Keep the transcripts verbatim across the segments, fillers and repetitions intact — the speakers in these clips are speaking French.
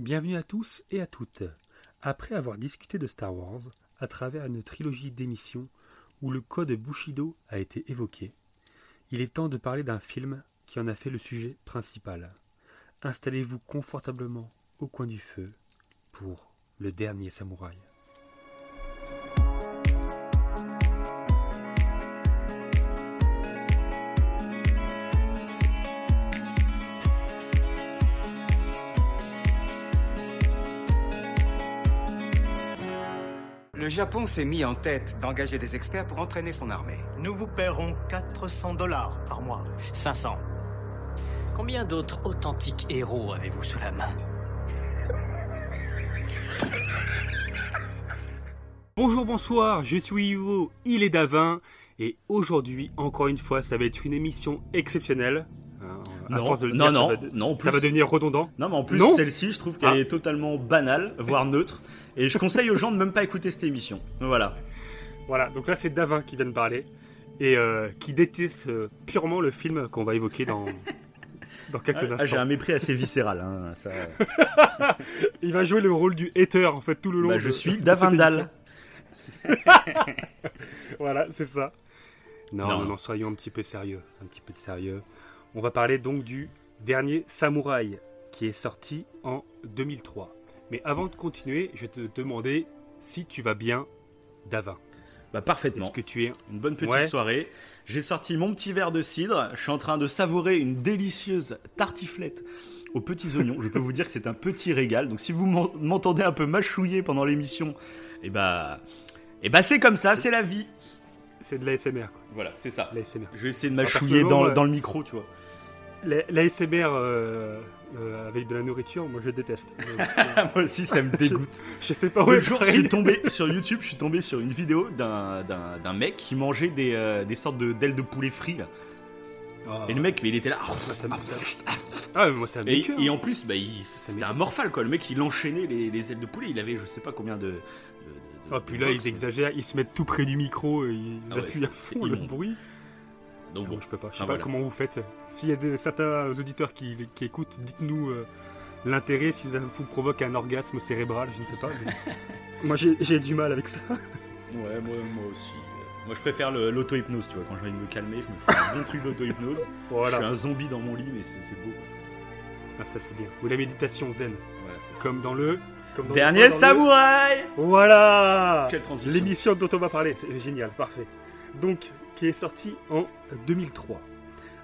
Bienvenue à tous et à toutes. Après avoir discuté de Star Wars à travers une trilogie d'émissions où le code Bushido a été évoqué, il est temps de parler d'un film qui en a fait le sujet principal. Installez-vous confortablement au coin du feu pour Le Dernier Samouraï. Le Japon s'est mis en tête d'engager des experts pour entraîner son armée. Nous vous paierons quatre cents dollars par mois. cinq cents. Combien d'autres authentiques héros avez-vous sous la main ? Bonjour, bonsoir, je suis Ujo, il est Davin. Et aujourd'hui, encore une fois, ça va être une émission exceptionnelle. À non, force de le non, dire, non, ça, va de... non, plus... ça va devenir redondant. Non, mais en plus, non celle-ci, je trouve qu'elle ah. est totalement banale, voire neutre. Et je conseille aux gens de même pas écouter cette émission. Voilà. Voilà, donc là, c'est Davin qui vient de parler et euh, qui déteste euh, purement le film qu'on va évoquer dans, dans quelques ah, instants. Ah, j'ai un mépris assez viscéral. Hein, ça... Il va jouer le rôle du hater, en fait, tout le long. Bah, je de, suis Davindal. Voilà, c'est ça. Non, non, non, soyons un petit peu sérieux. Un petit peu de sérieux. On va parler donc du Dernier Samouraï, qui est sorti en deux mille trois. Mais avant de continuer, je vais te demander si tu vas bien, Davin. Bah parfaitement. Est-ce que tu es une bonne petite ouais. soirée. J'ai sorti mon petit verre de cidre. Je suis en train de savourer une délicieuse tartiflette aux petits oignons. Je peux vous dire que c'est un petit régal. Donc si vous m'entendez un peu mâchouiller pendant l'émission, eh bah, eh bah c'est comme ça, c'est la vie. C'est de l'A S M R, quoi. Voilà, c'est ça. L'A S M R. Je vais essayer de mâchouiller dans, euh, dans le micro, tu vois. L'A S M R euh, euh, avec de la nourriture, moi je déteste. Moi aussi, ça me dégoûte. je, je sais pas où. Le jour, je suis tombé sur YouTube, je suis tombé sur une vidéo d'un, d'un, d'un mec qui mangeait des, euh, des sortes de, d'ailes de poulet frites, là. Oh. Et le mec, mais il était là. Et en plus, bah, il, c'était un morphale, quoi. Le mec, il enchaînait les, les ailes de poulet. Il avait je sais pas combien de. de Ah, puis là, ils exagèrent, ils se mettent tout près du micro, et ils ah ouais, appuient à fond le bruit. Donc bon, ah bon, je peux pas. Je sais ah pas voilà. comment vous faites. S'il y a des, certains auditeurs qui, qui écoutent, dites-nous euh, l'intérêt, si ça vous provoque un orgasme cérébral, je ne sais pas. Moi, j'ai, j'ai du mal avec ça. Ouais, moi, moi aussi. Moi, je préfère le, l'auto-hypnose, tu vois. Quand j'ai envie de me calmer, je me fais un bon truc d'auto-hypnose. Voilà. Je suis un zombie dans mon lit, mais c'est, c'est beau. Ah, ça, c'est bien. Ou la méditation zen. Voilà, c'est ça. Comme dans le... Dernier le... Samouraï. Voilà. Quelle transition. L'émission dont on va parler, c'est génial, parfait. Donc, qui est sorti en deux mille trois,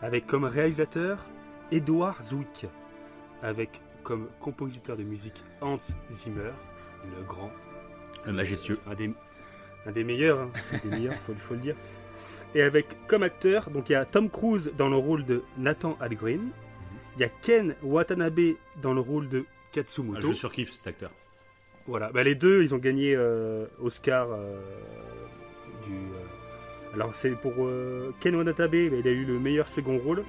avec comme réalisateur Edward Zwick, avec comme compositeur de musique Hans Zimmer, le grand, le majestueux, un des, un des meilleurs, hein, un des meilleurs, faut, faut le dire. Et avec comme acteur, donc il y a Tom Cruise dans le rôle de Nathan Algren, il y a Ken Watanabe dans le rôle de Katsumoto. Ah, je surkiffe cet acteur. Voilà, bah, les deux, ils ont gagné euh, Oscar euh, du. Euh... Alors c'est pour euh, Ken Watanabe, bah, il a eu le meilleur second rôle ouais.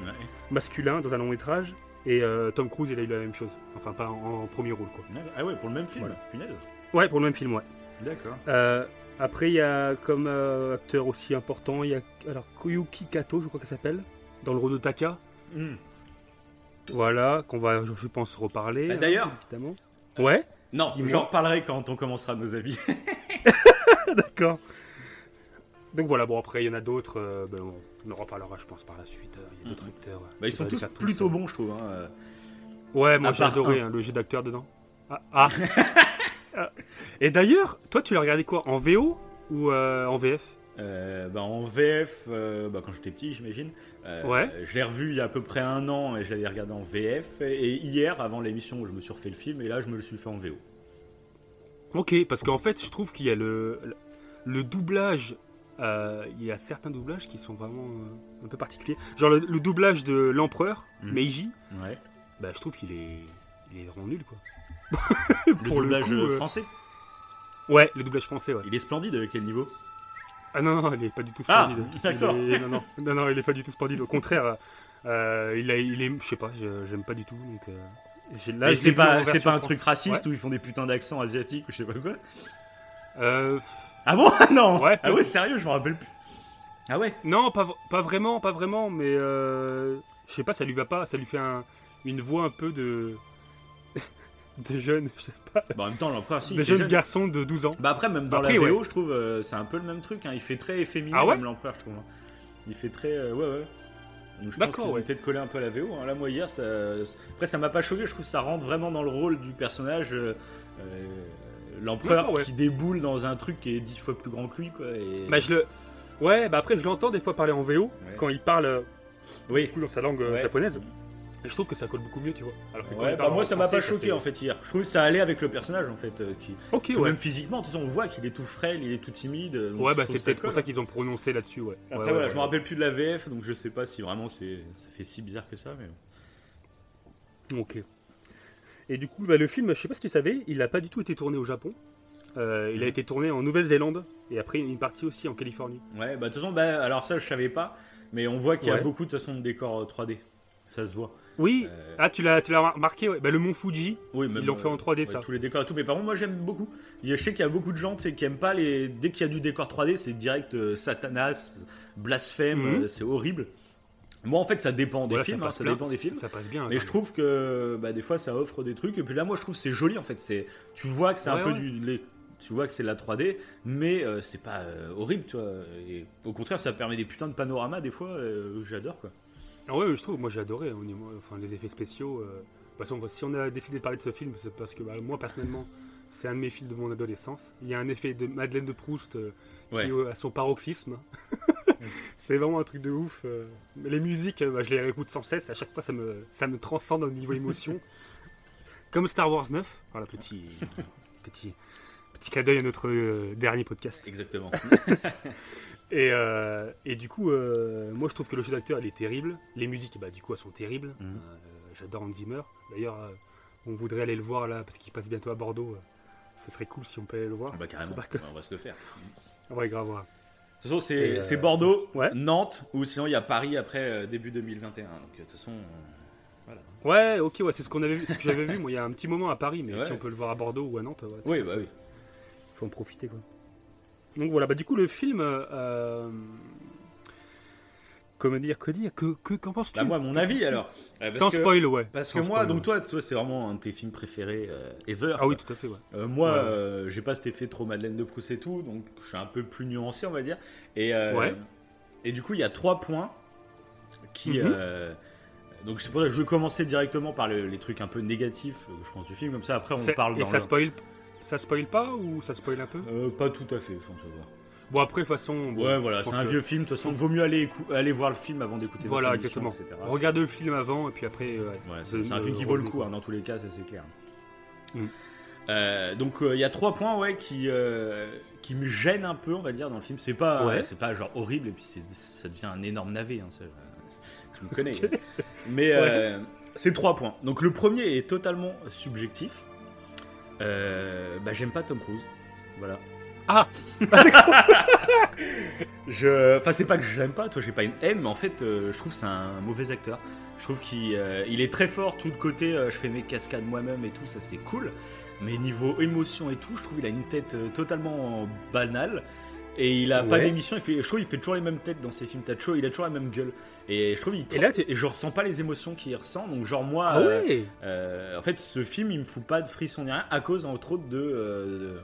masculin dans un long métrage, et euh, Tom Cruise, il a eu la même chose. Enfin pas en, en premier rôle, quoi. Ah ouais, pour le même film. Voilà. Punaise. Ouais, pour le même film, ouais. D'accord. Euh, après, il y a comme euh, acteur aussi important, il y a alors Koyuki Kato, je crois qu'elle s'appelle, dans le rôle de Taka. Mm. Voilà, qu'on va, je pense, reparler. Bah d'ailleurs, hein, évidemment. Euh, ouais. Non, dis-moi. J'en reparlerai quand on commencera nos avis. D'accord. Donc voilà, bon, après, il y en a d'autres. Euh, ben, on en reparlera, je pense, par la suite. Il y a d'autres mmh. acteurs. Bah, ils sont tous plutôt tous, bons, hein. je trouve. Hein. Ouais, moi, j'ai adoré hein, le jeu d'acteur dedans. Ah, ah. Et d'ailleurs, toi, tu l'as regardé quoi ? En V O ou euh, en V F ? Euh, bah en V F, euh, bah quand j'étais petit, j'imagine. Euh, ouais. Je l'ai revu il y a à peu près un an et je l'avais regardé en V F. Et, et hier, avant l'émission, je me suis refait le film et là, je me le suis fait en V O. Ok, parce qu'en fait, je trouve qu'il y a le, le, le doublage. Euh, il y a certains doublages qui sont vraiment euh, un peu particuliers. Genre le, le doublage de l'empereur, mmh. Meiji. Ouais. Bah, je trouve qu'il est, il est vraiment nul, quoi. Le Pour doublage le coup, français euh... Ouais, le doublage français, ouais. Il est splendide, à quel niveau ? Ah non, non, il n'est pas du tout splendide. Ah, d'accord. Est, non, non, non, non, il n'est pas du tout splendide. Au contraire, euh, il, a, il est, je sais pas, je, j'aime pas du tout. Donc, euh, j'ai, là, mais c'est pas, c'est pas un truc raciste ouais. où ils font des putains d'accents asiatiques ou je sais pas quoi. Euh... Ah bon ? Non. Ouais. Ah ouais, sérieux, je me rappelle plus. Ah ouais ? Non, pas, pas vraiment, pas vraiment, mais euh, je sais pas, ça lui va pas, ça lui fait un, une voix un peu de. des jeunes, je sais pas. Bah, en même temps, l'empereur, si. Des jeunes jeune. garçons de douze ans. Bah, après, même dans après, la V O, ouais. je trouve, euh, c'est un peu le même truc. Hein. Il fait très efféminé, ah ouais même l'empereur, je trouve. Hein. Il fait très. Euh, ouais, ouais. Donc, je pense qu'ils ouais. peut-être collé un peu à la V O. Hein. Là, moi, hier, ça... après, ça m'a pas choqué. Je trouve que ça rentre vraiment dans le rôle du personnage. Euh, euh, l'empereur ouais. qui déboule dans un truc qui est dix fois plus grand que lui, quoi. Et... Bah, je le. Ouais, bah, après, je l'entends des fois parler en V O ouais. quand il parle euh, oui. dans sa langue euh, ouais. japonaise. Et je trouve que ça colle beaucoup mieux, tu vois. Alors que ouais, bah moi, ça m'a pas choqué fait... en fait hier. Je trouve que ça allait avec le personnage en fait. Euh, qui... okay, ouais. Même physiquement, de toute façon, on voit qu'il est tout frêle, il est tout timide. Ouais, bah c'est peut-être pour ça qu'ils ont prononcé là-dessus. Ouais. Après, ouais, voilà, ouais, je ouais. me rappelle plus de la V F, donc je sais pas si vraiment c'est... ça fait si bizarre que ça. Mais... Ok. Et du coup, bah, le film, je sais pas si tu savais, il n'a pas du tout été tourné au Japon. Euh, il a été tourné en Nouvelle-Zélande et après une partie aussi en Californie. Ouais, bah de toute façon, bah, alors ça, je savais pas, mais on voit qu'il y a ouais. beaucoup de façon de décors trois D. Ça se voit. Oui, euh... ah, tu l'as, tu l'as remarqué, ouais. bah, le Mont Fuji, oui, même, ils l'ont fait euh, en trois D ouais, ça. Tous les décors et tout, mais par contre moi j'aime beaucoup. Je sais qu'il y a beaucoup de gens qui n'aiment pas les... Dès qu'il y a du décor trois D, c'est direct euh, Satanas, blasphème, mm-hmm. euh, c'est horrible. Moi en fait ça dépend des voilà, films, ça, hein, ça dépend des films. Ça passe bien. Mais je trouve que bah, des fois ça offre des trucs, et puis là moi je trouve que c'est joli en fait. C'est... Tu vois que c'est ouais, un ouais. peu du... Les... Tu vois que c'est de la trois D, mais euh, c'est pas euh, horrible, tu vois. Et, au contraire ça permet des putains de panoramas des fois, euh, j'adore quoi. Ah ouais, je trouve, moi j'ai adoré, on est, enfin, les effets spéciaux. Euh, de toute façon, si on a décidé de parler de ce film, c'est parce que bah, moi personnellement, c'est un de mes films de mon adolescence. Il y a un effet de Madeleine de Proust euh, ouais. qui euh, à son paroxysme. C'est vraiment un truc de ouf. Euh, les musiques, bah, je les réécoute sans cesse, à chaque fois ça me, ça me transcende au niveau émotion. Comme Star Wars neuf, voilà, petit, petit, petit clin d'œil à notre euh, dernier podcast. Exactement. Et, euh, et du coup, euh, moi je trouve que le jeu d'acteur il est terrible. Les musiques, bah, du coup, elles sont terribles. Mmh. Euh, j'adore Hans Zimmer. D'ailleurs, euh, on voudrait aller le voir là parce qu'il passe bientôt à Bordeaux. Ce serait cool si on peut aller le voir. Bah, carrément, que... on va se le faire. Ouais, grave. Ouais. De toute façon, c'est, euh... c'est Bordeaux, ouais. Nantes, ou sinon il y a Paris après euh, début deux mille vingt et un. Donc, de toute façon, euh, voilà. Ouais, ok, ouais, c'est ce, qu'on avait vu, ce que j'avais vu. Moi, il y a un petit moment à Paris, mais ouais. si on peut le voir à Bordeaux ou à Nantes, ouais, oui, bah cool. oui. Faut en profiter quoi. Donc voilà, bah du coup le film, euh, comment dire, que dire, que, que qu'en penses-tu ? Bah moi mon avis alors, euh, parce sans que, spoil ouais. Parce sans que moi, spoil, donc ouais. toi, toi, c'est vraiment un de tes films préférés euh, ever. Ah quoi. Oui, tout à fait ouais. Euh, moi, ouais. Euh, j'ai pas cet effet trop Madeleine de Proust et tout, donc je suis un peu plus nuancé on va dire. Et euh, ouais. Et du coup il y a trois points qui, mm-hmm. euh, donc c'est pour ça que je vais commencer directement par le, les trucs un peu négatifs, je pense du film comme ça. Après on c'est, parle dans. Et ça leur... spoil. Ça spoil pas ou ça spoil un peu euh, Pas tout à fait, faut le savoir. Bon après, de toute façon... Bon, ouais, voilà, c'est un que... vieux film, de toute façon, vaut mieux aller, écou- aller voir le film avant d'écouter voilà, notre émission, et cetera. Regarde le film avant, et puis après... Euh, ouais, c'est, c'est un film qui vaut le coup, hein, dans tous les cas, ça c'est clair. Mm. Euh, donc, il euh, y a trois points, ouais, qui, euh, qui me gênent un peu, on va dire, dans le film. C'est pas, ouais. euh, c'est pas genre horrible, et puis c'est, ça devient un énorme navet, hein, ça, je, je me connais. Okay. Mais euh, ouais. c'est trois points. Donc, le premier est totalement subjectif. Euh, bah j'aime pas Tom Cruise, voilà. Ah. je, enfin c'est pas que je l'aime pas, toi j'ai pas une haine, mais en fait euh, je trouve que c'est un mauvais acteur. Je trouve qu'il euh, il est très fort tout de côté. Euh, je fais mes cascades moi-même et tout, ça c'est cool. Mais niveau émotion et tout, je trouve qu'il a une tête euh, totalement banale et il a ouais. pas d'émission. Il fait, je trouve il fait toujours les mêmes têtes dans ses films. T'as toujours, il a toujours la même gueule. Et je trouve il et là, et je ressens pas les émotions qu'il ressent, donc genre moi ah euh, oui euh, en fait ce film il me fout pas de frisson ni rien à cause entre autres de euh,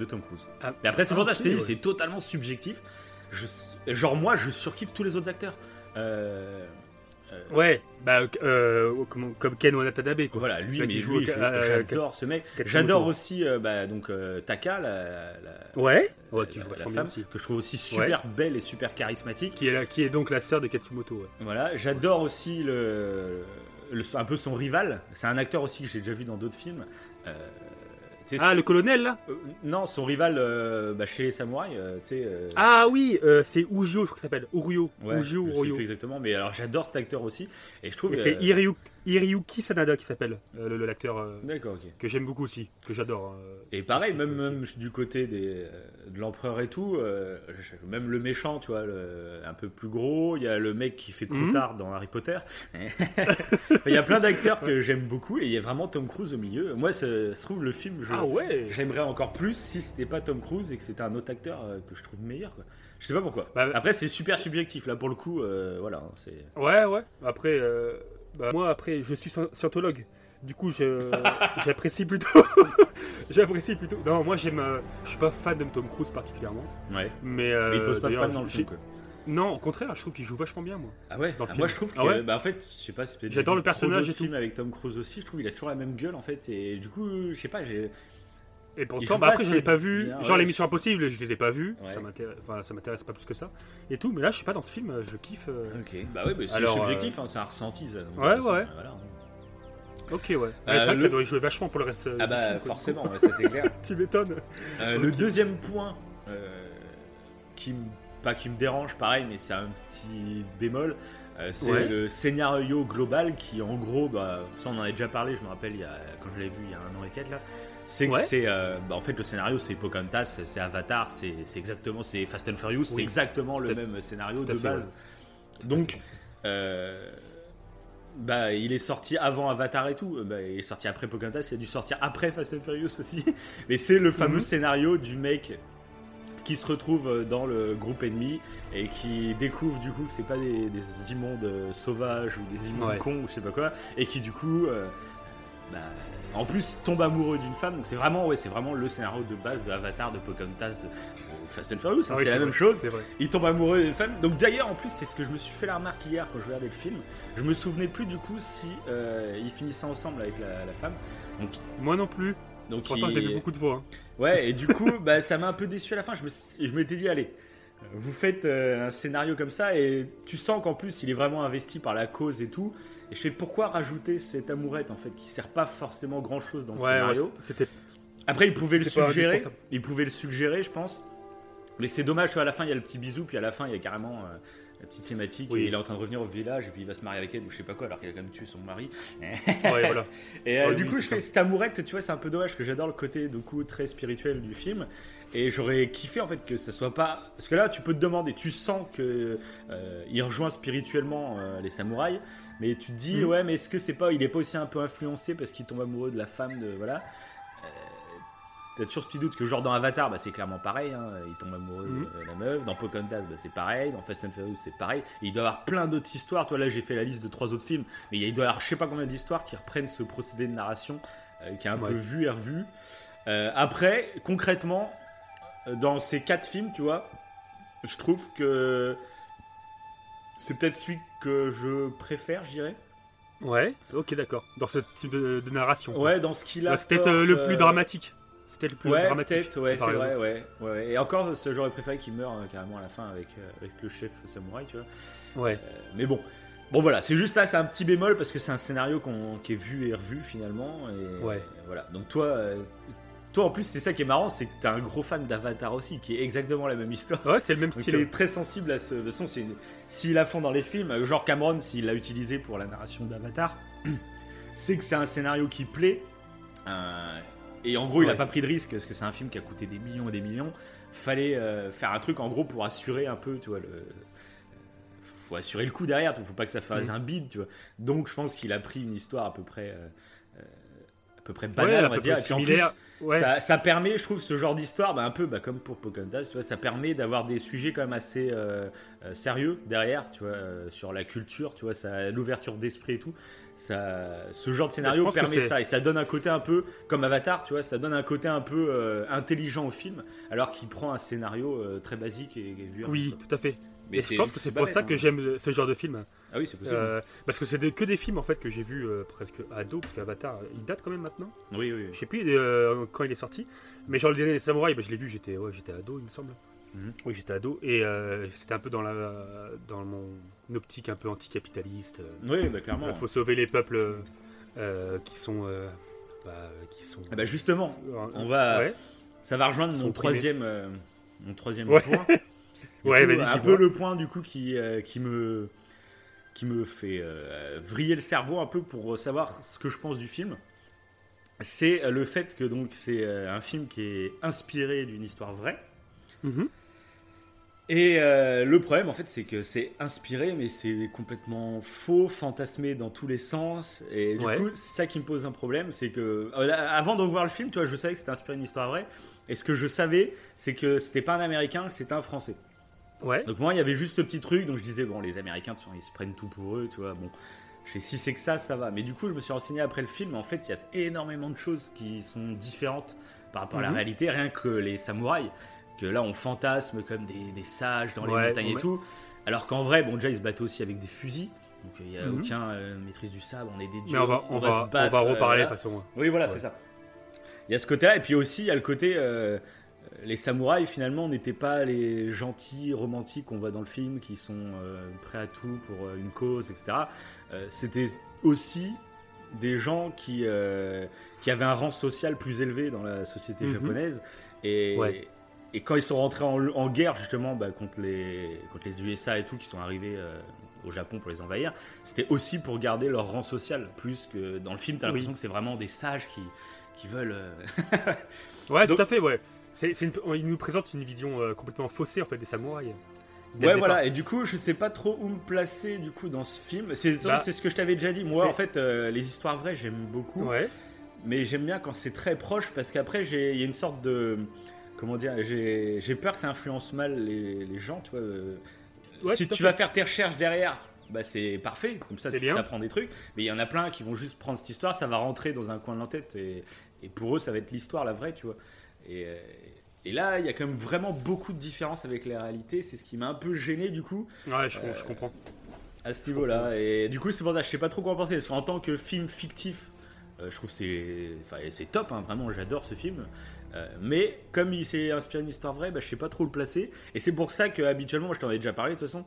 de Tom Cruise. Ah, mais après c'est pour ah, ça que okay, je t'ai dit ouais. c'est totalement subjectif. Je, genre moi je surkiffe tous les autres acteurs. Euh, euh, ouais bah euh, comme, comme Ken Watanabe quoi. Voilà lui, mais lui joue, je, euh, j'adore euh, ce mec. J'adore aussi euh, bah, donc euh, Taka la, la, ouais. Ouais, qui joue la, la femme, aussi. Que je trouve aussi super ouais. belle et super charismatique. Qui est, la, qui est donc la sœur de Katsumoto. Ouais. Voilà, j'adore aussi le, le, un peu son rival. C'est un acteur aussi que j'ai déjà vu dans d'autres films. Euh, ah, son, le colonel là euh, non, son rival euh, bah, chez les samouraïs. Euh, euh, ah oui, euh, c'est Ujo, je crois qu'il s'appelle. Uryo. Ouais, Ujo, je sais plus exactement, mais alors j'adore cet acteur aussi. Et je trouve. Et euh, c'est Iryu, Hiroyuki Sanada qui s'appelle, euh, le, le, l'acteur euh, D'accord, okay. que j'aime beaucoup aussi, que j'adore. Euh, et pareil, même, même du côté des. Euh, de l'empereur et tout, euh, même le méchant, tu vois, le, un peu plus gros, il y a le mec qui fait Croutard mmh. dans Harry Potter. Il y a plein d'acteurs que j'aime beaucoup et il y a vraiment Tom Cruise au milieu. Moi, ça se trouve, le film, je, ah ouais. j'aimerais encore plus si c'était pas Tom Cruise et que c'était un autre acteur que je trouve meilleur, quoi. Je sais pas pourquoi. Bah, après, c'est super subjectif, là, pour le coup, euh, voilà. C'est... Ouais, ouais. Après, euh, bah, moi, après, je suis scientologue. Du coup, je, j'apprécie plutôt. j'apprécie plutôt. Non, moi, j'aime. Euh, je suis pas fan de Tom Cruise particulièrement. Ouais. Mais, euh, mais il pose pas de problème dans le film. Quoi. Non, au contraire, je trouve qu'il joue vachement bien, moi. Ah ouais. Dans le ah film. Moi, je trouve que, ah ouais bah, en fait, je sais pas, c'est peut-être. J'adore le personnage et tout. Film avec Tom Cruise aussi, je trouve qu'il a toujours la même gueule, en fait, et du coup, je sais pas, j'ai. Et pourtant, bah après, je ne l'ai pas vu. Bien, genre, ouais, les Missions Impossibles, je ne les ai pas vues. Ouais. Ça m'intéresse, enfin, ça m'intéresse pas plus que ça. Et tout, mais là, je sais pas, dans ce film, je kiffe. Euh... Ok, bah ouais, bah, c'est alors, subjectif, euh... hein, c'est un ressenti, ça. Donc, ouais, ouais. Voilà, hein. Ok, ouais. Euh, mais c'est vrai le... que ça doit jouer vachement pour le reste. Ah bah, film, forcément, ouais, ça c'est clair. Tu m'étonnes. Euh, okay. Le deuxième point, euh, qui me... pas qui me dérange, pareil, mais c'est un petit bémol, euh, c'est ouais. le scénario global qui, en gros, bah, ça on en a déjà parlé, je me rappelle, il y a, quand je l'ai vu il y a un an et quatre, là. C'est que ouais. c'est euh, bah en fait le scénario c'est Pocahontas, c'est, c'est Avatar, c'est, c'est exactement c'est Fast and Furious, oui. c'est exactement le même scénario de base. Ouais. Donc euh, bah il est sorti avant Avatar et tout, bah, il est sorti après Pocahontas, il a dû sortir après Fast and Furious aussi. Mais c'est le fameux mm-hmm. scénario du mec qui se retrouve dans le groupe ennemi et qui découvre du coup que c'est pas des, des immondes sauvages ou des immondes ouais. cons ou je sais pas quoi, et qui du coup euh, bah en plus tombe amoureux d'une femme, donc c'est vraiment ouais, c'est vraiment le scénario de base de Avatar, de Pocahontas, de Fast and Furious, hein, oui, c'est la vrai, même chose. Il tombe amoureux d'une femme. Donc d'ailleurs en plus c'est ce que je me suis fait la remarque hier quand je regardais le film, je me souvenais plus du coup si euh, ils finissaient ensemble avec la, la femme. Donc moi non plus. Donc pourtant il... j'ai vu beaucoup de voix. Hein. Ouais et du coup bah ça m'a un peu déçu à la fin. Je me je m'étais dit allez vous faites euh, un scénario comme ça et tu sens qu'en plus il est vraiment investi par la cause et tout. Et je fais pourquoi rajouter cette amourette en fait qui sert pas forcément grand chose dans le ouais, scénario. C'était... Après ils pouvaient c'était le suggérer, ils pouvaient le suggérer je pense. Mais c'est dommage à la fin il y a le petit bisou puis à la fin il y a carrément euh, la petite cinématique oui. et il est en train de revenir au village et puis il va se marier avec elle ou je sais pas quoi alors qu'il a quand même tué son mari. Ouais, voilà. Et euh, ouais, du oui, coup je fais cette amourette tu vois c'est un peu dommage que j'adore le côté du coup très spirituel du film. Et j'aurais kiffé en fait que ça soit pas. Parce que là, tu peux te demander, tu sens qu'il euh, rejoint spirituellement euh, les samouraïs, mais tu te dis, mmh. ouais, mais est-ce que c'est pas. Il est pas aussi un peu influencé parce qu'il tombe amoureux de la femme de. Voilà. Euh, t'as toujours ce petit doute que, genre, dans Avatar, bah, c'est clairement pareil, hein, il tombe amoureux mmh. de la meuf. Dans Pocahontas, bah, c'est pareil. Dans Fast and Furious, c'est pareil. Et il doit y avoir plein d'autres histoires. Toi, là, j'ai fait la liste de trois autres films, mais il doit y avoir je sais pas combien d'histoires qui reprennent ce procédé de narration euh, qui est un ouais. peu vu et revu. Euh, après, concrètement. Dans ces quatre films, tu vois, je trouve que c'est peut-être celui que je préfère, je dirais. Ouais, ok, d'accord. Dans ce type de, de narration. Ouais, quoi. Dans ce qu'il a. C'est peut-être euh, le plus dramatique. C'est peut-être le plus ouais, dramatique. Ouais, c'est vrai, ouais, ouais. Et encore, j'aurais préféré qu'il meure euh, carrément à la fin avec, euh, avec le chef samouraï, tu vois. Ouais. Euh, mais bon. Bon, voilà, c'est juste ça, c'est un petit bémol parce que c'est un scénario qu'on, qui est vu et revu finalement. Et, ouais. Et voilà. Donc, toi. Euh, Toi en plus c'est ça qui est marrant, c'est que t'es un gros fan d'Avatar aussi, qui est exactement la même histoire. Ouais, c'est le même style. Donc, il est très sensible à ce. De toute façon, c'est... s'ils la font dans les films, genre Cameron, s'il l'a utilisé pour la narration d'Avatar, c'est que c'est un scénario qui plaît. Euh... Et en gros, ouais. il a pas pris de risque parce que c'est un film qui a coûté des millions et des millions. Fallait euh, faire un truc en gros pour assurer un peu, tu vois le. Faut assurer le coup derrière, faut pas que ça fasse mmh. un bide, tu vois. Donc je pense qu'il a pris une histoire à peu près. Euh... À peu près banal, ouais, on va dire. Similaire. Plus, ouais. ça, ça permet, je trouve, ce genre d'histoire, bah, un peu bah, comme pour Pocahontas, tu vois, ça permet d'avoir des sujets quand même assez euh, euh, sérieux derrière, tu vois, euh, sur la culture, tu vois, ça, l'ouverture d'esprit et tout. Ça, ce genre de scénario ouais, permet ça et ça donne un côté un peu comme Avatar, tu vois, ça donne un côté un peu euh, intelligent au film, alors qu'il prend un scénario euh, très basique et, et vu. Oui, tout à fait. Mais je pense que c'est, c'est pour bête, ça hein. que j'aime ce genre de film. Ah oui, c'est possible. Euh, parce que c'est de, que des films en fait que j'ai vus euh, presque ado, parce qu'Avatar, il date quand même maintenant. Oui, oui. oui. Je sais plus euh, quand il est sorti. Mais genre le dernier des samouraïs, bah, je l'ai vu, j'étais, ouais, j'étais ado, il me semble. Mm-hmm. Oui, j'étais ado et euh, c'était un peu dans la, dans mon optique un peu anticapitaliste. Euh, oui, bah clairement. Il faut sauver les peuples euh, qui sont, euh, bah, qui sont. Ah bah justement, euh, on va, ouais. ça va rejoindre mon troisième, euh, mon troisième ouais. point. Ouais, tout, un peu vois. Le point du coup qui, euh, qui, me, qui me fait euh, vriller le cerveau un peu pour savoir ce que je pense du film, c'est euh, le fait que donc, c'est euh, un film qui est inspiré d'une histoire vraie mm-hmm. et euh, le problème en fait c'est que c'est inspiré mais c'est complètement faux, fantasmé dans tous les sens et du ouais. coup c'est ça qui me pose un problème, c'est que euh, avant de voir le film tu vois, je savais que c'était inspiré d'une histoire vraie et ce que je savais c'est que c'était pas un Américain, c'était un Français. Ouais. Donc moi il y avait juste ce petit truc donc je disais bon les Américains ils se prennent tout pour eux tu vois bon Je sais, si c'est que ça, ça va. Mais du coup, je me suis renseigné après le film. En fait, il y a énormément de choses qui sont différentes par rapport à la mmh. réalité. Rien que les samouraïs, que là, on fantasme comme des, des sages dans les ouais, montagnes et met... tout. Alors qu'en vrai, bon, déjà, ils se battaient aussi avec des fusils. Donc, il n'y a mmh. aucun euh, maîtrise du sabre. On est des dieux. Mais on va, on on va, va se battre. On va reparler euh, de toute façon. Oui, voilà, ouais. c'est ça. Il y a ce côté-là. Et puis aussi, il y a le côté... Euh, les samouraïs, finalement, n'étaient pas les gentils, romantiques qu'on voit dans le film, qui sont euh, prêts à tout pour euh, une cause, et cetera. Euh, c'était aussi des gens qui, euh, qui avaient un rang social plus élevé dans la société mm-hmm. japonaise. Et, ouais. et quand ils sont rentrés en, en guerre, justement, bah, contre, les, contre les U S A et tout, qui sont arrivés euh, au Japon pour les envahir, c'était aussi pour garder leur rang social. Plus que dans le film, t'as l'impression oui. que c'est vraiment des sages qui, qui veulent... Euh... ouais, donc, tout à fait, ouais. C'est, c'est une, il nous présente une vision euh, complètement faussée en fait des samouraïs. Ouais, voilà. Et du coup, je sais pas trop où me placer du coup dans ce film. C'est, bah, c'est ce que je t'avais déjà dit. Moi, c'est... en fait, euh, les histoires vraies, j'aime beaucoup. Ouais. Mais j'aime bien quand c'est très proche parce qu'après, j'ai, il y a une sorte de, comment dire, j'ai, j'ai peur que ça influence mal les, les gens, tu vois. Euh, ouais, si tu vas faire tes recherches derrière, bah c'est parfait. Comme ça, c'est tu bien. T'apprends des trucs. Mais il y en a plein qui vont juste prendre cette histoire, ça va rentrer dans un coin de leur tête et, et pour eux, ça va être l'histoire la vraie, tu vois. Et, et là, il y a quand même vraiment beaucoup de différences avec la réalité. C'est ce qui m'a un peu gêné du coup. Ouais, je, euh, je comprends. À ce niveau-là. Et du coup, c'est pour ça que je sais pas trop quoi en penser. Parce qu'en tant que film fictif, euh, je trouve que c'est, enfin, c'est top. Hein, vraiment, j'adore ce film. Euh, mais comme il s'est inspiré d'une histoire vraie, bah, je sais pas trop le placer. Et c'est pour ça que habituellement, moi, je t'en avais déjà parlé de toute façon.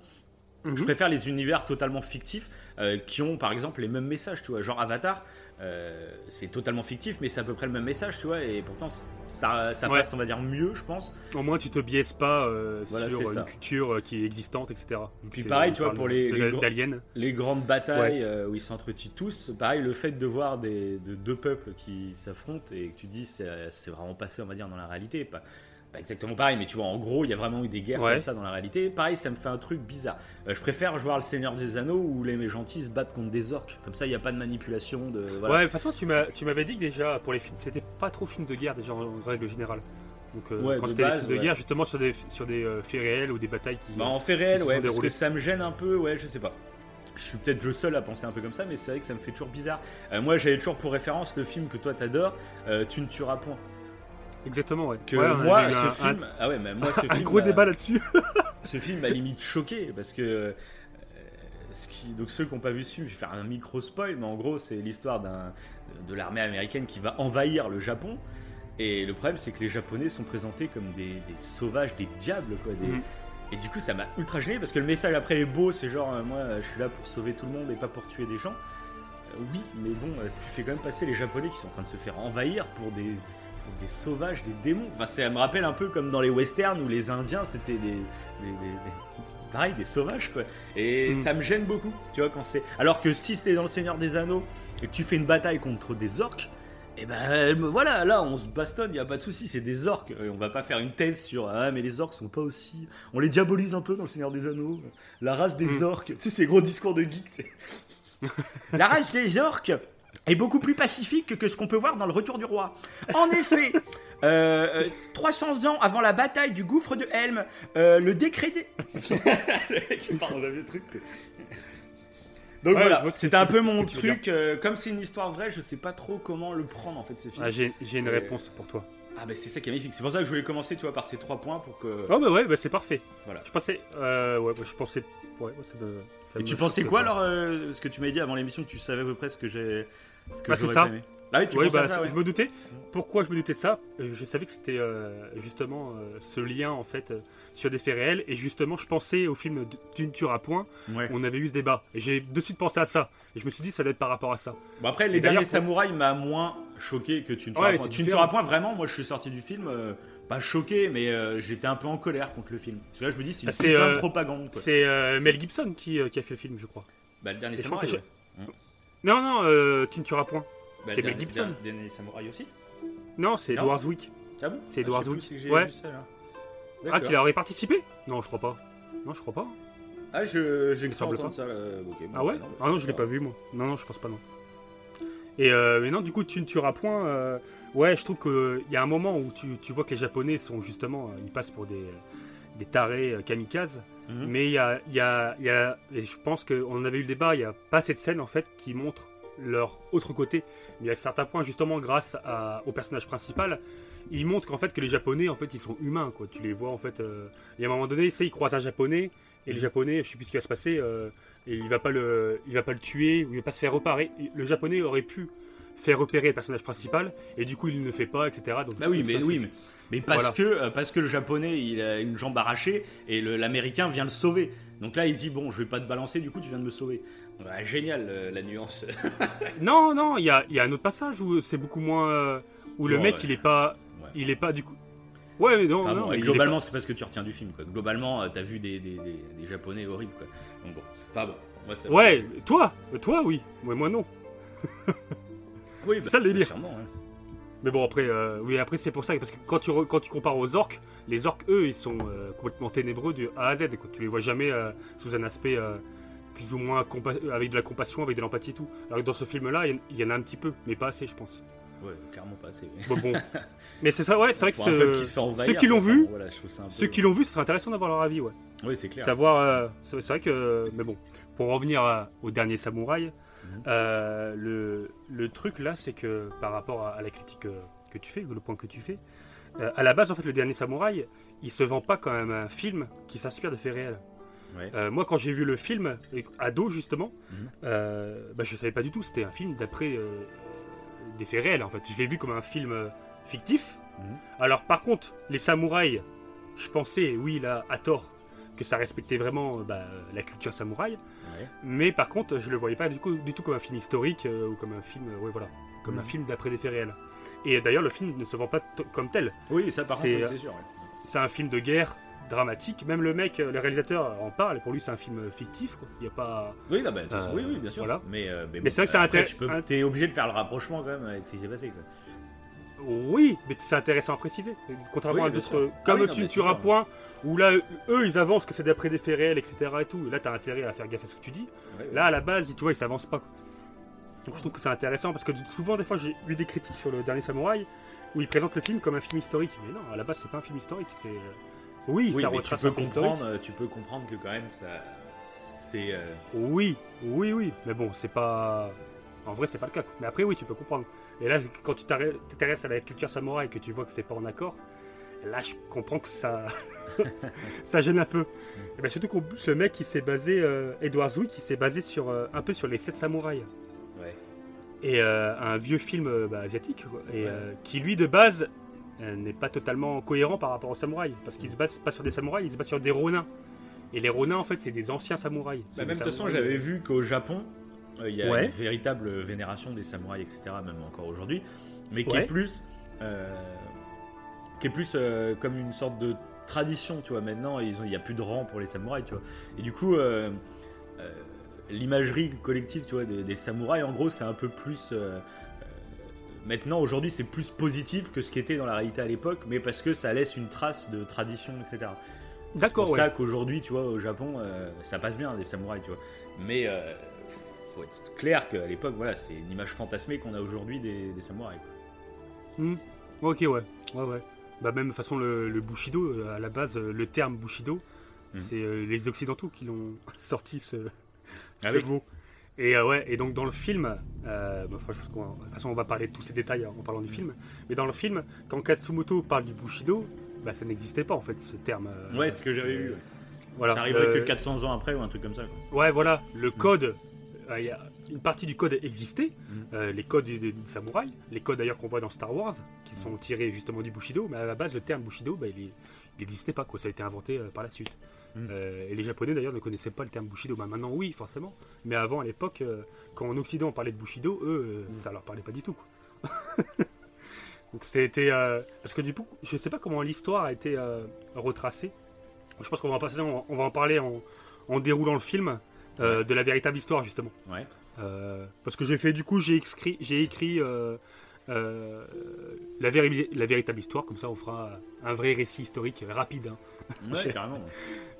Mm-hmm. Je préfère les univers totalement fictifs euh, qui ont par exemple les mêmes messages. Tu vois, genre Avatar. Euh, c'est totalement fictif, mais c'est à peu près le même message, tu vois, et pourtant ça, ça passe, ouais. on va dire, mieux, je pense. Au moins, tu te biaises pas euh, voilà, sur une ça. culture euh, qui est existante, et cetera. Puis c'est, pareil, tu vois, pour les, les, gr- les grandes batailles ouais. euh, où ils s'entretient tous, pareil, le fait de voir des, de deux peuples qui s'affrontent et que tu te dis c'est, c'est vraiment passé, on va dire, dans la réalité, pas, pas exactement pareil, mais tu vois, en gros, il y a vraiment eu des guerres ouais. comme ça dans la réalité. Pareil, ça me fait un truc bizarre. Euh, je préfère voir le Seigneur des Anneaux où les gentils se battent contre des orques. Comme ça, il n'y a pas de manipulation. De, voilà. Ouais, de toute façon, tu, m'as, tu m'avais dit que déjà, pour les films, c'était pas trop film de guerre, déjà, en règle générale. Donc, euh, ouais, quand de c'était base, des films de ouais. guerre, justement, sur des, sur des euh, faits réels ou des batailles qui. Bah, en faits réels, ouais, parce que ça me gêne un peu, ouais, je sais pas. Je suis peut-être le seul à penser un peu comme ça, mais c'est vrai que ça me fait toujours bizarre. Euh, moi, j'avais toujours pour référence le film que toi t'adores, euh, Tu ne tueras point. Exactement, ouais. Que ouais, moi, ce un, film, un, ah ouais, mais moi, ce un film, gros débat là-dessus. Ce film m'a limite choqué parce que euh, ce qui, donc ceux qui n'ont pas vu ce film, je vais faire un micro spoil, mais en gros, c'est l'histoire d'un de l'armée américaine qui va envahir le Japon. Et le problème, c'est que les Japonais sont présentés comme des, des sauvages, des diables, quoi. Des, mm. Et du coup, ça m'a ultra gêné parce que le message après est beau, c'est genre, euh, moi, je suis là pour sauver tout le monde et pas pour tuer des gens. Euh, oui, mais bon, euh, tu fais quand même passer les Japonais qui sont en train de se faire envahir pour des des sauvages, des démons. Enfin, ça me rappelle un peu comme dans les westerns où les Indiens c'était des, des, des, des pareil, des sauvages quoi. Et mmh. ça me gêne beaucoup, tu vois, quand c'est. Alors que si c'était dans le Seigneur des Anneaux et que tu fais une bataille contre des orques, et eh ben voilà, là on se bastonne, y a pas de souci, c'est des orques. Et on va pas faire une thèse sur ah mais les orques sont pas aussi. On les diabolise un peu dans le Seigneur des Anneaux, la race des mmh. orques. Tu sais ces gros discours de geek. Tu sais. La race des orques est beaucoup plus pacifique que ce qu'on peut voir dans le Retour du Roi. En effet, euh, trois cents ans avant la bataille du gouffre de Helm, euh, le décret... Des... Pardon, j'avais le truc. Donc ouais, voilà, c'était un peu mon truc. Euh, comme c'est une histoire vraie, je sais pas trop comment le prendre, en fait, ce film. Ah, j'ai, j'ai une euh... réponse pour toi. Ah bah c'est ça qui est magnifique. C'est pour ça que je voulais commencer, tu vois, par ces trois points pour que... Oh bah ouais, bah c'est parfait. Voilà. Je pensais... Euh, ouais, bah je pensais... Ouais, ça me... Ça et me tu pensais quoi alors euh, ce que tu m'avais dit avant l'émission, que tu savais à peu près ce que j'ai... Ce que bah c'est ça. Aimé. Ah oui, tu ouais, bah, à ça, ouais. Je me doutais. Pourquoi je me doutais de ça ? Je savais que c'était euh, justement euh, ce lien, en fait, euh, sur des faits réels. Et justement, je pensais au film Tu ne tueras point. Ouais. On avait eu ce débat. Et j'ai de suite pensé à ça. Et je me suis dit, ça doit être par rapport à ça. Bon, après, les et derniers samouraïs m'a moins choqué que Tu ne tueras ouais, point. Tu ne tueras point, vraiment, moi, je suis sorti du film... Euh... Pas choqué, mais euh, j'étais un peu en colère contre le film. Parce que là, je me dis, c'est une c'est, putain euh, de propagande. Quoi. C'est euh, Mel Gibson qui, euh, qui a fait le film, je crois. Bah, le dernier Et samouraï. Ouais. Non, non, euh, tu ne tueras point. Bah, c'est Mel Gibson. Le dernier samouraï aussi ? Non, c'est non. Edward Zwick. Ah bon ? C'est ah, Edward Zwick. Ouais. Ça, ah, qu'il aurait participé ? Non, je crois pas. Non, je crois pas. Ah, je, j'ai cru entendre ça. Euh, okay, bon, ah ouais ? Bah, non, bah, ah non, je l'ai pas vu, moi. Non, non, je pense pas, non. Et euh, mais non, du coup, tu ne tueras point. Euh, Ouais, je trouve qu'il euh, y a un moment où tu, tu vois que les Japonais sont justement, euh, ils passent pour des, des tarés euh, kamikazes. Mmh. Mais il y a, y, a, y a, et je pense qu'on avait eu le débat, il n'y a pas cette scène en fait qui montre leur autre côté. Il y a certains points justement grâce à, au personnage principal, il montre qu'en fait que les Japonais en fait ils sont humains quoi. Tu les vois en fait, euh, il y a un moment donné, tu sais, ils croisent un Japonais et le Japonais, je sais plus ce qui va se passer, euh, et il va pas le, il va pas le tuer ou il va pas se faire repérer. Le Japonais aurait pu faire repérer le personnage principal et du coup il ne le fait pas, et cetera. Donc bah oui, mais oui, mais... mais parce, voilà. que, parce que le Japonais il a une jambe arrachée et le, l'Américain vient le sauver. Donc là il dit bon je vais pas te balancer, du coup tu viens de me sauver. Bah, génial euh, la nuance. Non non, il y a, y a un autre passage où c'est beaucoup moins euh, où le bon, mec ouais. il est pas ouais. il est pas du coup. Ouais mais non, enfin, non bon, mais globalement pas... c'est pas ce que tu retiens du film quoi. Globalement t'as vu des, des, des, des Japonais horribles quoi. Donc bon, enfin bon. Moi, ça ouais va... toi toi oui, moi moi non. Oui bah, ça le délire. Mais bon après, euh, oui après c'est pour ça parce que quand tu re, quand tu compares aux orques, les orques eux ils sont euh, complètement ténébreux de A à Z. Quoi. Tu les vois jamais euh, sous un aspect euh, plus ou moins compa- avec de la compassion, avec de l'empathie et tout. Alors que dans ce film là, il y, y en a un petit peu, mais pas assez je pense. Ouais, clairement pas assez. Mais, bon, bon. Mais c'est ça, ouais, c'est vrai que ce, qui envahir, ceux qui l'ont vu, voilà, ça ceux peu... qui l'ont vu, ce serait intéressant d'avoir leur avis, ouais. Oui c'est clair. Savoir, euh, c'est, c'est vrai que, mais bon, pour en revenir à, au dernier samouraï. Euh, le, le truc là c'est que par rapport à, à la critique euh, que tu fais, le point que tu fais euh, à la base en fait le dernier samouraï il se vend pas quand même un film qui s'inspire de faits réels. Ouais. euh, moi quand j'ai vu le film ado justement mm-hmm. euh, bah, je savais pas du tout c'était un film d'après euh, des faits réels en fait, je l'ai vu comme un film euh, fictif. Mm-hmm. Alors par contre les samouraïs je pensais oui là à tort que ça respectait vraiment bah, la culture samouraï. Ouais. Mais par contre je le voyais pas du, coup, du tout comme un film historique euh, ou comme un film euh, ouais, voilà, comme mmh. un film d'après des faits réels. Et d'ailleurs le film ne se vend pas t- comme tel. Oui ça par contre c'est, c'est sûr. Ouais. C'est un film de guerre dramatique, même le mec, le réalisateur en parle, pour lui c'est un film fictif quoi. Il y a pas... Oui, non, bah, euh, oui, oui bien sûr. Voilà. Mais, euh, mais, bon, mais c'est vrai que c'est après, intér- peux, un... t'es obligé de faire le rapprochement quand même avec ce qui s'est passé quoi. Oui, mais c'est intéressant à préciser. Contrairement oui, à d'autres, sûr. Comme ah oui, tu, non, tu as un point où là, eux, ils avancent que c'est d'après des faits réels, et cetera. Et tout. Et là, t'as intérêt à faire gaffe à ce que tu dis. Ouais, ouais. Là, à la base, tu vois, ils s'avancent pas. Donc, je trouve que c'est intéressant parce que souvent, des fois, j'ai eu des critiques sur le dernier Samouraï où ils présentent le film comme un film historique. Mais non, à la base, c'est pas un film historique. C'est oui, oui ça retrace un film historique. Tu peux comprendre que quand même, ça, c'est. Euh... Oui, oui, oui. Mais bon, c'est pas. En vrai, c'est pas le cas. Mais après, oui, tu peux comprendre. Et là, quand tu t'intéresses à la culture samouraï et que tu vois que c'est pas en accord, là, je comprends que ça, ça gêne un peu. Et bien, surtout que ce mec, il s'est basé, euh, Edward Zwick, il s'est basé sur, euh, un peu sur les sept samouraïs. Ouais. Et euh, un vieux film euh, bah, asiatique, quoi, et, ouais. euh, qui, lui, de base, euh, n'est pas totalement cohérent par rapport aux samouraïs. Parce qu'il se base pas sur des samouraïs, il se base sur des ronins. Et les ronins, en fait, c'est des anciens samouraïs. Bah, même de toute façon, j'avais vu qu'au Japon, il y a ouais. une véritable vénération des samouraïs, et cetera, même encore aujourd'hui, mais qui ouais. est plus, euh, qui est plus euh, comme une sorte de tradition, tu vois. Maintenant, ils ont, il n'y a plus de rang pour les samouraïs, tu vois. Et du coup, euh, euh, l'imagerie collective, tu vois, des, des samouraïs, en gros, c'est un peu plus. Euh, euh, maintenant, aujourd'hui, c'est plus positif que ce qui était dans la réalité à l'époque, mais parce que ça laisse une trace de tradition, et cetera. D'accord. C'est pour ouais. ça qu'aujourd'hui, tu vois, au Japon, euh, ça passe bien des samouraïs, tu vois. Mais euh, faut être clair qu'à l'époque, voilà, c'est une image fantasmée qu'on a aujourd'hui des, des samouraïs. Mmh. Ok, ouais. ouais, ouais. Bah même de toute façon, le, le Bushido, à la base, le terme Bushido, mmh. c'est euh, les Occidentaux qui l'ont sorti, ce, ah ce oui. mot. Et, euh, ouais, et donc dans le film, euh, bah, je pense qu'on, de toute façon, on va parler de tous ces détails en parlant du film, mais dans le film, quand Katsumoto parle du Bushido, bah, ça n'existait pas en fait, ce terme. Euh, ouais, ce que j'avais vu. Euh, voilà. Ça arriverait euh, que quatre cents ans après ou un truc comme ça. Quoi. Ouais, voilà, le code... Mmh. Une partie du code existait, mm. euh, les codes des de, de samouraïs, les codes d'ailleurs qu'on voit dans Star Wars, qui sont tirés justement du Bushido, mais à la base le terme Bushido, bah, il n'existait pas, quoi. Ça a été inventé euh, par la suite. Mm. Euh, et les Japonais d'ailleurs ne connaissaient pas le terme Bushido, bah, maintenant oui forcément, mais avant à l'époque, euh, quand en Occident on parlait de Bushido, eux, euh, mm. ça leur parlait pas du tout. Quoi. Donc c'était... Euh, parce que du coup, je sais pas comment l'histoire a été euh, retracée, je pense qu'on va en, passer, on, on va en parler en, en déroulant le film. Euh, de la véritable histoire justement. Ouais. Euh, parce que j'ai fait du coup j'ai écrit j'ai écrit euh, euh, la, véri- la véritable histoire, comme ça on fera un vrai récit historique rapide. Hein. Ouais, carrément.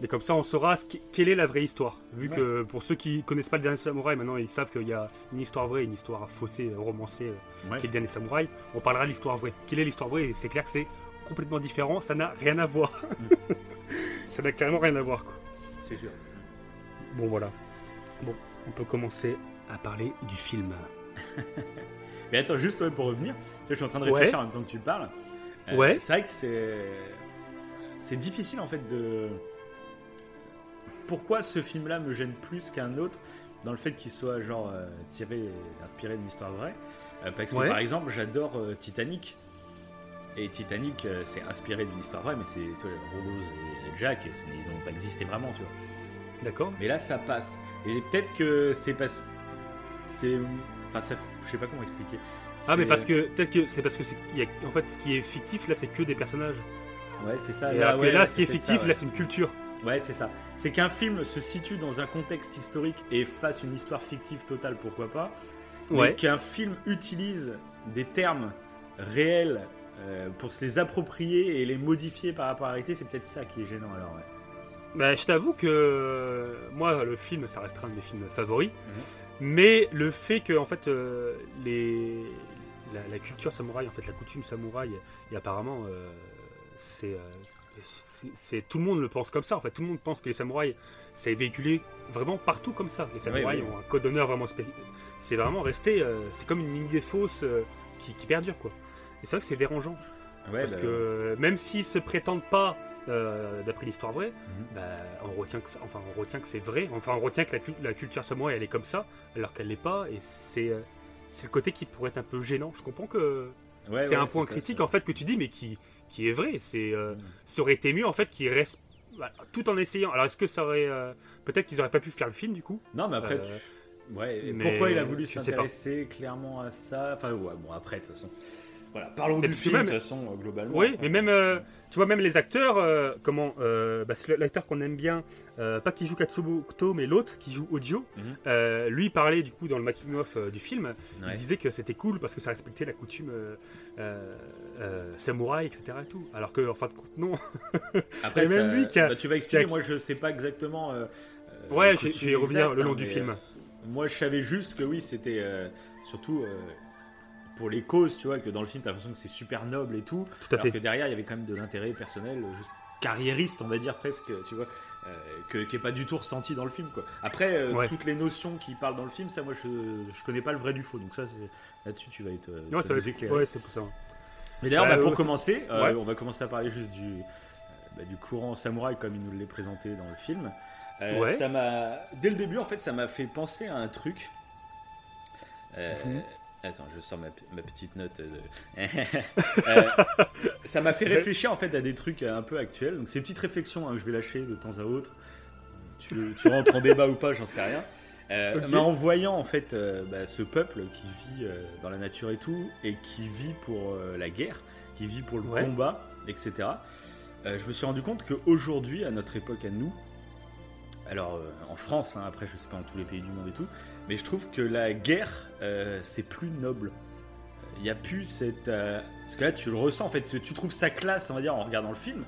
Mais comme ça on saura ce qui, quelle est la vraie histoire. Vu ouais. que pour ceux qui connaissent pas le dernier samouraï, maintenant ils savent qu'il y a une histoire vraie, une histoire faussée, romancée, ouais. qui est le dernier samouraï. On parlera de l'histoire vraie. Quelle est l'histoire vraie ? C'est clair que c'est complètement différent, ça n'a rien à voir. Ça n'a clairement rien à voir quoi. c'est sûr. Bon, voilà. Bon, on peut commencer à parler du film. Mais attends, juste pour revenir, je suis en train de réfléchir en même temps que tu parles. Euh, ouais. C'est vrai que c'est... c'est difficile en fait de... Pourquoi ce film-là me gêne plus qu'un autre dans le fait qu'il soit genre euh, tiré, inspiré d'une histoire vraie euh, parce que ouais. par exemple, j'adore euh, Titanic. Et Titanic, euh, c'est inspiré d'une histoire vraie, mais c'est tu vois, Rose et Jack, ils n'ont pas existé vraiment, tu vois. D'accord. Mais là, ça passe. Et peut-être que c'est pas... c'est... Enfin, ça... je sais pas comment expliquer. C'est... Ah, mais parce que peut-être que c'est parce que c'est... Y a... en fait, ce qui est fictif là, c'est que des personnages. Ouais, c'est ça. Et là, ouais, que là, ouais, ce qui est fictif, ça, ouais. là, c'est une culture. Ouais, c'est ça. C'est qu'un film se situe dans un contexte historique et fasse une histoire fictive totale, pourquoi pas. Ouais. Mais qu'un film utilise des termes réels euh, pour se les approprier et les modifier par rapport à la réalité, c'est peut-être ça qui est gênant alors. Ouais. Bah, je t'avoue que moi, le film, ça restera un de mes films favoris. Mm-hmm. Mais le fait que en fait euh, les la, la culture samouraï, en fait la coutume samouraï, et apparemment euh, c'est, euh, c'est, c'est tout le monde le pense comme ça. En fait, tout le monde pense que les samouraïs, c'est véhiculé vraiment partout comme ça. Les samouraïs oui, oui. ont un code d'honneur vraiment spécifique. C'est vraiment resté, euh, c'est comme une idée fausse euh, qui, qui perdure quoi. Et c'est vrai que c'est dérangeant ouais, parce bah, que même s'ils se prétendent pas Euh, d'après l'histoire vraie, mmh. bah, on retient que ça, enfin on retient que c'est vrai, enfin on retient que la, la culture samouraï elle est comme ça, alors qu'elle l'est pas, et c'est c'est le côté qui pourrait être un peu gênant. Je comprends que ouais, c'est ouais, un point c'est critique ça, c'est... en fait que tu dis, mais qui qui est vrai. C'est euh, mmh. ça aurait été mieux en fait qu'il reste voilà, tout en essayant. Alors est-ce que ça aurait euh, peut-être qu'ils auraient pas pu faire le film du coup. Non, mais après. Euh, tu... Ouais. Et mais pourquoi il a voulu s'intéresser clairement à ça. Enfin ouais, bon après de toute façon. Voilà, parlons mais du film même, de toute façon globalement. Oui, mais même euh, tu vois même les acteurs, euh, comment euh, bah, c'est l'acteur qu'on aime bien, euh, pas qui joue Katsumoto mais l'autre qui joue Ujo. Mm-hmm. Euh, lui parlait du coup dans le making of euh, du film, ouais. il disait que c'était cool parce que ça respectait la coutume euh, euh, euh, samouraï et cetera et tout. Alors que en fin de compte non. Après et même ça, lui qui a, bah, tu vas expliquer. Qui a... Moi je sais pas exactement. Euh, ouais, je vais revenir le long hein, du film. Euh, moi je savais juste que oui c'était euh, surtout. Euh, pour les causes, tu vois, que dans le film t'as l'impression que c'est super noble et tout, tout à alors fait. Que derrière il y avait quand même de l'intérêt personnel, juste carriériste on va dire presque, tu vois, euh, que, qui est pas du tout ressenti dans le film quoi. Après euh, ouais. toutes les notions qui parlent dans le film, ça moi je, je connais pas le vrai du faux, donc ça c'est, là-dessus tu vas être euh, non, ça va éclairé. Ouais, c'est pour ça. Mais d'ailleurs bah, bah, pour ouais, commencer, euh, ouais. on va commencer à parler juste du, euh, bah, du courant samouraï comme il nous l'est présenté dans le film. Euh, ouais. Ça m'a, dès le début en fait, ça m'a fait penser à un truc. Euh, mmh. Attends, je sors ma, ma petite note. De... euh, ça m'a fait réfléchir en fait à des trucs un peu actuels. Donc ces petites réflexions hein, que je vais lâcher de temps à autre. Tu, tu rentres en débat ou pas, j'en sais rien. Euh, okay. Mais en voyant en fait euh, bah, ce peuple qui vit euh, dans la nature et tout, et qui vit pour euh, la guerre, qui vit pour le ouais. combat, et cetera. Euh, je me suis rendu compte qu'aujourd'hui, à notre époque, à nous, alors euh, en France, hein, après je sais pas dans tous les pays du monde et tout. Mais je trouve que la guerre, euh, c'est plus noble. Il n'y a plus cette... Euh, parce que là, tu le ressens, en fait. Tu, tu trouves sa classe, on va dire, en regardant le film.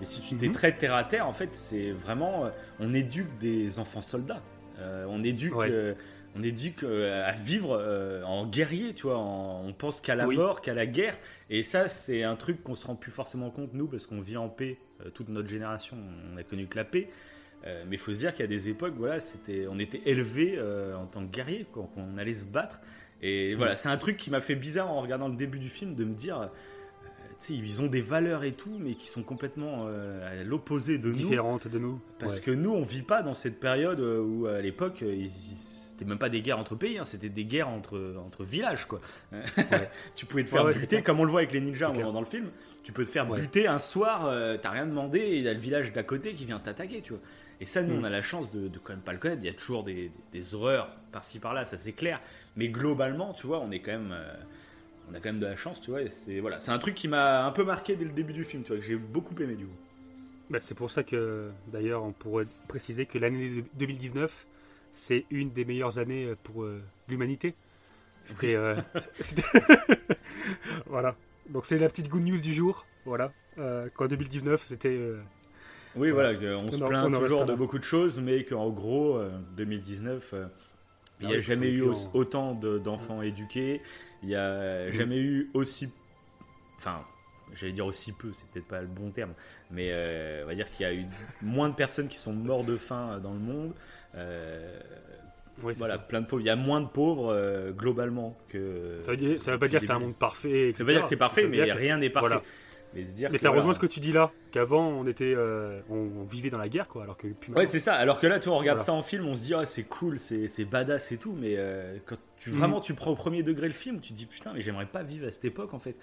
Et si tu t'es mm-hmm. très terre à terre, en fait, c'est vraiment... Euh, on éduque des enfants soldats. Euh, on éduque, ouais. euh, on éduque euh, à vivre euh, en guerrier, tu vois. En, on pense qu'à la oui. mort, qu'à la guerre. Et ça, c'est un truc qu'on ne se rend plus forcément compte, nous, parce qu'on vit en paix. Euh, toute notre génération, on n'a connu que la paix. Euh, mais il faut se dire qu'il y a des époques, voilà, c'était, on était élevés euh, en tant que guerriers, quoi, on allait se battre. Et voilà, c'est un truc qui m'a fait bizarre en regardant le début du film, de me dire, euh, tu sais, ils ont des valeurs et tout, mais qui sont complètement euh, à l'opposé de Différentes nous. Différentes de nous. Parce ouais. que nous, on ne vit pas dans cette période où, à l'époque, ils, c'était même pas des guerres entre pays, hein, c'était des guerres entre, entre villages, quoi. Ouais. Tu pouvais te faire ouais, buter, comme on le voit avec les ninjas dans le film, tu peux te faire ouais. buter un soir, euh, t'as rien demandé, et il y a le village d'à côté qui vient t'attaquer, tu vois. Et ça, nous, on a la chance de, de quand même pas le connaître. Il y a toujours des, des, des horreurs par-ci par-là, ça c'est clair. Mais globalement, tu vois, on est quand même, euh, on a quand même de la chance, tu vois. Et c'est voilà, c'est un truc qui m'a un peu marqué dès le début du film, tu vois, que j'ai beaucoup aimé du coup. Bah, c'est pour ça que, d'ailleurs, on pourrait préciser que l'année deux mille dix-neuf, c'est une des meilleures années pour euh, l'humanité. C'était, euh, c'était... voilà. Donc c'est la petite good news du jour, voilà. Euh, qu'en deux mille dix-neuf, c'était euh... Oui, voilà, on se plaint toujours de beaucoup de choses, mais qu'en gros, deux mille dix-neuf, il n'y a jamais eu autant d'enfants éduqués, il n'y a jamais eu aussi... Enfin, j'allais dire aussi peu, c'est peut-être pas le bon terme, mais euh, on va dire qu'il y a eu moins de personnes qui sont mortes de faim dans le monde. Euh, ouais, voilà, ça. Plein de pauvres. Il y a moins de pauvres euh, globalement que. Ça veut dire, ça veut pas dire que c'est un monde parfait. Ça veut pas dire que c'est parfait, mais que... rien n'est parfait. Voilà. Mais, se dire mais ça voilà. rejoint ce que tu dis là, qu'avant on était, euh, on, on vivait dans la guerre, quoi. Alors que plus ouais, c'est ça. Alors que là, tu on regarde voilà. ça en film, on se dit ah oh, c'est cool, c'est, c'est badass et tout, mais euh, quand tu vraiment mmh. tu prends au premier degré le film, tu te dis putain, mais j'aimerais pas vivre à cette époque en fait,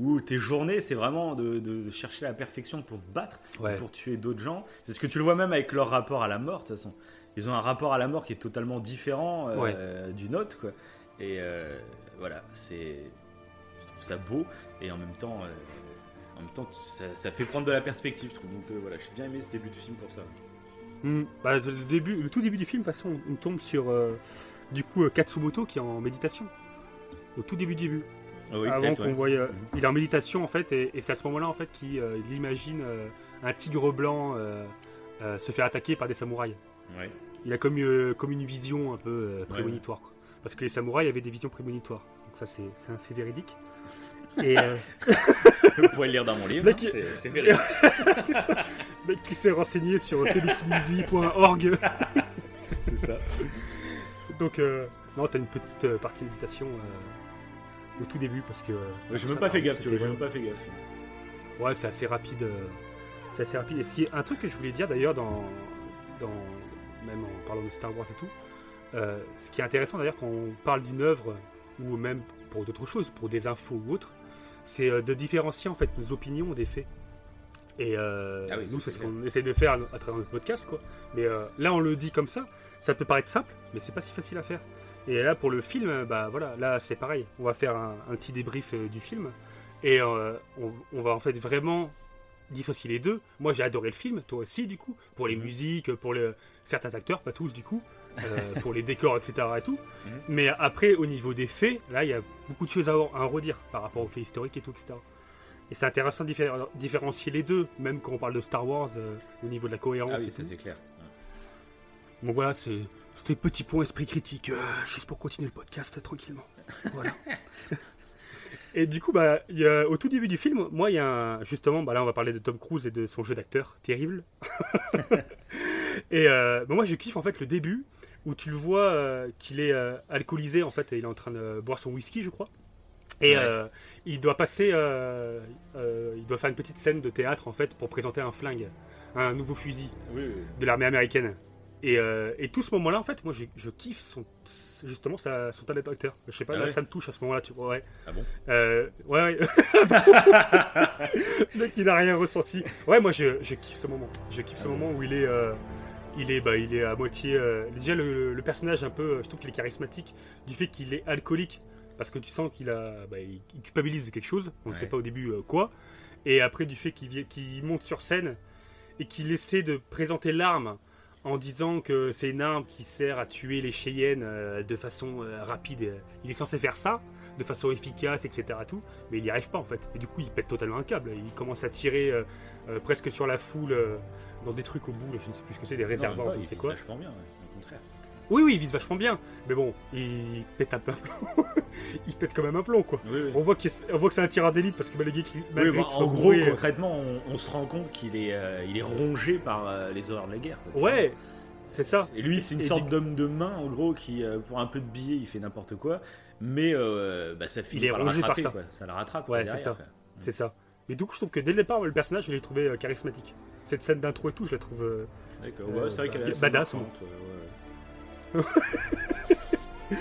où tes journées c'est vraiment de, de chercher la perfection pour te battre, ouais. pour tuer d'autres gens. Parce que tu le vois même avec leur rapport à la mort de toute façon. Ils ont un rapport à la mort qui est totalement différent euh, ouais. euh, du nôtre, quoi. Et euh, voilà, c'est, je trouve ça beau et en même temps. Euh, En même temps, ça, ça fait prendre de la perspective, je trouve. Donc euh, voilà, j'ai bien aimé ce début de film pour ça. Mmh, bah, le, début, le tout début du film, de toute façon, on tombe sur euh, du coup Katsumoto qui est en méditation. Au tout début début. Oh oui, Avant qu'on ouais. voie, euh, mmh. il est en méditation en fait, et, et c'est à ce moment-là en fait qu'il euh, imagine euh, un tigre blanc euh, euh, se faire attaquer par des samouraïs. Ouais. Il a comme, euh, comme une vision un peu euh, prémonitoire, ouais, ouais. quoi. Parce que les samouraïs avaient des visions prémonitoires. Donc ça, c'est, c'est un fait véridique. Et euh... Vous pouvez le lire dans mon livre, hein, qui... c'est, c'est véridique. C'est ça. Le mec qui s'est renseigné sur télékinésie point org. C'est ça. Donc, euh... non, t'as une petite partie méditation euh... au tout début parce que. Euh, j'ai même pas fait gaffe, tu vois. J'ai même pas fait gaffe. Ouais, c'est assez rapide. Euh... C'est assez rapide. Et ce qui est un truc que je voulais dire d'ailleurs, dans... dans même en parlant de Star Wars et tout, euh, ce qui est intéressant d'ailleurs quand on parle d'une œuvre ou même pour d'autres choses, pour des infos ou autres, c'est de différencier en fait nos opinions des faits. Et euh, ah oui, nous, c'est ce qu'on essaie de faire à travers notre podcast, quoi. Mais euh, là, on le dit comme ça, ça peut paraître simple, mais c'est pas si facile à faire. Et là, pour le film, bah voilà, là, c'est pareil. On va faire un, un petit débrief euh, du film, et euh, on, on va en fait vraiment dissocier les deux. Moi, j'ai adoré le film, toi aussi, du coup, pour les mmh. musiques, pour les, certains acteurs, pas tous, du coup. euh, pour les décors, et cetera et tout. Mmh. Mais après, au niveau des faits, là, il y a beaucoup de choses à, à redire par rapport aux faits historiques et tout, et cetera. Et c'est intéressant de diffé- différencier les deux, même quand on parle de Star Wars, euh, au niveau de la cohérence. Ah oui, ça c'est clair. Ouais. Bon voilà, c'est, c'était petit point esprit critique, euh, juste pour continuer le podcast euh, tranquillement. Voilà. Et du coup, bah, y a, au tout début du film, moi, il y a un, justement, bah, là, on va parler de Tom Cruise et de son jeu d'acteur terrible. Et euh, bah, moi, je kiffe en fait le début. Où tu le vois euh, qu'il est euh, alcoolisé en fait, et il est en train de boire son whisky, je crois. Et ouais. euh, il doit passer, euh, euh, il doit faire une petite scène de théâtre en fait pour présenter un flingue, un nouveau fusil oui, oui. de l'armée américaine. Et, euh, et tout ce moment-là, en fait, moi, je, je kiffe son, justement sa, son talent d'acteur. Je sais pas, ah là, ouais. ça me touche à ce moment-là, tu vois. Ouais. Ah bon euh, Ouais. ouais. Le mec, il n'a rien ressenti. Ouais, moi, je, je kiffe ce moment. Je kiffe ah ce bon. moment où il est. Euh, Il est, bah, il est à moitié. Euh, déjà, le, le personnage, un peu, je trouve qu'il est charismatique du fait qu'il est alcoolique. Parce que tu sens qu'il a, bah, il culpabilise de quelque chose. On ne ouais. sait pas au début euh, quoi. Et après, du fait qu'il, qu'il monte sur scène et qu'il essaie de présenter l'arme en disant que c'est une arme qui sert à tuer les Cheyennes euh, de façon euh, rapide. Il est censé faire ça de façon efficace, et cetera. Tout, mais il n'y arrive pas en fait. Et du coup, il pète totalement un câble. Il commence à tirer euh, euh, presque sur la foule. Euh, dans des trucs au bout, je ne sais plus ce que c'est, des réservoirs, non, pas, je ne sais quoi. Il vise vachement bien, au contraire. Oui, oui, il vise vachement bien, mais bon, il pète un peu un plomb. Il pète quand même un plomb, quoi. Oui, oui. On, voit qu'il est, on voit que c'est un tireur d'élite, parce que bah, les gars, qui, malgré oui, bah, en gros, gros concrètement, on, on se rend compte qu'il est, euh, il est rongé par euh, les horreurs de la guerre. Quoi, ouais, quoi. C'est ça. Et lui, c'est une et sorte du... d'homme de main, en gros, qui, euh, pour un peu de billets, il fait n'importe quoi, mais euh, bah, ça finit par le rattraper, par ça. Quoi. Ça le rattrape, ouais, derrière, c'est ça. Quoi. C'est mmh. ça. Mais du coup, je trouve que dès le départ, le personnage, je l'ai trouvé euh, charismatique. Cette scène d'intro et tout, je la trouve euh, D'accord. Ouais, euh, c'est vrai qu'elle est badass. Bon. Ouais, ouais.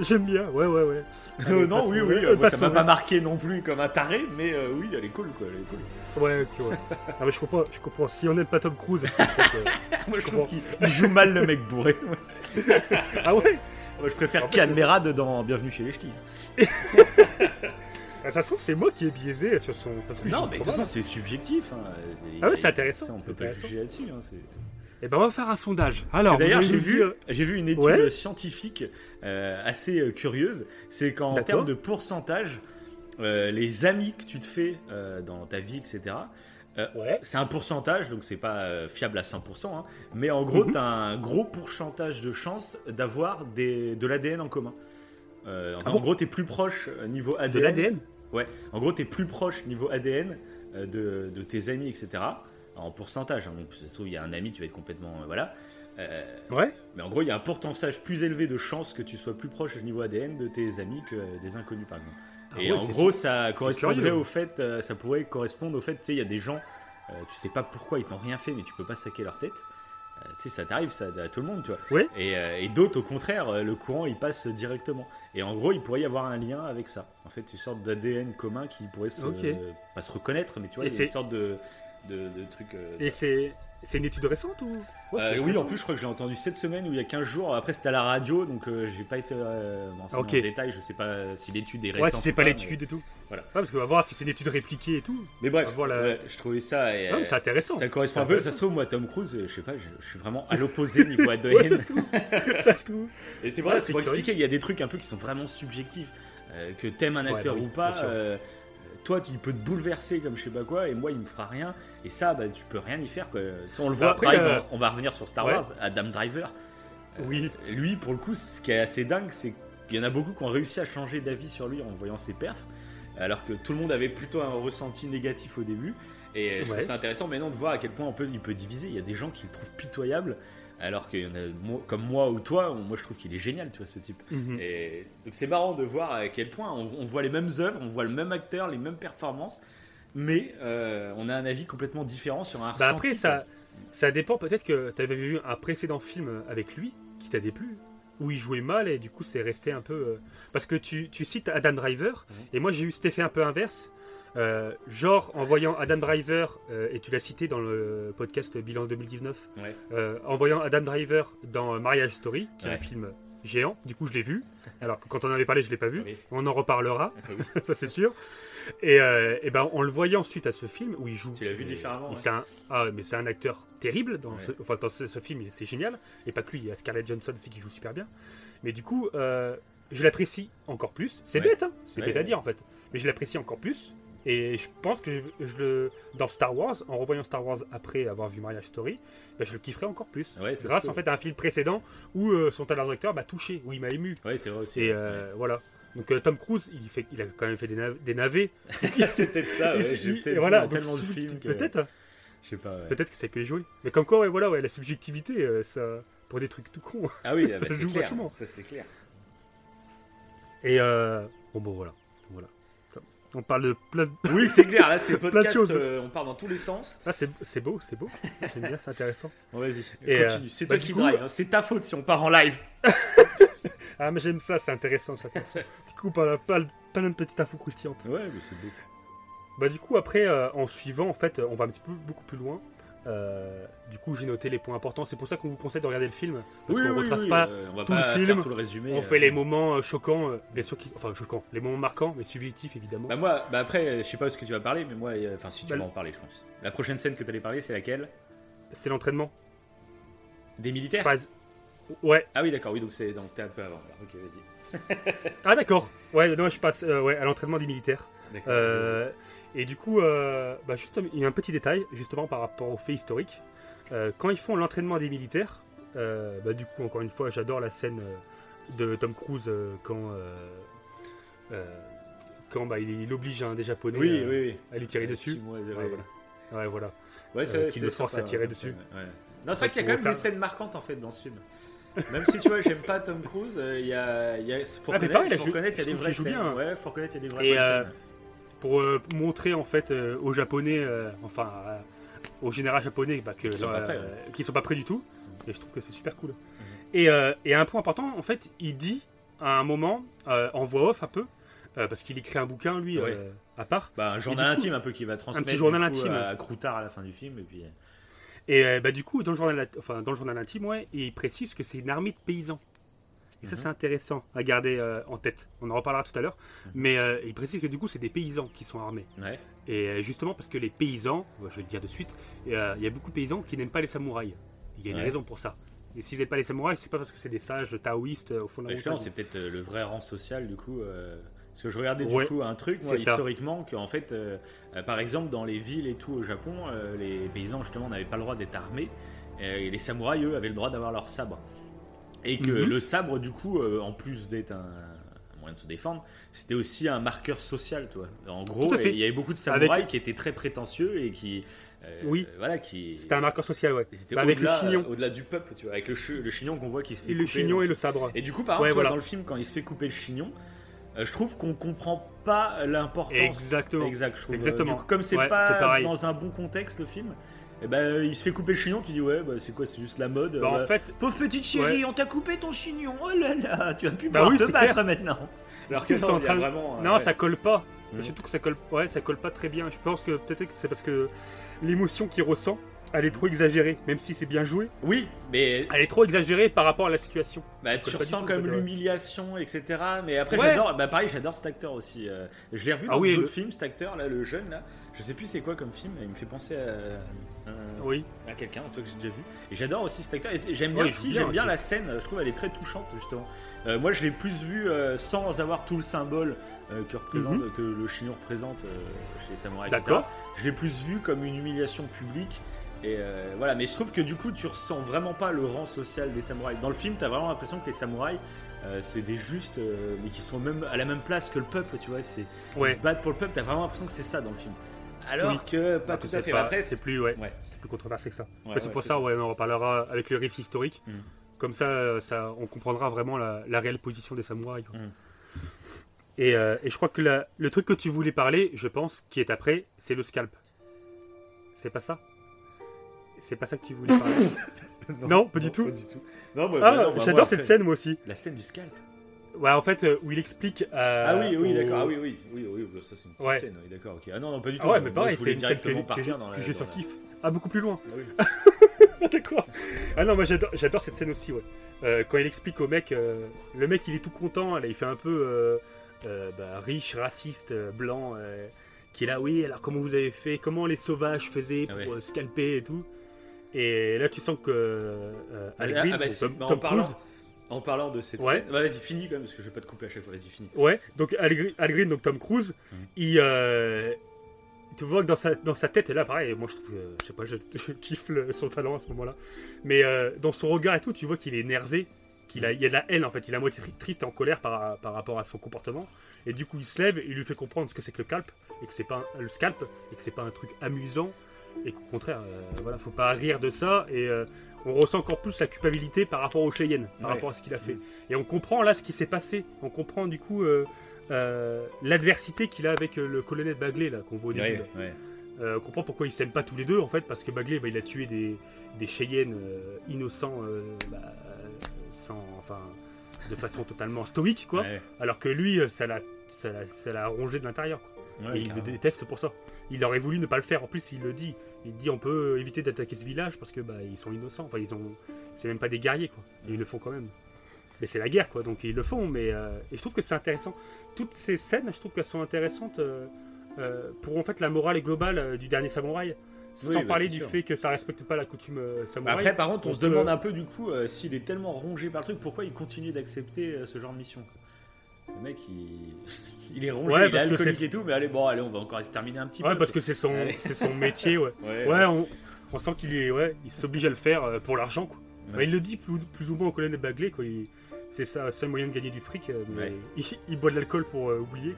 J'aime bien, ouais, ouais, ouais. Ah, euh, non, façon, oui, oui, euh, moi, ça m'a pas marqué non plus comme un taré, mais euh, oui, elle est cool, quoi, elle est cool. Ouais, ok, ouais. Ah, mais je comprends, je comprends. Si on n'aime pas Tom Cruise, je comprends. Que, moi, je, je trouve qu'il joue mal le mec bourré. Ah ouais. Moi, je préfère Calmerade dans Bienvenue chez les Ch'tis. Ça se trouve, c'est moi qui ai biaisé sur son. Parce que non, mais de toute façon, c'est subjectif. Hein. C'est... Ah oui, c'est intéressant. Ça, on peut pas juger là-dessus. Hein, c'est... Eh ben, on va faire un sondage. Alors, d'ailleurs, j'ai vu, euh... j'ai vu une étude ouais. scientifique euh, assez curieuse. C'est qu'en D'accord. termes de pourcentage, euh, les amis que tu te fais euh, dans ta vie, et cetera. Euh, ouais. C'est un pourcentage, donc c'est pas euh, fiable à cent pour cent. Hein, mais en gros, mm-hmm. t'as un gros pourcentage de chance d'avoir des, de l'A D N en commun. Euh, ah en bon gros, t'es plus proche niveau A D N. De l'A D N Ouais, en gros, t'es plus proche niveau A D N euh, de, de tes amis, et cetera. Alors, en pourcentage, hein, donc, sauf il y a un ami, tu vas être complètement... Euh, voilà. Euh, ouais. Mais en gros, il y a un pourcentage plus élevé de chances que tu sois plus proche niveau A D N de tes amis que euh, des inconnus, par exemple. Ah, et ouais, en gros, ça correspondrait au fait, euh, ça pourrait correspondre au fait, tu sais, il y a des gens, euh, tu sais pas pourquoi ils t'ont rien fait, mais tu peux pas saquer leur tête. Euh, tu sais, ça t'arrive, ça à tout le monde, tu vois. Ouais. Et, euh, et d'autres, au contraire, euh, le courant, il passe directement. Et en gros, il pourrait y avoir un lien avec ça. En fait, une sorte d'A D N commun qui pourrait se, okay. euh, pas se reconnaître, mais tu vois, il y a une sorte de, de, de truc. Euh, et de... c'est. C'est une étude récente ou ouais, euh, oui, en plus, je crois que je l'ai entendu cette semaine ou il y a quinze jours. Après, c'était à la radio, donc euh, j'ai pas été euh, en okay. détail. Je sais pas si l'étude est récente. Ouais, si c'est pas, pas l'étude mais... et tout. Voilà. Ouais, parce qu'on va voir si c'est une étude répliquée et tout. Mais bref, la... ouais, je trouvais ça. Et, non, mais c'est intéressant. Ça correspond un peu. Ça se trouve, moi, Tom Cruise, je sais pas, je, je suis vraiment à l'opposé niveau A D N. Ouais, ça se trouve. Ça se trouve. Et c'est vrai, ouais, c'est pour expliquer. Il y a des trucs un peu qui sont vraiment subjectifs. Euh, que t'aimes un acteur ouais, bah oui, ou pas. Euh, toi, tu peux te bouleverser comme je sais pas quoi, et moi, il me fera rien. Et ça, bah, tu peux rien y faire. Quoi. On le voit. Après, pareil, euh... on va revenir sur Star ouais. Wars. Adam Driver. Oui. Euh, lui, pour le coup, ce qui est assez dingue, c'est qu'il y en a beaucoup qui ont réussi à changer d'avis sur lui en voyant ses perfs, alors que tout le monde avait plutôt un ressenti négatif au début. Et je ouais. trouve ça intéressant maintenant de voir à quel point on peut, il peut diviser. Il y a des gens qui le trouvent pitoyable. Alors qu'il y en a comme moi ou toi, moi je trouve qu'il est génial, tu vois, ce type. Mmh. Et donc c'est marrant de voir à quel point on, on voit les mêmes œuvres, on voit le même acteur, les mêmes performances, mais euh, on a un avis complètement différent sur un bah ressenti. Après, ça, ça dépend, peut-être que tu avais vu un précédent film avec lui qui t'a déplu, où il jouait mal et du coup c'est resté un peu. Euh, parce que tu, tu cites Adam Driver, mmh. et moi j'ai eu cet effet un peu inverse. Euh, genre en voyant Adam Driver euh, et tu l'as cité dans le podcast Bilan deux mille dix-neuf ouais. euh, en voyant Adam Driver dans Marriage Story qui ouais. est un film géant, du coup je l'ai vu alors que quand on en avait parlé je ne l'ai pas vu, oui. on en reparlera, oui. ça c'est sûr et, euh, et ben, en le voyant suite à ce film où il joue, tu l'as vu et, différemment ouais. c'est, un, ah, mais c'est un acteur terrible dans, ouais. ce, enfin, dans ce, ce film, c'est génial et pas que lui, il y a Scarlett Johansson aussi qui joue super bien mais du coup euh, je l'apprécie encore plus, c'est ouais. bête hein c'est ouais, bête ouais. à dire en fait, mais je l'apprécie encore plus. Et je pense que je, je le, dans Star Wars, en revoyant Star Wars après avoir vu Marriage Story, bah je le kifferais encore plus. Ouais, grâce cool. en fait à un film précédent où euh, son talent d'acteur m'a touché, où il m'a ému. Ouais, c'est vrai aussi. Et euh, ouais. voilà. Donc euh, Tom Cruise, il, fait, il a quand même fait des, nav- des navets. C'est peut-être ça. Ouais, j'ai peut-être et voilà. Donc, de films que... Peut-être. Je sais pas. Ouais. Peut-être que ça peut les jouer. Mais comme quoi, ouais, voilà, ouais, la subjectivité, euh, ça, pour des trucs tout cons. Ah oui, ça bah, joue clair, vachement. Ça c'est clair. Et euh, bon, bon, voilà, voilà. On parle de plein de... Oui, c'est clair, là, c'est podcast, euh, on part dans tous les sens. Ah, c'est, c'est beau, c'est beau. J'aime bien, c'est intéressant. Bon, vas-y, et continue. Euh, c'est bah, toi qui coup, drive, hein. C'est ta faute si on part en live. Ah, mais j'aime ça, c'est intéressant, ça. Du coup, pas, pas, pas une petite info croustillante. Ouais, mais c'est beau. Bah, du coup, après, euh, en suivant, en fait, on va un petit peu beaucoup plus loin. Euh, du coup, j'ai noté les points importants. C'est pour ça qu'on vous conseille de regarder le film. Parce oui, qu'on ne oui, retrace oui. pas euh, tout pas le film. Tout le résumé, on euh... fait les moments choquants, euh, bien sûr, qui... enfin choquants, les moments marquants, mais subjectifs évidemment. Bah moi, bah après, je sais pas ce que tu vas parler, mais moi, euh, enfin si tu bah, vas en parler, je pense. La prochaine scène que tu allais parler, c'est laquelle ? C'est l'entraînement. Des militaires ? Pas... Ouais. Ah oui, d'accord. Oui, donc c'est donc t'es un peu avant. Alors, ok, vas-y. Ah d'accord. Ouais, non, je passe. Euh, ouais, à l'entraînement des militaires. D'accord. Euh... Vas-y, vas-y. Et du coup, euh, bah juste, il y a un petit détail justement par rapport aux faits historiques. Euh, quand ils font l'entraînement des militaires, euh, bah du coup, encore une fois, j'adore la scène de Tom Cruise quand, euh, euh, quand bah, il, il oblige un des Japonais oui, euh, oui, oui. à lui tirer ouais, dessus. Mois, ouais, ouais, voilà. Ouais, voilà. Ouais, c'est, euh, qui c'est, le force à tirer ouais, dessus. Ouais, ouais. Non, c'est vrai qu'il y a quand même faire... des scènes marquantes en fait dans ce film. Même si tu vois, j'aime pas Tom Cruise, il euh, y a, y a faut ah, reconnaître, il faut reconnaître, il y a des vraies scènes. Ouais, faut reconnaître, il y a des vraies scènes. Pour euh, montrer en fait euh, aux Japonais, euh, enfin euh, aux généraux japonais, bah, que, qui sont, euh, prêts, ouais. euh, qui sont pas prêts du tout. Mmh. Et je trouve que c'est super cool. Mmh. Et, euh, et un point important, en fait, il dit à un moment euh, en voix off un peu, euh, parce qu'il écrit un bouquin lui ouais. euh, à part. Bah, un journal intime un peu qui va transmettre. Un petit journal coup, intime à Croutard à la fin du film et puis. Et euh, bah du coup dans le journal, enfin dans le journal intime, ouais, il précise que c'est une armée de paysans. Et ça, mmh. c'est intéressant à garder euh, en tête. On en reparlera tout à l'heure. Mmh. Mais euh, il précise que du coup, c'est des paysans qui sont armés. Ouais. Et euh, justement, parce que les paysans, je vais le dire de suite, il euh, y a beaucoup de paysans qui n'aiment pas les samouraïs. Il y a une ouais. raison pour ça. Et s'ils n'aiment pas les samouraïs, c'est pas parce que c'est des sages taoïstes euh, au fond de la montagne. C'est peut-être euh, le vrai rang social, du coup. Euh, parce que je regardais du ouais. coup un truc, moi, historiquement, qu'en fait, euh, euh, par exemple, dans les villes et tout au Japon, euh, les paysans, justement, n'avaient pas le droit d'être armés. Et les samouraïs, eux, avaient le droit d'avoir leur sabre. Et que mmh. le sabre, du coup, euh, en plus d'être un, un moyen de se défendre, c'était aussi un marqueur social, tu vois. En gros, il y avait beaucoup de samouraïs avec... qui étaient très prétentieux et qui... Euh, oui, euh, voilà, qui... c'était un marqueur social, ouais. Bah, avec le chignon. Euh, au-delà du peuple, tu vois, avec le, che- le chignon qu'on voit qui se fait et couper. Le chignon et le sabre. Et du coup, par exemple, ouais, voilà. Dans le film, quand il se fait couper le chignon, euh, je trouve qu'on comprend pas l'importance. Exactement. Exact, je trouve, Exactement. Euh, du coup, comme c'est ouais, pas c'est dans un bon contexte, le film... Et ben, il se fait couper le chignon, tu dis ouais, bah, c'est quoi, c'est juste la mode. Bah, bah, en fait, pauvre petite chérie, ouais. on t'a coupé ton chignon, oh là là, tu vas plus pouvoir bah oui, te battre clair. maintenant. Alors que, que non, en train... vraiment, non ouais. ça colle pas. Mmh. Surtout que ça colle, ouais, ça colle pas très bien. Je pense que peut-être que c'est parce que l'émotion qu'il ressent, elle est trop exagérée, même si c'est bien joué. Oui, mais elle est trop exagérée par rapport à la situation. Bah, tu ressens comme l'humiliation, et cetera. Mais après, ouais. j'adore. Bah, pareil, j'adore cet acteur aussi. Je l'ai revu dans ah, oui, d'autres le... films, cet acteur là, le jeune là. Je sais plus c'est quoi comme film. Il me fait penser à. Oui, à quelqu'un, toi que j'ai déjà vu. Et j'adore aussi cet acteur. Et j'aime bien, ouais, aussi, bien j'aime aussi. bien la scène. Je trouve elle est très touchante justement. Euh, moi, je l'ai plus vu euh, sans avoir tout le symbole euh, que représente, mm-hmm. que le chignon représente euh, chez les samouraïs. D'accord. et cetera. Je l'ai plus vu comme une humiliation publique. Et euh, voilà. Mais je trouve que du coup, tu ressens vraiment pas le rang social des samouraïs. Dans le film, t'as vraiment l'impression que les samouraïs, euh, c'est des justes, euh, mais qui sont même à la même place que le peuple. Tu vois, c'est ouais. ils se battent pour le peuple. T'as vraiment l'impression que c'est ça dans le film. Alors oui. que pas bah, tout à fait. Pas, Après, c'est, c'est plus, ouais, ouais. c'est plus controversé que ça. Ouais, ouais, c'est pour c'est ça, ça. Ouais, on en reparlera avec le récit historique. Mm. Comme ça, ça, on comprendra vraiment la, la réelle position des samouraïs. Mm. Et, euh, et je crois que la, le truc que tu voulais parler, je pense, qui est après, c'est le scalp. C'est pas ça. C'est pas ça que tu voulais parler. non, non, pas du non, tout. Pas du tout. Non, bah, ah, bah, non, bah, j'adore moi, cette après, scène, moi aussi. La scène du scalp. Ouais, en fait, où il explique. Euh, ah oui, oui, d'accord. Au... Ah oui, oui, oui, oui, ça c'est une petite ouais. scène. Oui, d'accord, ok. Ah non, non, pas du tout. Ah ouais, mais pareil, moi, c'est une scène que, que, dans que la, je surkiffe. La... Ah, beaucoup plus loin. Ah oui. d'accord. Ah non, moi j'adore, j'adore cette scène aussi, ouais. Euh, quand il explique au mec, euh, le mec il est tout content, là, il fait un peu euh, euh, bah, riche, raciste, blanc, euh, qui est là, oui, alors comment vous avez fait, comment les sauvages faisaient pour ah ouais. euh, scalper et tout. Et là, tu sens que. Euh, Algren, ah bah, Tom, bah, Tom Cruise. En parlant de cette ouais. scène, bah, vas-y finis quand même parce que je vais pas te couper à chaque fois, vas-y finis. Ouais, donc Algren, donc Tom Cruise, mmh. il, euh, tu vois que dans sa dans sa tête, et là pareil, moi je trouve, euh, je sais pas, je, je kiffe le, son talent à ce moment-là, mais euh, dans son regard et tout, tu vois qu'il est énervé, qu'il a, il y a de la haine en fait, il est à moitié triste et en colère par par rapport à son comportement, et du coup il se lève, il lui fait comprendre ce que c'est que le scalp, et que c'est pas un, le scalp, et que c'est pas un truc amusant, et qu'au contraire, euh, voilà, faut pas rire de ça et euh, on ressent encore plus la culpabilité par rapport au Cheyenne, par ouais. rapport à ce qu'il a fait. Mmh. Et on comprend là ce qui s'est passé. On comprend du coup euh, euh, l'adversité qu'il a avec euh, le colonel Bagley, là, qu'on voit au début. Ouais, ouais. Euh, on comprend pourquoi ils ne s'aiment pas tous les deux, en fait, parce que Bagley, bah, il a tué des, des Cheyennes euh, innocents, euh, bah, sans, enfin, de façon totalement stoïque, quoi. Ouais. Alors que lui, ça l'a, ça l'a, ça l'a rongé de l'intérieur, quoi. Ouais, et il le déteste pour ça. Il aurait voulu ne pas le faire. En plus, il le dit. Il dit on peut éviter d'attaquer ce village parce que bah ils sont innocents. Enfin, ils ont. C'est même pas des guerriers quoi. Et ils le font quand même. Mais c'est la guerre quoi. Donc ils le font. Mais euh... et je trouve que c'est intéressant. Toutes ces scènes, je trouve qu'elles sont intéressantes euh... Euh, pour en fait la morale globale euh, du dernier samouraï. Sans oui, bah, parler du sûr. fait que ça respecte pas la coutume euh, samouraï. Après, par contre, on se demande euh... un peu du coup euh, s'il est tellement rongé par le truc, pourquoi il continue d'accepter euh, ce genre de mission. Quoi. Le mec, il, il est rongé, ouais, il est alcoolique et tout, mais allez, bon, allez, on va encore se terminer un petit ouais, peu. Ouais, parce que c'est son, c'est son métier, ouais. Ouais, ouais, ouais. On, on sent qu'il est, ouais, il s'oblige à le faire pour l'argent, quoi. Ouais. Bah, il le dit plus, plus ou moins au colonel Bagley, quoi. Il, c'est sa seul moyen de gagner du fric, mais ouais. il, il boit de l'alcool pour euh, oublier.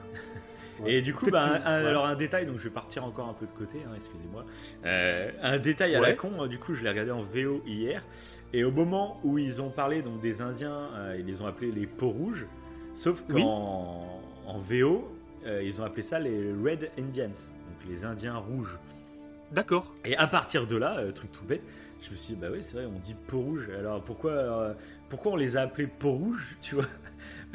Ouais. Et du coup, bah, un, un, ouais. alors un détail, donc je vais partir encore un peu de côté, hein, excusez-moi. Euh, un détail à ouais. la con, du coup, je l'ai regardé en V O hier, et au moment où ils ont parlé donc, des Indiens, euh, ils les ont appelés les peaux rouges. Sauf qu'en oui. en V O, euh, ils ont appelé ça les Red Indians, donc les Indiens rouges. D'accord. Et à partir de là, euh, truc tout bête, je me suis dit, bah oui, c'est vrai, on dit peau rouge. Alors pourquoi, euh, pourquoi on les a appelés peau rouge, tu vois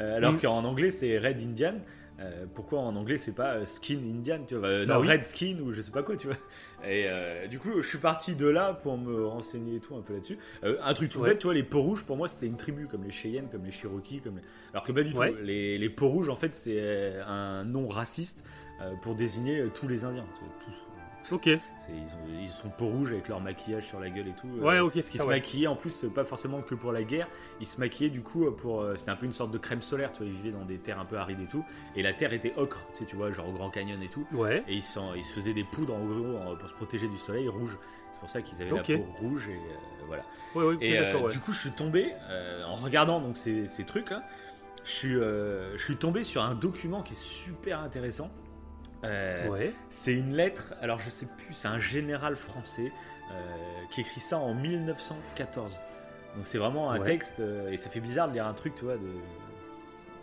euh, Alors mm. qu'en anglais, c'est Red Indian. Euh, pourquoi en anglais, c'est pas euh, Skin Indian, tu vois euh, bah, Non, oui. Red Skin ou je sais pas quoi, tu vois Et euh, du coup, je suis parti de là pour me renseigner et tout un peu là-dessus. Euh, un truc tout ouais. bête, tu vois, les peaux rouges, pour moi, c'était une tribu, comme les Cheyennes, comme les Cherokees, comme les... alors que pas bah, du ouais. tout. Les, les peaux rouges, en fait, c'est un nom raciste euh, pour désigner tous les Indiens. Tu vois, tous. Ok. C'est, ils, ont, ils sont peaux rouges avec leur maquillage sur la gueule et tout. Ouais, euh, ok. Parce qu'ils se ouais. maquillaient, en plus, pas forcément que pour la guerre. Ils se maquillaient, du coup, pour. Euh, c'était un peu une sorte de crème solaire, tu vois. Ils vivaient dans des terres un peu arides et tout. Et la terre était ocre, tu sais, tu vois, genre au Grand Canyon et tout. Ouais. Et ils, ils se faisaient des poudres, en gros, pour se protéger du soleil rouge. C'est pour ça qu'ils avaient okay. la peau rouge et euh, voilà. Ouais, ouais, et euh, ouais. du coup, je suis tombé, euh, en regardant donc ces, ces trucs, hein. je suis, euh, je suis tombé sur un document qui est super intéressant. Euh, ouais. C'est une lettre, alors je sais plus, c'est un général français euh, qui écrit ça en mille neuf cent quatorze. Donc c'est vraiment un ouais. texte, euh, et ça fait bizarre de lire un truc, tu vois, de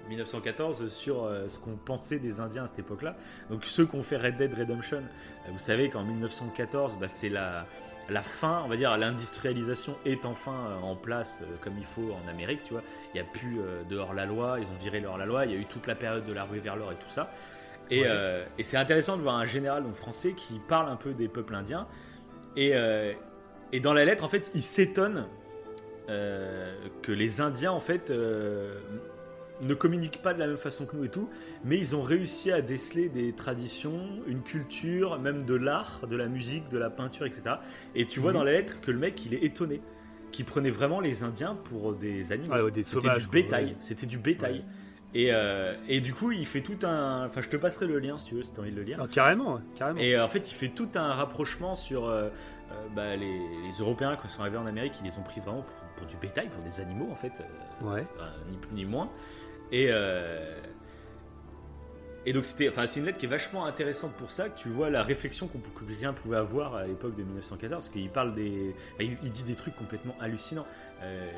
mille neuf cent quatorze sur euh, ce qu'on pensait des Indiens à cette époque-là. Donc ceux qui ont fait Red Dead Redemption, euh, vous savez qu'en mille neuf cent quatorze, bah, c'est la, la fin, on va dire, l'industrialisation est enfin euh, en place euh, comme il faut en Amérique, tu vois. Il n'y a plus euh, de hors-la-loi, ils ont viré le hors-la-loi, il y a eu toute la période de la ruée vers l'or et tout ça. Et, ouais. euh, et c'est intéressant de voir un général donc, français qui parle un peu des peuples indiens. Et, euh, et dans la lettre, en fait, il s'étonne euh, que les Indiens, en fait, euh, ne communiquent pas de la même façon que nous et tout, mais ils ont réussi à déceler des traditions, une culture, même de l'art, de la musique, de la peinture, et cetera. Et tu vois mmh. dans la lettre que le mec, il est étonné, qu'il prenait vraiment les Indiens pour des animaux. Ah ouais, des sauvages, c'était du bétail. Ouais. C'était du bétail. Ouais. Et, euh, et du coup, il fait tout un... Enfin, je te passerai le lien si tu veux, si tu as envie de le lire. Ah, carrément, carrément. Et euh, en fait, il fait tout un rapprochement sur euh, euh, bah, les, les Européens qui sont arrivés en Amérique, ils les ont pris vraiment pour, pour du bétail, pour des animaux, en fait. Euh, ouais. Enfin, ni plus ni moins. Et, euh, et donc, c'était, enfin, c'est une lettre qui est vachement intéressante pour ça, que tu vois la réflexion qu'on, que quelqu'un pouvait avoir à l'époque de mille neuf cent quatorze, parce qu'il parle des... Enfin, il, il dit des trucs complètement hallucinants. Euh,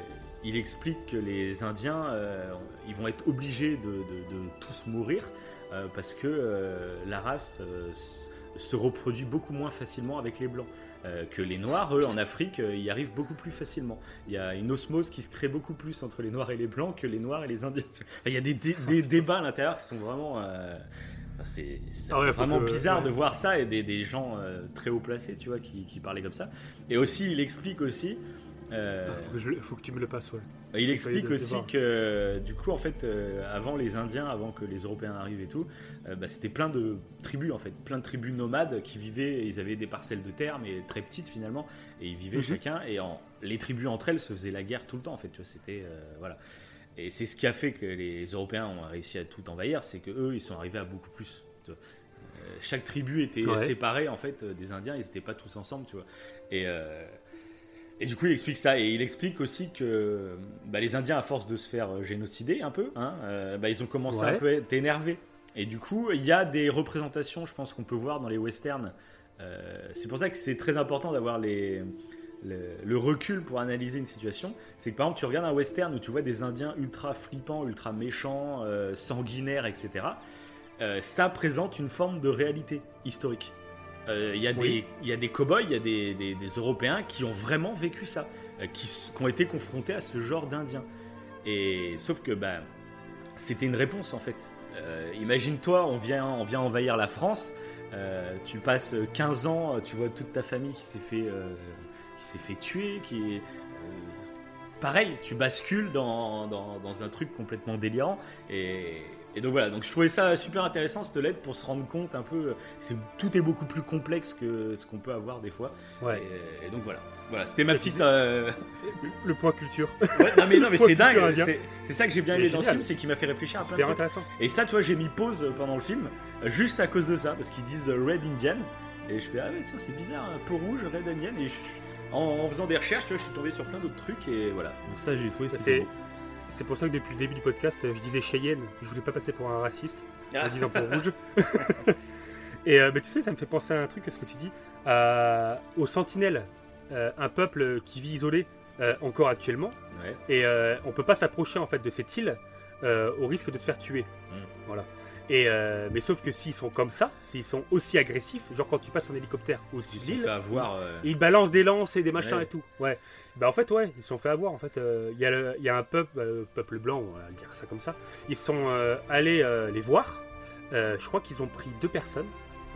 il explique que les Indiens euh, ils vont être obligés de, de, de tous mourir euh, parce que euh, la race euh, se reproduit beaucoup moins facilement avec les blancs euh, que les noirs, eux en Afrique euh, y arrivent beaucoup plus facilement, il y a une osmose qui se crée beaucoup plus entre les noirs et les blancs que les noirs et les indiens. Il y a des, des, des débats à l'intérieur qui sont vraiment euh, enfin, c'est, c'est ah ouais, vraiment que, bizarre ouais. de voir ça, et des, des gens euh, très haut placés, tu vois, qui, qui parlaient comme ça. Et aussi il explique aussi Euh, il faut que, je, faut que tu me le passes. Ouais. Il explique de, aussi de que du coup en fait euh, avant les Indiens, avant que les Européens arrivent et tout, euh, bah, c'était plein de tribus en fait, plein de tribus nomades qui vivaient. Ils avaient des parcelles de terre mais très petites finalement, et ils vivaient mm-hmm. chacun. Et en, les tribus entre elles se faisaient la guerre tout le temps en fait. Tu vois, c'était euh, voilà. Et c'est ce qui a fait que les Européens ont réussi à tout envahir, c'est que eux ils sont arrivés à beaucoup plus. Tu vois. Euh, chaque tribu était ouais. séparée en fait des Indiens, ils n'étaient pas tous ensemble, tu vois. Et euh, Et du coup, il explique ça. Et il explique aussi que bah, les Indiens, à force de se faire génocider un peu, hein, euh, bah, ils ont commencé ouais. un peu à être énervés. Et du coup, il y a des représentations, je pense, qu'on peut voir dans les westerns. Euh, c'est pour ça que c'est très important d'avoir les, le, le recul pour analyser une situation. C'est que, par exemple, tu regardes un western où tu vois des Indiens ultra flippants, ultra méchants, euh, sanguinaires, et cetera. Euh, ça présente une forme de réalité historique. Il euh, y, oui. y a des cow-boys, il y a des, des, des Européens qui ont vraiment vécu ça, euh, qui, qui ont été confrontés à ce genre d'Indiens. Et sauf que bah, c'était une réponse en fait. Euh, imagine-toi, on vient, on vient envahir la France, euh, tu passes quinze ans, tu vois toute ta famille qui s'est fait, euh, qui s'est fait tuer, qui... Euh, pareil, tu bascules dans, dans, dans un truc complètement délirant. Et... Et donc voilà, donc je trouvais ça super intéressant cette lettre pour se rendre compte un peu, c'est, tout est beaucoup plus complexe que ce qu'on peut avoir des fois. Ouais. Et, et donc voilà, voilà, c'était ma petite euh... le point culture. Ouais, non mais non mais c'est dingue, c'est, c'est ça que j'ai bien aimé dans le film, c'est qu'il m'a fait réfléchir à plein de trucs. Intéressant. Et ça, tu vois, j'ai mis pause pendant le film juste à cause de ça, parce qu'ils disent Red Indian et je fais ah ouais ça c'est bizarre, hein, peau rouge, Red Indian, et je, en, en faisant des recherches, tu vois, je suis tombé sur plein d'autres trucs et voilà. Donc ça j'ai trouvé ça c'est beau. C'est pour ça que depuis le début du podcast, je disais Cheyenne. Je voulais pas passer pour un raciste en disant pour rouge. Et euh, mais tu sais, ça me fait penser à un truc, à ce que tu dis, euh, aux Sentinelles, euh, un peuple qui vit isolé euh, encore actuellement. Ouais. Et euh, on peut pas s'approcher en fait de cette île euh, au risque de se faire tuer. Mmh. Voilà. Et euh, mais sauf que s'ils sont comme ça, s'ils sont aussi agressifs, genre quand tu passes en hélicoptère au-dessus de l'île, euh... ils balancent des lances et des machins ouais. et tout. Ouais. Bah en fait ouais, ils se sont fait avoir. En fait, il euh, y a il y a un peuple euh, peuple blanc, on va dire ça comme ça. Ils sont euh, allés euh, les voir. Euh, je crois qu'ils ont pris deux personnes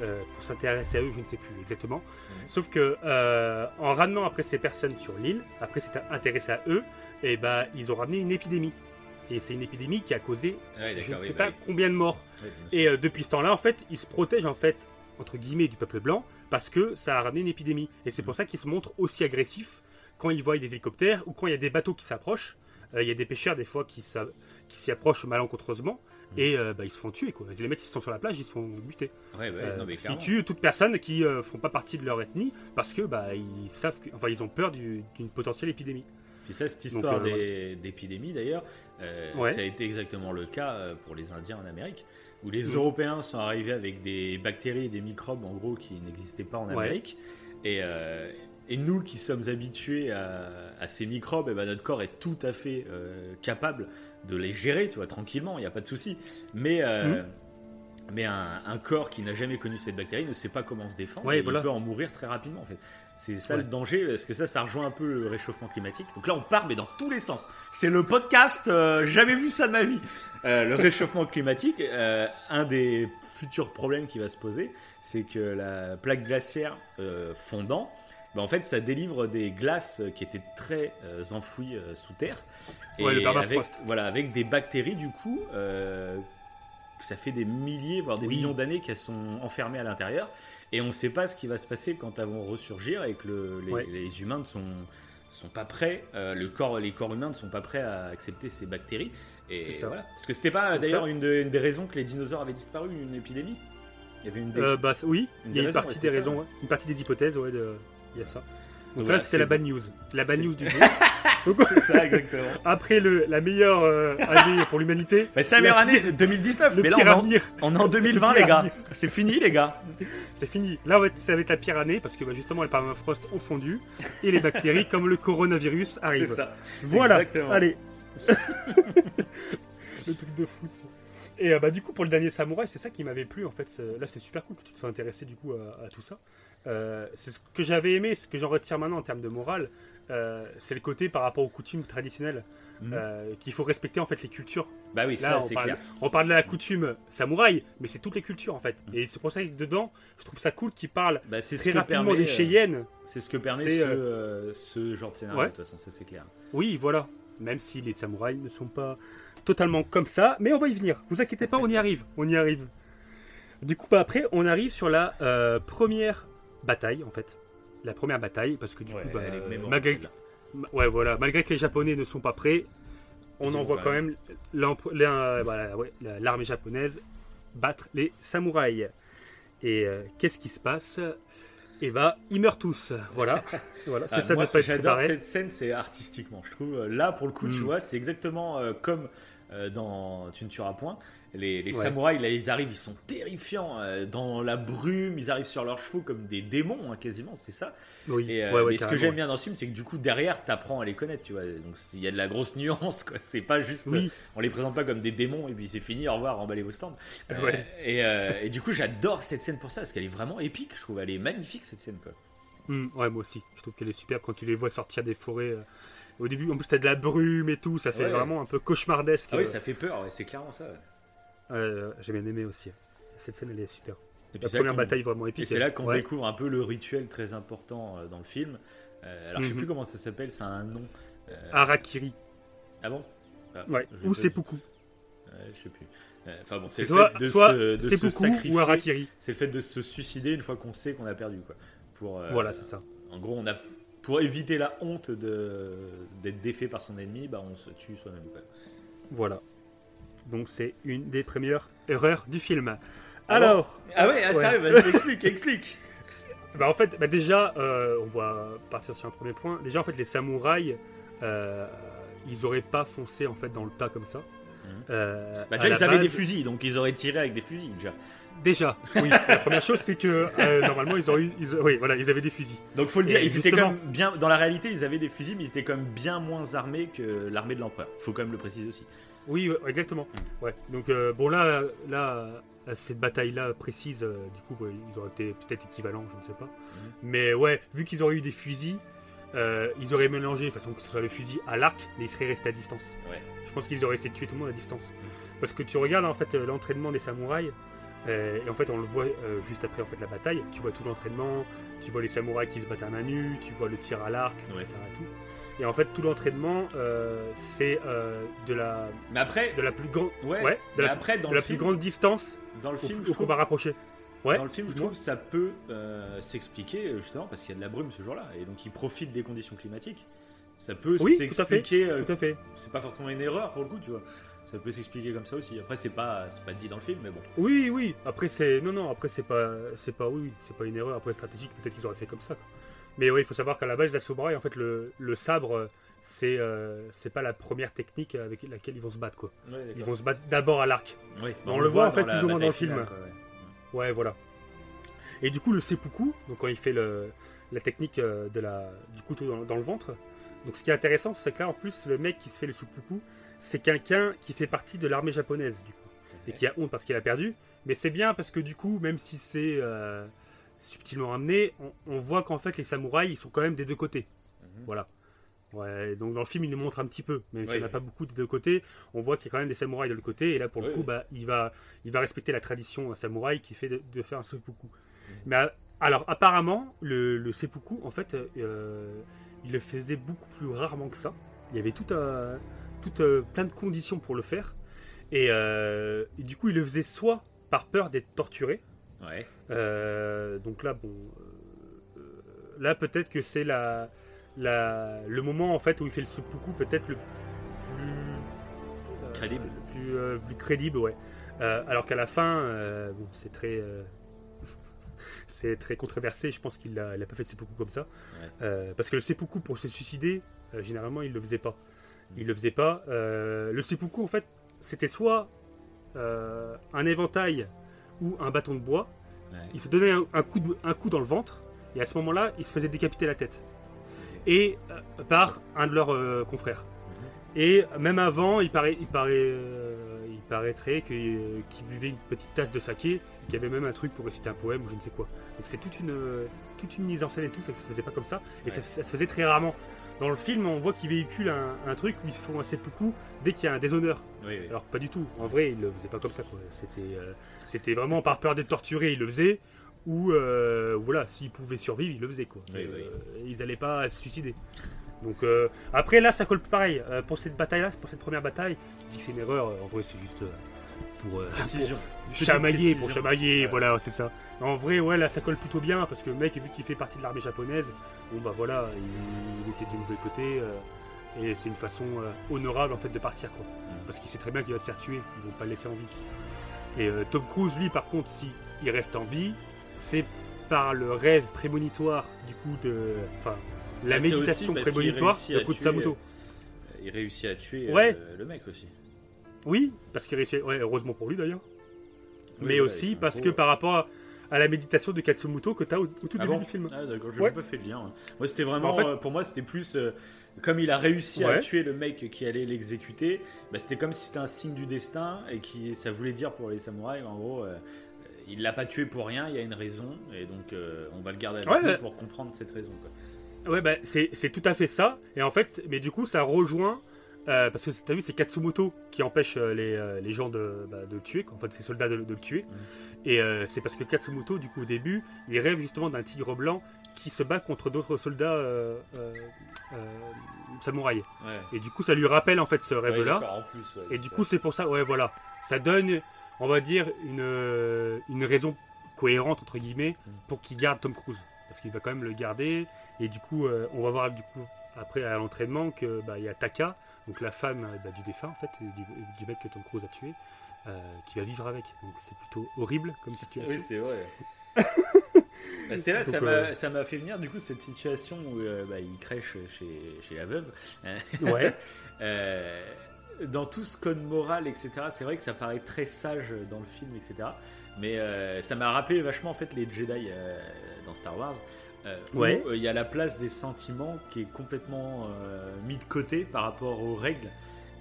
euh, pour s'intéresser à eux, je ne sais plus exactement. Mmh. Sauf que euh, en ramenant après ces personnes sur l'île, après s'être intéressé à eux, et bah ils ont ramené une épidémie. Et c'est une épidémie qui a causé ouais, je ne sais oui, pas bah, combien de morts. Oui, et euh, depuis ce temps-là, en fait, ils se protègent en fait entre guillemets du peuple blanc parce que ça a ramené une épidémie. Et c'est pour ça qu'ils se montrent aussi agressifs quand ils voient des hélicoptères ou quand il y a des bateaux qui s'approchent. Euh, il y a des pêcheurs des fois qui, s'a... qui s'y approchent malencontreusement et euh, bah, ils se font tuer quoi. Les mecs qui sont sur la plage, ils se font buter. Ouais, bah, euh, non, mais parce qu'ils tuent toute personne qui ne euh, font pas partie de leur ethnie parce que bah ils savent, que... enfin ils ont peur du... d'une potentielle épidémie. Puis ça, cette histoire euh, d'épidémie ouais. d'ailleurs, euh, ouais. ça a été exactement le cas pour les Indiens en Amérique, où les mmh. Européens sont arrivés avec des bactéries et des microbes en gros qui n'existaient pas en Amérique. Ouais. Et, euh, et nous qui sommes habitués à, à ces microbes, et ben notre corps est tout à fait euh, capable de les gérer, tu vois, tranquillement, il n'y a pas de souci. Mais... Euh, mmh. Mais un, un corps qui n'a jamais connu cette bactérie ne sait pas comment se défendre, ouais, et voilà. il peut en mourir très rapidement en fait. C'est ça ouais. le danger, parce que ça, ça rejoint un peu le réchauffement climatique. Donc là, on part, mais dans tous les sens. C'est le podcast, euh, jamais vu ça de ma vie. Euh, le réchauffement climatique, euh, un des futurs problèmes qui va se poser, c'est que la plaque glaciaire euh, fondant, bah en fait, ça délivre des glaces qui étaient très euh, enfouies euh, sous terre. Et ouais, le permafrost. Voilà, avec des bactéries du coup... Euh, ça fait des milliers, voire des oui. millions d'années qu'elles sont enfermées à l'intérieur, et on ne sait pas ce qui va se passer quand elles vont ressurgir et que le, les, ouais. les humains ne sont, sont pas prêts, euh, le corps, les corps humains ne sont pas prêts à accepter ces bactéries. Et c'est ça. Voilà. Parce que ce n'était pas d'ailleurs une, de, une des raisons que les dinosaures avaient disparu, une épidémie. Il y avait une des... euh, bah, oui, une il y a une partie des raisons, ouais. une partie des hypothèses, ouais, de... il y a ça. Donc voilà, là, c'était c'est... la bad news. La bad c'est... news du jeu. Donc, c'est ça, exactement. Après le, la meilleure euh, année pour l'humanité. Bah, c'est la meilleure année pire, deux mille dix-neuf. Le mais pire là, on avenir. En, on est en deux mille vingt, les gars. C'est fini, les gars. C'est fini. Là, ouais, ça va être la pire année parce que bah, justement, les permafrost ont fondu et les bactéries, comme le coronavirus, arrivent. C'est ça. Voilà. Exactement. Allez. Le truc de fou, ça. Et bah, du coup, pour le dernier samouraï, c'est ça qui m'avait plu. En fait, c'est... là, c'est super cool que tu te sois intéressé du coup à, à tout ça. Euh, c'est ce que j'avais aimé, ce que j'en retire maintenant en termes de morale, euh, c'est le côté par rapport aux coutumes traditionnelles, mmh. euh, qu'il faut respecter en fait les cultures. Bah oui, là, ça, on c'est parle, clair. On parle de la coutume samouraï, mais c'est toutes les cultures en fait. Mmh. Et c'est pour ça que dedans, je trouve ça cool qu'ils parlent bah, très ce rapidement permet, des Cheyennes. C'est ce que permet ce, euh, ce genre de scénario, ouais. de toute façon, ça c'est clair. Oui, voilà. Même si les samouraïs ne sont pas totalement comme ça, mais on va y venir. Vous inquiétez pas, on y arrive. On y arrive. Du coup, bah, après, on arrive sur la euh, première. Bataille en fait, la première bataille parce que du ouais, coup, bah, malgré que, ouais voilà, malgré que les Japonais ne sont pas prêts, on envoie quand même l'un, voilà, ouais, l'armée japonaise battre les samouraïs. Et euh, qu'est-ce qui se passe? Et bah ils meurent tous, voilà. Voilà, c'est ah, ça. Moi, pas j'adore préparé. Cette scène, c'est artistiquement, je trouve. Là pour le coup, mmh. tu vois, c'est exactement euh, comme euh, dans Tu ne tueras point. Les, les ouais. samouraïs, là, ils arrivent, ils sont terrifiants euh, dans la brume, ils arrivent sur leurs chevaux comme des démons, hein, quasiment, c'est ça. Oui. Et euh, ouais, ouais, mais ce que j'aime bien dans ce film, c'est que du coup, derrière, t'apprends à les connaître, tu vois. Donc, il y a de la grosse nuance, quoi. C'est pas juste, oui. euh, on les présente pas comme des démons et puis c'est fini, au revoir, emballez vos stands. Euh, ouais. et, euh, et du coup, j'adore cette scène pour ça, parce qu'elle est vraiment épique, je trouve. Elle est magnifique, cette scène, quoi. Mmh, ouais, moi aussi. Je trouve qu'elle est superbe quand tu les vois sortir des forêts. Euh... Au début, en plus, t'as de la brume et tout, ça fait ouais. vraiment un peu cauchemardesque. Ah oui, euh... ça fait peur, ouais, c'est clairement ça. Ouais. Euh, j'ai bien aimé aussi. Cette scène, elle est super. Et la première bataille vraiment épique. Et c'est là qu'on ouais. découvre un peu le rituel très important dans le film. Euh, alors, mm-hmm. je sais plus comment ça s'appelle, ça a un nom. Euh... Harakiri. Ah bon ah, ouais. Ou Seppuku. Euh, je sais plus. Enfin bon, c'est, c'est le soit, fait de, soit se, de se sacrifier. Ou Harakiri. C'est le fait de se suicider une fois qu'on sait qu'on a perdu, quoi. Pour, euh, voilà, c'est ça. En gros, on a pour éviter la honte de d'être défait par son ennemi, bah on se tue soi-même. Quoi. Voilà. Donc c'est une des premières erreurs du film. Alors, ah ouais, ah, ouais. sérieux, bah, explique, explique. Bah en fait, bah déjà, euh, on va partir sur un premier point. Déjà en fait, les samouraïs, euh, ils auraient pas foncé en fait dans le tas comme ça. Mmh. Euh, bah déjà ils base, avaient des fusils, donc ils auraient tiré avec des fusils déjà. Déjà, oui. La première chose, c'est que euh, normalement, ils, auraient, ils, oui, voilà, ils avaient des fusils. Donc, faut le dire, et ils étaient quand même bien. Dans la réalité, ils avaient des fusils, mais ils étaient quand même bien moins armés que l'armée de l'empereur. Faut quand même le préciser aussi. Oui, exactement. Ouais. Donc, euh, bon, là, là, cette bataille-là précise, euh, du coup, ouais, ils auraient été peut-être équivalents, je ne sais pas. Mm-hmm. Mais ouais, vu qu'ils auraient eu des fusils, euh, ils auraient mélangé de façon que ce soit le fusil à l'arc, mais ils seraient restés à distance. Ouais. Je pense qu'ils auraient essayé de tuer tout le monde à distance. Mm-hmm. Parce que tu regardes en fait l'entraînement des samouraïs. Et en fait, on le voit euh, juste après en fait, la bataille. Tu vois tout l'entraînement, tu vois les samouraïs qui se battent à main nue, tu vois le tir à l'arc, ouais. et cetera. Et, tout. Et en fait, tout l'entraînement, euh, c'est euh, de la, mais après, de la plus grande, ouais, ouais, de la, après, dans de le la film, plus grande distance dans le film, au, je au trouve, qu'on va rapprocher. Ouais, dans le film, je trouve ça peut euh, s'expliquer justement parce qu'il y a de la brume ce jour-là, et donc ils profitent des conditions climatiques. Ça peut oui, s'expliquer. Tout à fait. Euh, tout à fait. C'est pas forcément une erreur pour le coup, tu vois. Ça peut s'expliquer comme ça aussi. Après, c'est pas, c'est pas dit dans le film, mais bon. Oui, oui. Après, c'est non, non. Après, c'est pas, c'est pas, oui, c'est pas une erreur. Après, stratégique, peut-être qu'ils auraient fait comme ça. Quoi. Mais oui, il faut savoir qu'à la base, les samouraïs, en fait, le, le sabre, c'est euh, c'est pas la première technique avec laquelle ils vont se battre quoi. Ouais, ils vont se battre d'abord à l'arc. Ouais, on, on le voit en fait plus ou moins dans le film. Finale, quoi, ouais. ouais voilà. Et du coup le seppuku, donc quand il fait le la technique de la du couteau dans, dans le ventre. Donc ce qui est intéressant, c'est que là en plus le mec qui se fait le seppuku, c'est quelqu'un qui fait partie de l'armée japonaise du coup et qui a honte parce qu'il a perdu. Mais c'est bien parce que du coup, même si c'est euh, subtilement amené, on, on voit qu'en fait les samouraïs ils sont quand même des deux côtés. Mmh. Voilà. Ouais, donc dans le film il nous montre un petit peu, même oui, si on n'a oui. pas beaucoup des deux côtés, on voit qu'il y a quand même des samouraïs de l'autre côté. Et là pour oui, le coup, oui. bah il va, il va respecter la tradition samouraï qui fait de, de faire un seppuku. Mmh. Mais alors apparemment le, le seppuku en fait, euh, il le faisait beaucoup plus rarement que ça. Il y avait tout un, tout un, plein de conditions pour le faire. Et, euh, et du coup il le faisait soit par peur d'être torturé. Ouais. Euh, donc là, bon, euh, là peut-être que c'est la, la, le moment en fait où il fait le seppuku peut-être le plus euh, crédible, le plus, euh, plus crédible, ouais. Euh, alors qu'à la fin, euh, bon, c'est très, euh, c'est très controversé. Je pense qu'il a, il a pas fait de seppuku comme ça, ouais. euh, parce que le seppuku pour se suicider, euh, généralement il le faisait pas. Il le faisait pas. Euh, le seppuku en fait, c'était soit Euh, un éventail ou un bâton de bois, ouais. il se donnait un, un, coup de, un coup dans le ventre et à ce moment là il se faisait décapiter la tête et euh, par un de leurs euh, confrères. Mm-hmm. Et même avant il, paraît, il, paraît, euh, il paraîtrait que, euh, qu'il buvait une petite tasse de saké, qu'il y avait même un truc pour réciter un poème ou je ne sais quoi. Donc c'est toute une, euh, toute une mise en scène et tout, ça se faisait pas comme ça et ouais. ça, ça se faisait très rarement. Dans le film, on voit qu'ils véhiculent un, un truc où ils font un seppuku dès qu'il y a un déshonneur. Oui, oui. Alors que pas du tout. En vrai, ils le faisaient pas comme ça, quoi. C'était, euh, c'était vraiment par peur d'être torturé, ils le faisaient. Ou euh, voilà, s'ils pouvaient survivre, ils le faisaient, quoi. Oui, oui. Euh, ils allaient pas se suicider. Donc euh, après, là, ça colle pareil. Euh, pour cette bataille-là, pour cette première bataille, je dis que c'est une erreur. En vrai, c'est juste euh, pour, euh, pour chamailler, pour chamailler. Ouais. Voilà, c'est ça. En vrai, ouais, là, ça colle plutôt bien, parce que le mec, vu qu'il fait partie de l'armée japonaise, bon, bah voilà, il, il était du mauvais côté, euh, et c'est une façon euh, honorable, en fait, de partir, quoi. Mm. Parce qu'il sait très bien qu'il va se faire tuer, ils vont pas le laisser en vie. Et euh, Tom Cruise, lui, par contre, s'il si reste en vie, c'est par le rêve prémonitoire, du coup, de... Enfin, la bah, méditation prémonitoire de Katsumoto. Euh, il réussit à tuer ouais. euh, le mec, aussi. Oui, parce qu'il réussit... Ouais, heureusement pour lui, d'ailleurs. Oui, mais bah, aussi parce coup, que ouais. par rapport à... à la méditation de Katsumoto que t'as au, au tout ah début bon du film. Ah d'accord, je ouais. n'ai pas fait le lien. Moi c'était vraiment, en fait, euh, pour moi c'était plus euh, comme il a réussi ouais. à tuer le mec qui allait l'exécuter, bah, c'était comme si c'était un signe du destin et qui ça voulait dire pour les samouraïs en gros, euh, il l'a pas tué pour rien, il y a une raison et donc euh, on va le garder avec ouais, nous bah, pour comprendre cette raison quoi. Ouais bah c'est c'est tout à fait ça et en fait mais du coup ça rejoint euh, parce que t'as vu c'est Katsumoto qui empêche les les gens de bah, de le tuer, en fait ces soldats de, de le tuer. Mm. Et euh, c'est parce que Katsumoto, du coup, au début, il rêve justement d'un tigre blanc qui se bat contre d'autres soldats euh, euh, euh, samouraïs. Ouais. Et du coup, ça lui rappelle en fait ce rêve-là. Ouais, en plus, ouais, et du coup, c'est pour ça, ouais, voilà. Ça donne, on va dire, une, une raison cohérente, entre guillemets, pour qu'il garde Tom Cruise. Parce qu'il va quand même le garder. Et du coup, euh, on va voir, du coup, après à l'entraînement, qu'il bah, y a Taka, donc la femme bah, du défunt, en fait, du, du mec que Tom Cruise a tué. Euh, qui va vivre avec, donc c'est plutôt horrible comme situation. Oui, c'est vrai. Bah, c'est là, donc, ça, euh... m'a, ça m'a fait venir du coup cette situation où euh, bah, il crèche chez, chez la veuve. Ouais. euh, dans tout ce code moral, et cetera, c'est vrai que ça paraît très sage dans le film, et cetera. Mais euh, ça m'a rappelé vachement en fait les Jedi euh, dans Star Wars. Euh, ouais. Où il euh, y a la place des sentiments qui est complètement euh, mis de côté par rapport aux règles.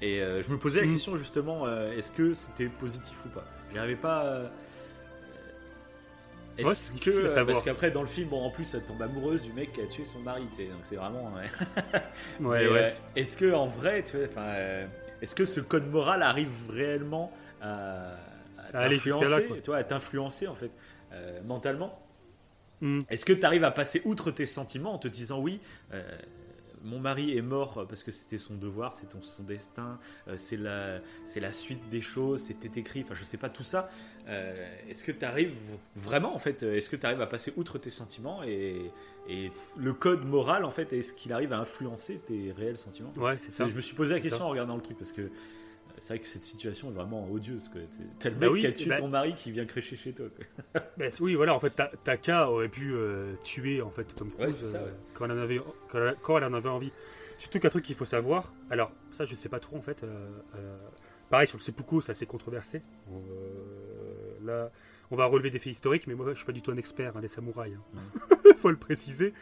Et euh, je me posais la question justement, euh, est-ce que c'était positif ou pas ? J'arrivais pas. Euh... Est-ce ouais, c'est que euh, parce qu'après dans le film, bon, en plus, elle tombe amoureuse du mec qui a tué son mari, tu sais, donc c'est vraiment. Ouais. ouais, mais, ouais. Euh, est-ce que en vrai, tu vois, euh, est-ce que ce code moral arrive réellement à, à, à t'influencer, toi, à t'influencer en fait euh, mentalement ? Mm. Est-ce que tu arrives à passer outre tes sentiments en te disant oui euh, mon mari est mort parce que c'était son devoir, c'est ton, son destin, euh, c'est, la, c'est la suite des choses, c'était écrit, enfin je sais pas tout ça. Euh, est-ce que tu arrives vraiment en fait, est-ce que tu arrives à passer outre tes sentiments et, et le code moral en fait, est-ce qu'il arrive à influencer tes réels sentiments ? Ouais, c'est ça. Je me suis posé la c'est question ça. En regardant le truc parce que c'est vrai que cette situation est vraiment odieuse. Quoi. T'as le mec bah oui, qui a tué bah... ton mari qui vient crécher chez toi. Quoi. Bah, oui, voilà, en fait, ta, Taka aurait pu euh, tuer en fait, Tom Cruise ouais, ça, ouais. euh, quand, elle en avait, quand, elle, quand elle en avait envie. Surtout qu'un truc qu'il faut savoir, alors ça je sais pas trop en fait, euh, euh, pareil sur le seppuku c'est assez controversé, euh, là on va relever des faits historiques, mais moi je suis pas du tout un expert hein, des samouraïs, hein. Mmh. Faut le préciser,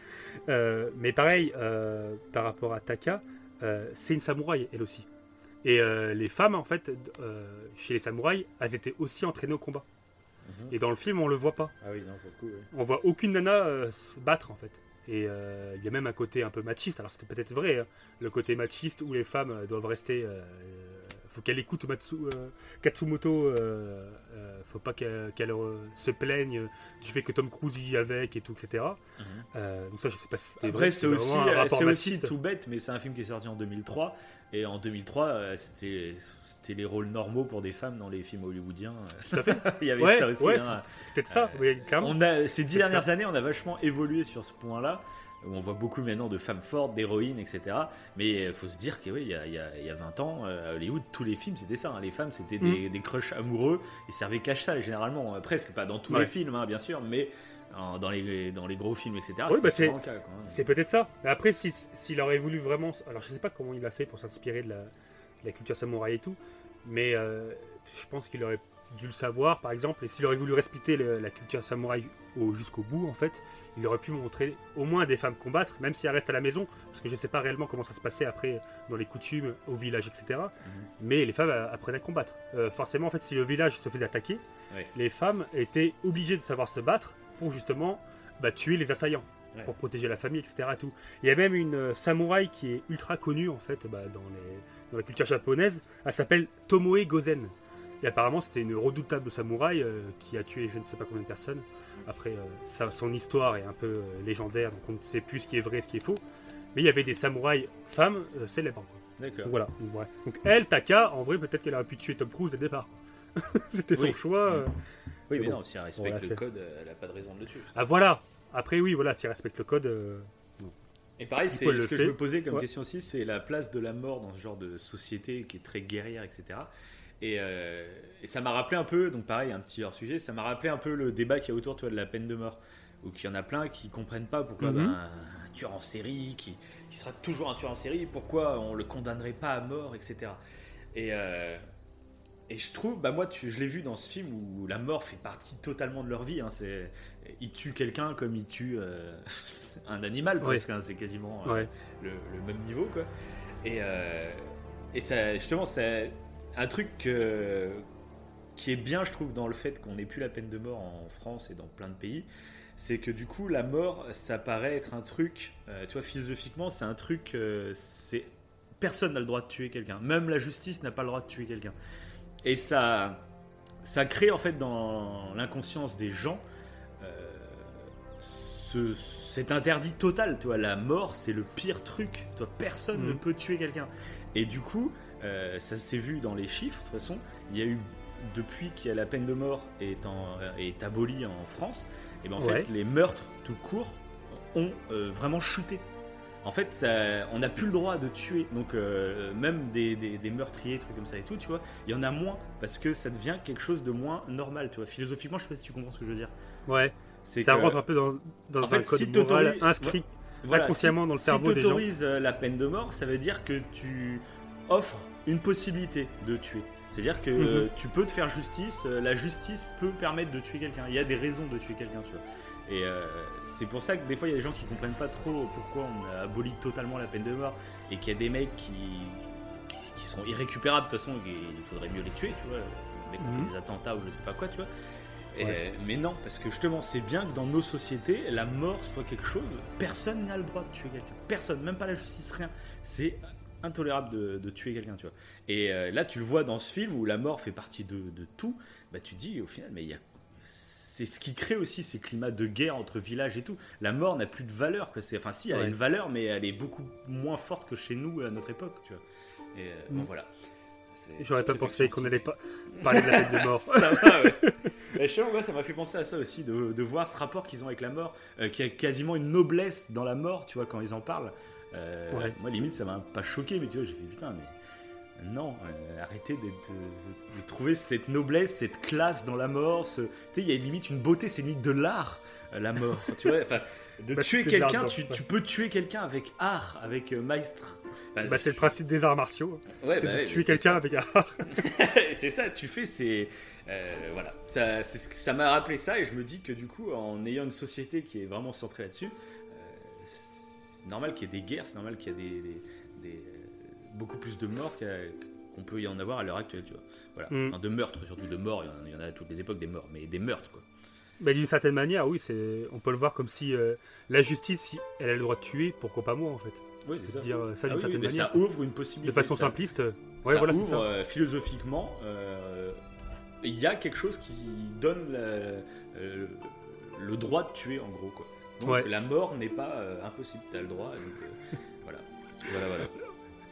euh, mais pareil euh, par rapport à Taka, euh, c'est une samouraï elle aussi, et euh, les femmes en fait, euh, chez les samouraïs, elles étaient aussi entraînées au combat. Et dans le film, on le voit pas. Ah oui, non, pour le coup, oui. On voit aucune nana euh, se battre en fait. Et il euh, y a même un côté un peu machiste. Alors c'était peut-être vrai, hein, le côté machiste où les femmes doivent rester. Euh, faut qu'elles écoutent Matsu, euh, Katsumoto. Euh, euh, faut pas qu'elle, qu'elle euh, se plaigne du fait que Tom Cruise y avec et tout, et cetera. Mm-hmm. Euh, donc ça, je sais pas si c'était vrai. C'est, c'est aussi, c'est aussi tout bête, mais c'est un film qui est sorti en deux mille trois. Et en deux mille trois, c'était, c'était les rôles normaux pour des femmes dans les films hollywoodiens. Tout à fait. Il y avait ouais, ça aussi. Ouais, hein. C'est peut-être ça, euh, oui, clairement. On a, ces dix c'est dernières ça. années, on a vachement évolué sur ce point-là. Où on voit beaucoup maintenant de femmes fortes, d'héroïnes, et cetera. Mais il faut se dire qu'il oui, y, y, y a vingt ans, à Hollywood, tous les films, c'était ça. Hein. Les femmes, c'était des, mmh. des crushs amoureux. Ils servaient qu'à ça, généralement. Presque pas dans tous ouais. les films, hein, bien sûr, mais... Dans les, dans les gros films, et cetera. Oui, bah c'est, cas, c'est peut-être ça. Mais après, s'il si, si aurait voulu vraiment... Alors, je ne sais pas comment il a fait pour s'inspirer de la, de la culture samouraï et tout, mais euh, je pense qu'il aurait dû le savoir, par exemple. Et s'il aurait voulu respecter le, la culture samouraï au, jusqu'au bout, en fait, il aurait pu montrer au moins des femmes combattre, même si elles restent à la maison, parce que je ne sais pas réellement comment ça se passait après dans les coutumes, au village, et cetera. Mm-hmm. Mais les femmes apprenaient à combattre. Euh, forcément, en fait, si le village se faisait attaquer, oui. les femmes étaient obligées de savoir se battre, pour justement bah, tuer les assaillants, ouais. pour protéger la famille, et cetera. Tout. Il y a même une euh, samouraï qui est ultra connue en fait bah, dans, les, dans la culture japonaise. Elle s'appelle Tomoe Gozen. Et apparemment, c'était une redoutable samouraï euh, qui a tué je ne sais pas combien de personnes. Après, euh, sa, son histoire est un peu euh, légendaire, donc on ne sait plus ce qui est vrai et ce qui est faux. Mais il y avait des samouraïs femmes euh, célèbres. Quoi. D'accord. Donc, voilà. Donc, ouais. donc elle, Taka, en vrai, peut-être qu'elle aurait pu tuer Tom Cruise dès le départ. C'était son oui. choix. Euh... Oui, mais, mais bon, non, si elle respecte le code, elle n'a pas de raison de le tuer. Ah voilà. Après, oui, voilà, si elle respecte le code... Euh... Et pareil, c'est, coup, ce que fait. je me posais comme ouais. question aussi, c'est la place de la mort dans ce genre de société qui est très guerrière, et cetera. Et, euh, et ça m'a rappelé un peu, donc pareil, un petit hors-sujet, ça m'a rappelé un peu le débat qu'il y a autour tu vois, de la peine de mort, où il y en a plein qui ne comprennent pas pourquoi... Mm-hmm. Ben, tueur en série, qui, qui sera toujours un tueur en série, pourquoi on ne le condamnerait pas à mort, et cetera. Et... Euh, Et je trouve, bah moi, tu, je l'ai vu dans ce film où la mort fait partie totalement de leur vie. Hein, c'est, ils tuent quelqu'un comme ils tuent euh, un animal, presque. Ouais. Hein, c'est quasiment euh, ouais. le, le même niveau, quoi. Et, euh, et ça, justement, c'est un truc que, qui est bien, je trouve, dans le fait qu'on n'ait plus la peine de mort en France et dans plein de pays. C'est que du coup, la mort, ça paraît être un truc. Euh, tu vois, philosophiquement, c'est un truc. Euh, c'est, personne n'a le droit de tuer quelqu'un. Même la justice n'a pas le droit de tuer quelqu'un. Et ça, ça crée en fait dans l'inconscience des gens euh, ce, cet interdit total. Tu vois, la mort, c'est le pire truc. Tu vois, personne mmh. ne peut tuer quelqu'un. Et du coup, euh, ça s'est vu dans les chiffres. De toute façon, il y a eu depuis que la peine de mort est, en, est abolie en France, et ben en ouais. fait, les meurtres tout court ont euh, vraiment chuté. En fait, ça, on n'a plus le droit de tuer, donc euh, même des, des, des meurtriers, trucs comme ça et tout, tu vois, il y en a moins, parce que ça devient quelque chose de moins normal, tu vois. Philosophiquement, je sais pas si tu comprends ce que je veux dire. Ouais, c'est ça que, rentre un peu dans, dans un fait, code si moral inscrit voilà, inconsciemment si, dans le cerveau si des gens. Si t'autorises la peine de mort, ça veut dire que tu offres une possibilité de tuer. C'est-à-dire que mm-hmm. tu peux te faire justice, la justice peut permettre de tuer quelqu'un, il y a des raisons de tuer quelqu'un, tu vois. Et euh, c'est pour ça que des fois il y a des gens qui comprennent pas trop pourquoi on a aboli totalement la peine de mort et qu'il y a des mecs qui, qui, qui sont irrécupérables de toute façon, il faudrait mieux les tuer, tu vois, les mecs qui mmh. font des attentats ou je sais pas quoi, tu vois. Ouais. Et, mais non, parce que justement c'est bien que dans nos sociétés la mort soit quelque chose, personne n'a le droit de tuer quelqu'un, personne, même pas la justice, rien. C'est intolérable de, de tuer quelqu'un, tu vois. Et euh, là tu le vois dans ce film où la mort fait partie de, de tout, bah tu te dis au final mais il y a... C'est ce qui crée aussi ces climats de guerre entre villages et tout. La mort n'a plus de valeur. Quoi. C'est, enfin, si, elle ouais. a une valeur, mais elle est beaucoup moins forte que chez nous à notre époque. Tu vois. Et euh, mmh. bon, voilà. C'est J'aurais pas pensé qu'on n'allait pas parler de la peine de mort. Ça va, ouais. Mais je sais, moi, ça m'a fait penser à ça aussi, de, de voir ce rapport qu'ils ont avec la mort, euh, qu'il y a quasiment une noblesse dans la mort, tu vois, quand ils en parlent. Euh, ouais. Moi, limite, ça m'a pas choqué, mais tu vois, j'ai fait putain, mais. Non, euh, arrêtez d'être, euh, de trouver cette noblesse, cette classe dans la mort. Ce... Tu sais, il y a limite une beauté, c'est limite de l'art, euh, la mort. Tu vois, de bah, tuer quelqu'un, tu, tu peux tuer quelqu'un avec art, avec euh, maestr, Bah, c'est le principe des arts martiaux. Ouais, c'est bah, de ouais, tuer quelqu'un ça. Avec un art. C'est ça, tu fais, c'est... Euh, voilà, ça, c'est, ça m'a rappelé ça et je me dis que du coup, en ayant une société qui est vraiment centrée là-dessus, euh, c'est normal qu'il y ait des guerres, c'est normal qu'il y ait des, des, des, beaucoup plus de morts qu'on peut y en avoir à l'heure actuelle, tu vois. Voilà, mm. Enfin, de meurtres, surtout de morts, il y, y en a à toutes les époques des morts, mais des meurtres, quoi. Mais d'une certaine manière, oui, c'est, on peut le voir comme si euh, la justice, si elle a le droit de tuer, pourquoi pas moi, en fait. Oui, c'est ça. Dire ça d'une ah, oui, certaine oui, manière. Ça ouvre une possibilité. De façon ça, simpliste, ouais, ça voilà, ouvre, c'est ça. Euh, philosophiquement. Euh, Il y a quelque chose qui donne la, euh, le droit de tuer, en gros, quoi. Donc ouais. La mort n'est pas euh, impossible, t'as le droit. Donc, euh, voilà. Voilà, voilà.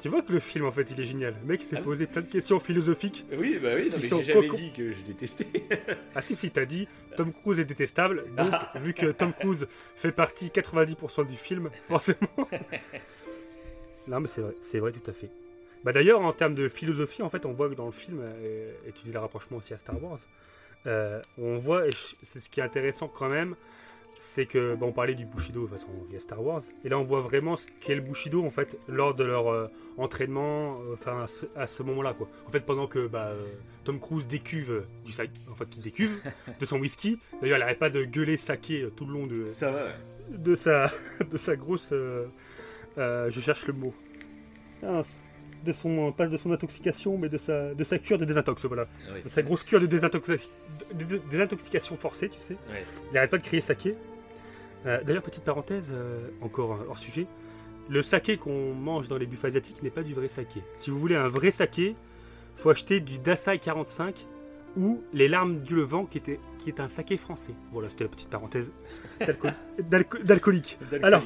Tu vois que le film, en fait, il est génial. Le mec s'est ah, posé plein de questions philosophiques. Oui, bah oui, non, mais j'ai jamais co- dit que je détestais. Ah si, si, t'as dit Tom Cruise est détestable. Donc, vu que Tom Cruise fait partie quatre-vingt-dix pour cent du film, forcément. Non, mais c'est vrai, c'est vrai, tout à fait. Bah d'ailleurs, en termes de philosophie, en fait, on voit que dans le film, et tu dis le rapprochement aussi à Star Wars, euh, on voit, et c'est ce qui est intéressant quand même, c'est que, bah, on parlait du Bushido de toute façon via Star Wars, et là on voit vraiment ce qu'est le Bushido en fait lors de leur euh, entraînement, enfin euh, à, à ce moment-là quoi. En fait, pendant que bah, euh, Tom Cruise décuve euh, du saké, en fait, il décuve de son whisky. D'ailleurs, il n'arrête pas de gueuler saké euh, tout le long de, euh, Ça va, ouais. de sa, de sa grosse, euh, euh, je cherche le mot. Ah, de son, pas de son intoxication, mais de sa, de sa cure de désintox, voilà. Oui. De sa grosse cure de désintoxication, de, de, de désintoxication forcée, tu sais. Oui. Il n'arrête pas de crier saké. Euh, d'ailleurs, petite parenthèse, euh, encore hors sujet, le saké qu'on mange dans les buffets asiatiques n'est pas du vrai saké. Si vous voulez un vrai saké, il faut acheter du Dassai quarante-cinq ou les Larmes du Levant, qui, était, qui est un saké français. Voilà, c'était la petite parenthèse d'alco- d'alco- d'alcoolique. d'alcoolique. Alors,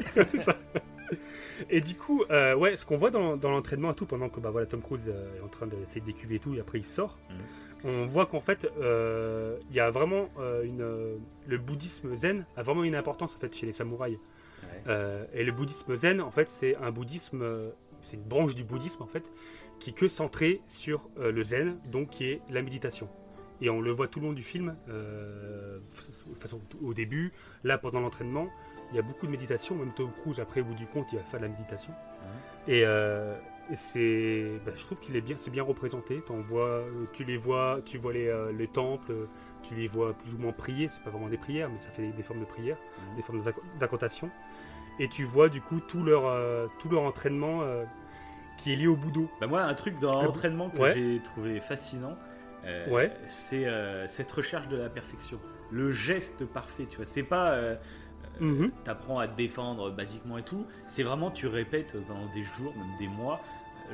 c'est ça. C'est ça. Et du coup, euh, ouais, ce qu'on voit dans, dans l'entraînement et tout, pendant que bah, voilà, Tom Cruise euh, est en train d'essayer de décuver et tout, et après il sort, mmh. on voit qu'en fait, il euh, y a vraiment euh, une, euh, le bouddhisme zen a vraiment une importance en fait chez les samouraïs. Ouais. Euh, et le bouddhisme zen, en fait, c'est un bouddhisme, euh, c'est une branche du bouddhisme en fait, qui est que centrée sur euh, le zen, donc qui est la méditation. Et on le voit tout le long du film, euh, de façon au début, là pendant l'entraînement. Il y a beaucoup de méditation, même Tom Cruise, après, au bout du compte, il va faire de la méditation. Mmh. Et, euh, et c'est, bah, je trouve qu'il est bien, c'est bien représenté. T'en vois, tu les vois, tu vois les, euh, les temples, tu les vois plus ou moins prier. C'est pas vraiment des prières, mais ça fait des, des formes de prières, mmh. des formes d'incantations. Et tu vois, du coup, tout leur, euh, tout leur entraînement euh, qui est lié au Bouddha. Bah moi, un truc dans l'entraînement que ouais. j'ai trouvé fascinant, euh, ouais. c'est euh, cette recherche de la perfection. Le geste parfait, tu vois. C'est pas... Euh, Mmh. T'apprends à te défendre basiquement et tout. C'est vraiment tu répètes pendant des jours, même des mois,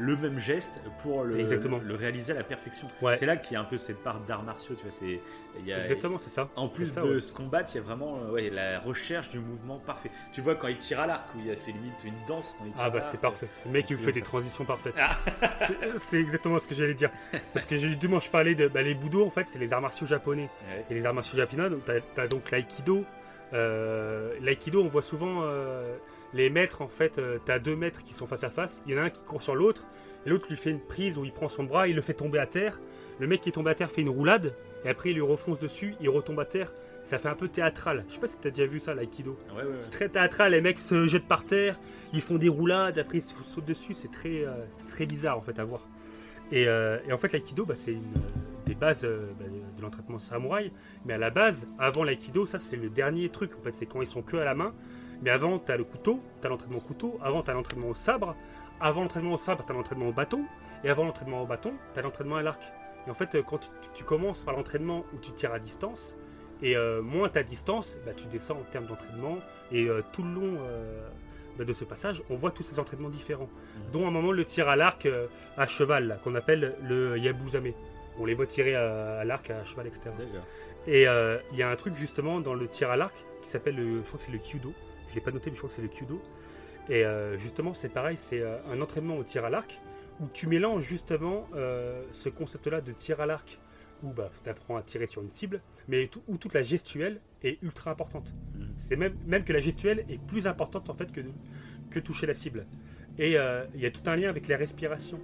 le même geste pour le, le, le réaliser à la perfection. Ouais. C'est là qu'il y a un peu cette part d'arts martiaux, tu vois. C'est il y a, exactement, c'est ça. En plus ça, de ouais. se combattre, il y a vraiment ouais, la recherche du mouvement parfait. Tu vois quand il tire à l'arc, où il y a c'est limite une danse quand il tire. Ah bah à l'arc, c'est parfait. Le mec il vous fait des ça. transitions parfaites. Ah. c'est, c'est exactement ce que j'allais dire. Parce que justement je parlais de bah, les Budo en fait, c'est les arts martiaux japonais. Ouais. Et les arts martiaux japonais, donc t'as, t'as donc l'aïkido. Euh, l'aïkido on voit souvent euh, les maîtres en fait euh, t'as deux maîtres qui sont face à face, il y en a un qui court sur l'autre et l'autre lui fait une prise où il prend son bras, il le fait tomber à terre, le mec qui est tombé à terre fait une roulade et après il lui refonce dessus, il retombe à terre, ça fait un peu théâtral, je sais pas si t'as déjà vu ça l'aïkido. Ouais, ouais, ouais. C'est très théâtral, les mecs se jettent par terre, ils font des roulades, après ils se sautent dessus, c'est très, euh, c'est très bizarre en fait à voir. Et, euh, et en fait l'aïkido bah, c'est une des bases euh, bah, de l'entraînement samouraï, mais à la base, avant l'aïkido, ça c'est le dernier truc, en fait c'est quand ils sont que à la main, mais avant t'as le couteau, t'as l'entraînement au couteau, avant t'as l'entraînement au sabre, avant l'entraînement au sabre t'as l'entraînement au bâton, et avant l'entraînement au bâton, t'as l'entraînement à l'arc. Et en fait quand tu, tu commences par l'entraînement où tu tires à distance, et euh, moins ta distance, bah, tu descends en termes d'entraînement, et euh, tout le long... Euh, de ce passage, on voit tous ces entraînements différents, dont à un moment le tir à l'arc euh, à cheval, là, qu'on appelle le Yabusame. On les voit tirer à, à l'arc, à cheval, et cetera. D'accord. Et il euh, y a un truc justement dans le tir à l'arc qui s'appelle, le, je crois que c'est le Kyudo, je ne l'ai pas noté mais je crois que c'est le Kyudo. Et euh, justement c'est pareil, c'est euh, un entraînement au tir à l'arc où tu mélanges justement euh, ce concept-là de tir à l'arc où bah, tu apprends à tirer sur une cible, mais tout, où toute la gestuelle est ultra importante. Mmh. C'est même, même que la gestuelle est plus importante en fait que, que toucher la cible. Et il euh, y a tout un lien avec la respiration.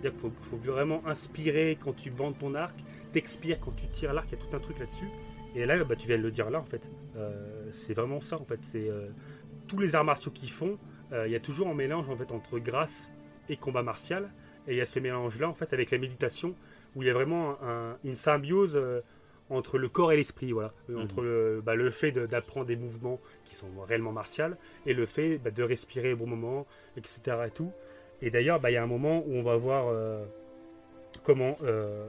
C'est-à-dire qu'il faut, faut vraiment inspirer quand tu bandes ton arc, t'expires quand tu tires l'arc, il y a tout un truc là-dessus. Et là, bah, tu viens de le dire là en fait. Euh, c'est vraiment ça en fait. C'est euh, tous les arts martiaux qu'ils font euh, y a toujours un mélange en fait, entre grâce et combat martial. Et il y a ce mélange-là en fait, avec la méditation, où il y a vraiment un, une symbiose euh, entre le corps et l'esprit. Voilà. Mmh. Entre le, bah, le fait de, d'apprendre des mouvements qui sont réellement martiaux et le fait bah, de respirer au bon moment, et cetera. Et, tout. Et d'ailleurs, bah, il y a un moment où on va voir euh, comment euh,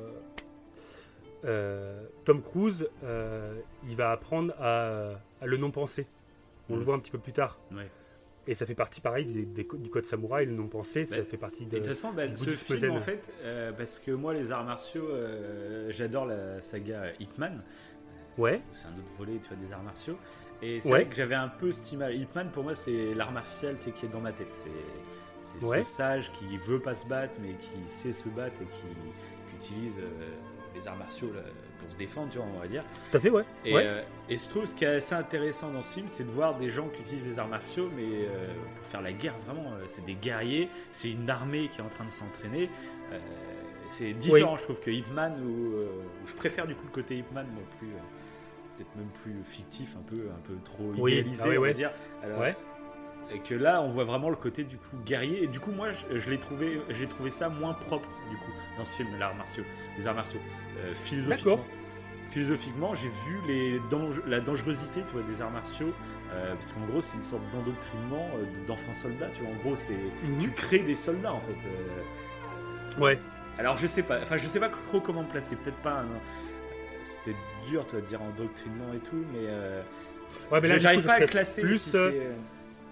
euh, Tom Cruise euh, il va apprendre à, à le non-penser. On mmh. le voit un petit peu plus tard. Ouais. Et ça fait partie, pareil, du, du code samouraï, le non-pensé, bah, ça fait partie de... Et de toute façon, bah, ce film, zen. En fait, euh, parce que moi, les arts martiaux, euh, j'adore la saga Ip Man. Ouais. C'est un autre volet, tu vois, des arts martiaux. Et c'est ouais. vrai que j'avais un peu cette image. Ip Man, pour moi, c'est l'art martial tu sais, qui est dans ma tête. C'est, c'est ouais. ce sage qui veut pas se battre, mais qui sait se battre et qui, qui utilise euh, les arts martiaux... Là, pour se défendre, tu vois, on va dire. Tout à fait, ouais. Et, ouais. Euh, et je trouve ce qui est assez intéressant dans ce film, c'est de voir des gens qui utilisent des arts martiaux, mais euh, pour faire la guerre, vraiment. Euh, c'est des guerriers, c'est une armée qui est en train de s'entraîner. Euh, c'est différent, oui. Je trouve, que Ip Man, ou euh, je préfère du coup le côté Ip Man, moi, plus, euh, peut-être même plus fictif, un peu, un peu trop oui. idéalisé, ah, ouais, on va ouais. dire. Alors, ouais. Et que là, on voit vraiment le côté du coup guerrier. Et du coup, moi, je, je l'ai trouvé, j'ai trouvé ça moins propre, du coup, dans ce film, les arts martiaux. Les arts martiaux. Euh, philosophiquement, philosophiquement, j'ai vu les dange- la dangerosité, tu vois, des arts martiaux, euh, parce qu'en gros, c'est une sorte d'endoctrinement euh, d'enfants soldats, tu vois. En gros, c'est mm-hmm. tu crées des soldats, en fait. Euh... Ouais. Alors, je sais pas. Enfin, je sais pas trop comment me placer. Peut-être pas. Un... C'est peut-être dur, tu vas dire endoctrinement et tout, mais. Euh... Ouais, mais là, j'arrive coup, pas à classer. Plus. Si euh... c'est, euh...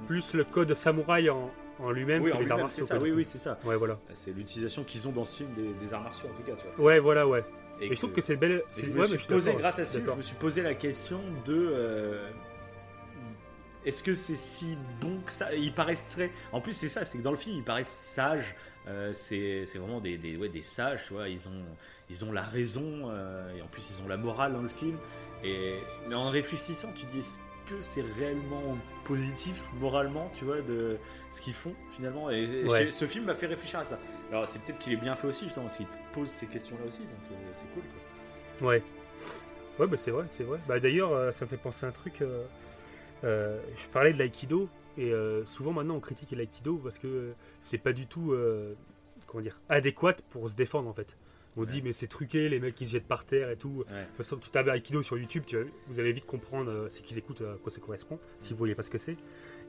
plus le code samouraï en, en lui-même oui, que en les lui-même, arts martiaux. Oui, oui, c'est ça. Ouais, voilà. C'est l'utilisation qu'ils ont dans ce film des, des arts martiaux, en tout cas. Tu vois. Ouais, voilà, ouais. Et, et que, je trouve que c'est belle. C'est, je me ouais, suis posé, d'accord. grâce à ce film, je me suis posé la question de euh, est-ce que c'est si bon que ça ? Ils paraissent très. En plus, c'est ça, c'est que dans le film, ils paraissent sages. Euh, c'est, c'est vraiment des, des, ouais, des sages, tu vois. Ils ont, ils ont la raison, euh, et en plus, ils ont la morale dans le film. Et, mais en réfléchissant, tu dis. Que c'est réellement positif moralement, tu vois, de ce qu'ils font finalement. Et, et ouais. ce film m'a fait réfléchir à ça. Alors c'est peut-être qu'il est bien fait aussi, justement, parce qu'il te pose ces questions-là aussi, donc euh, c'est cool. Quoi. Ouais, ouais, bah c'est vrai, c'est vrai. Bah d'ailleurs, euh, ça me fait penser à un truc. Euh, euh, je parlais de l'aïkido et euh, souvent maintenant on critique l'aïkido parce que c'est pas du tout, euh, comment dire, adéquat pour se défendre en fait. On ouais. dit mais c'est truqué, les mecs qui se jettent par terre et tout. Ouais. De toute façon, tu tapes Aikido sur YouTube, tu vas, vous allez vite comprendre euh, ce qu'ils écoutent, à quoi ça correspond, si vous voyez pas ce que c'est.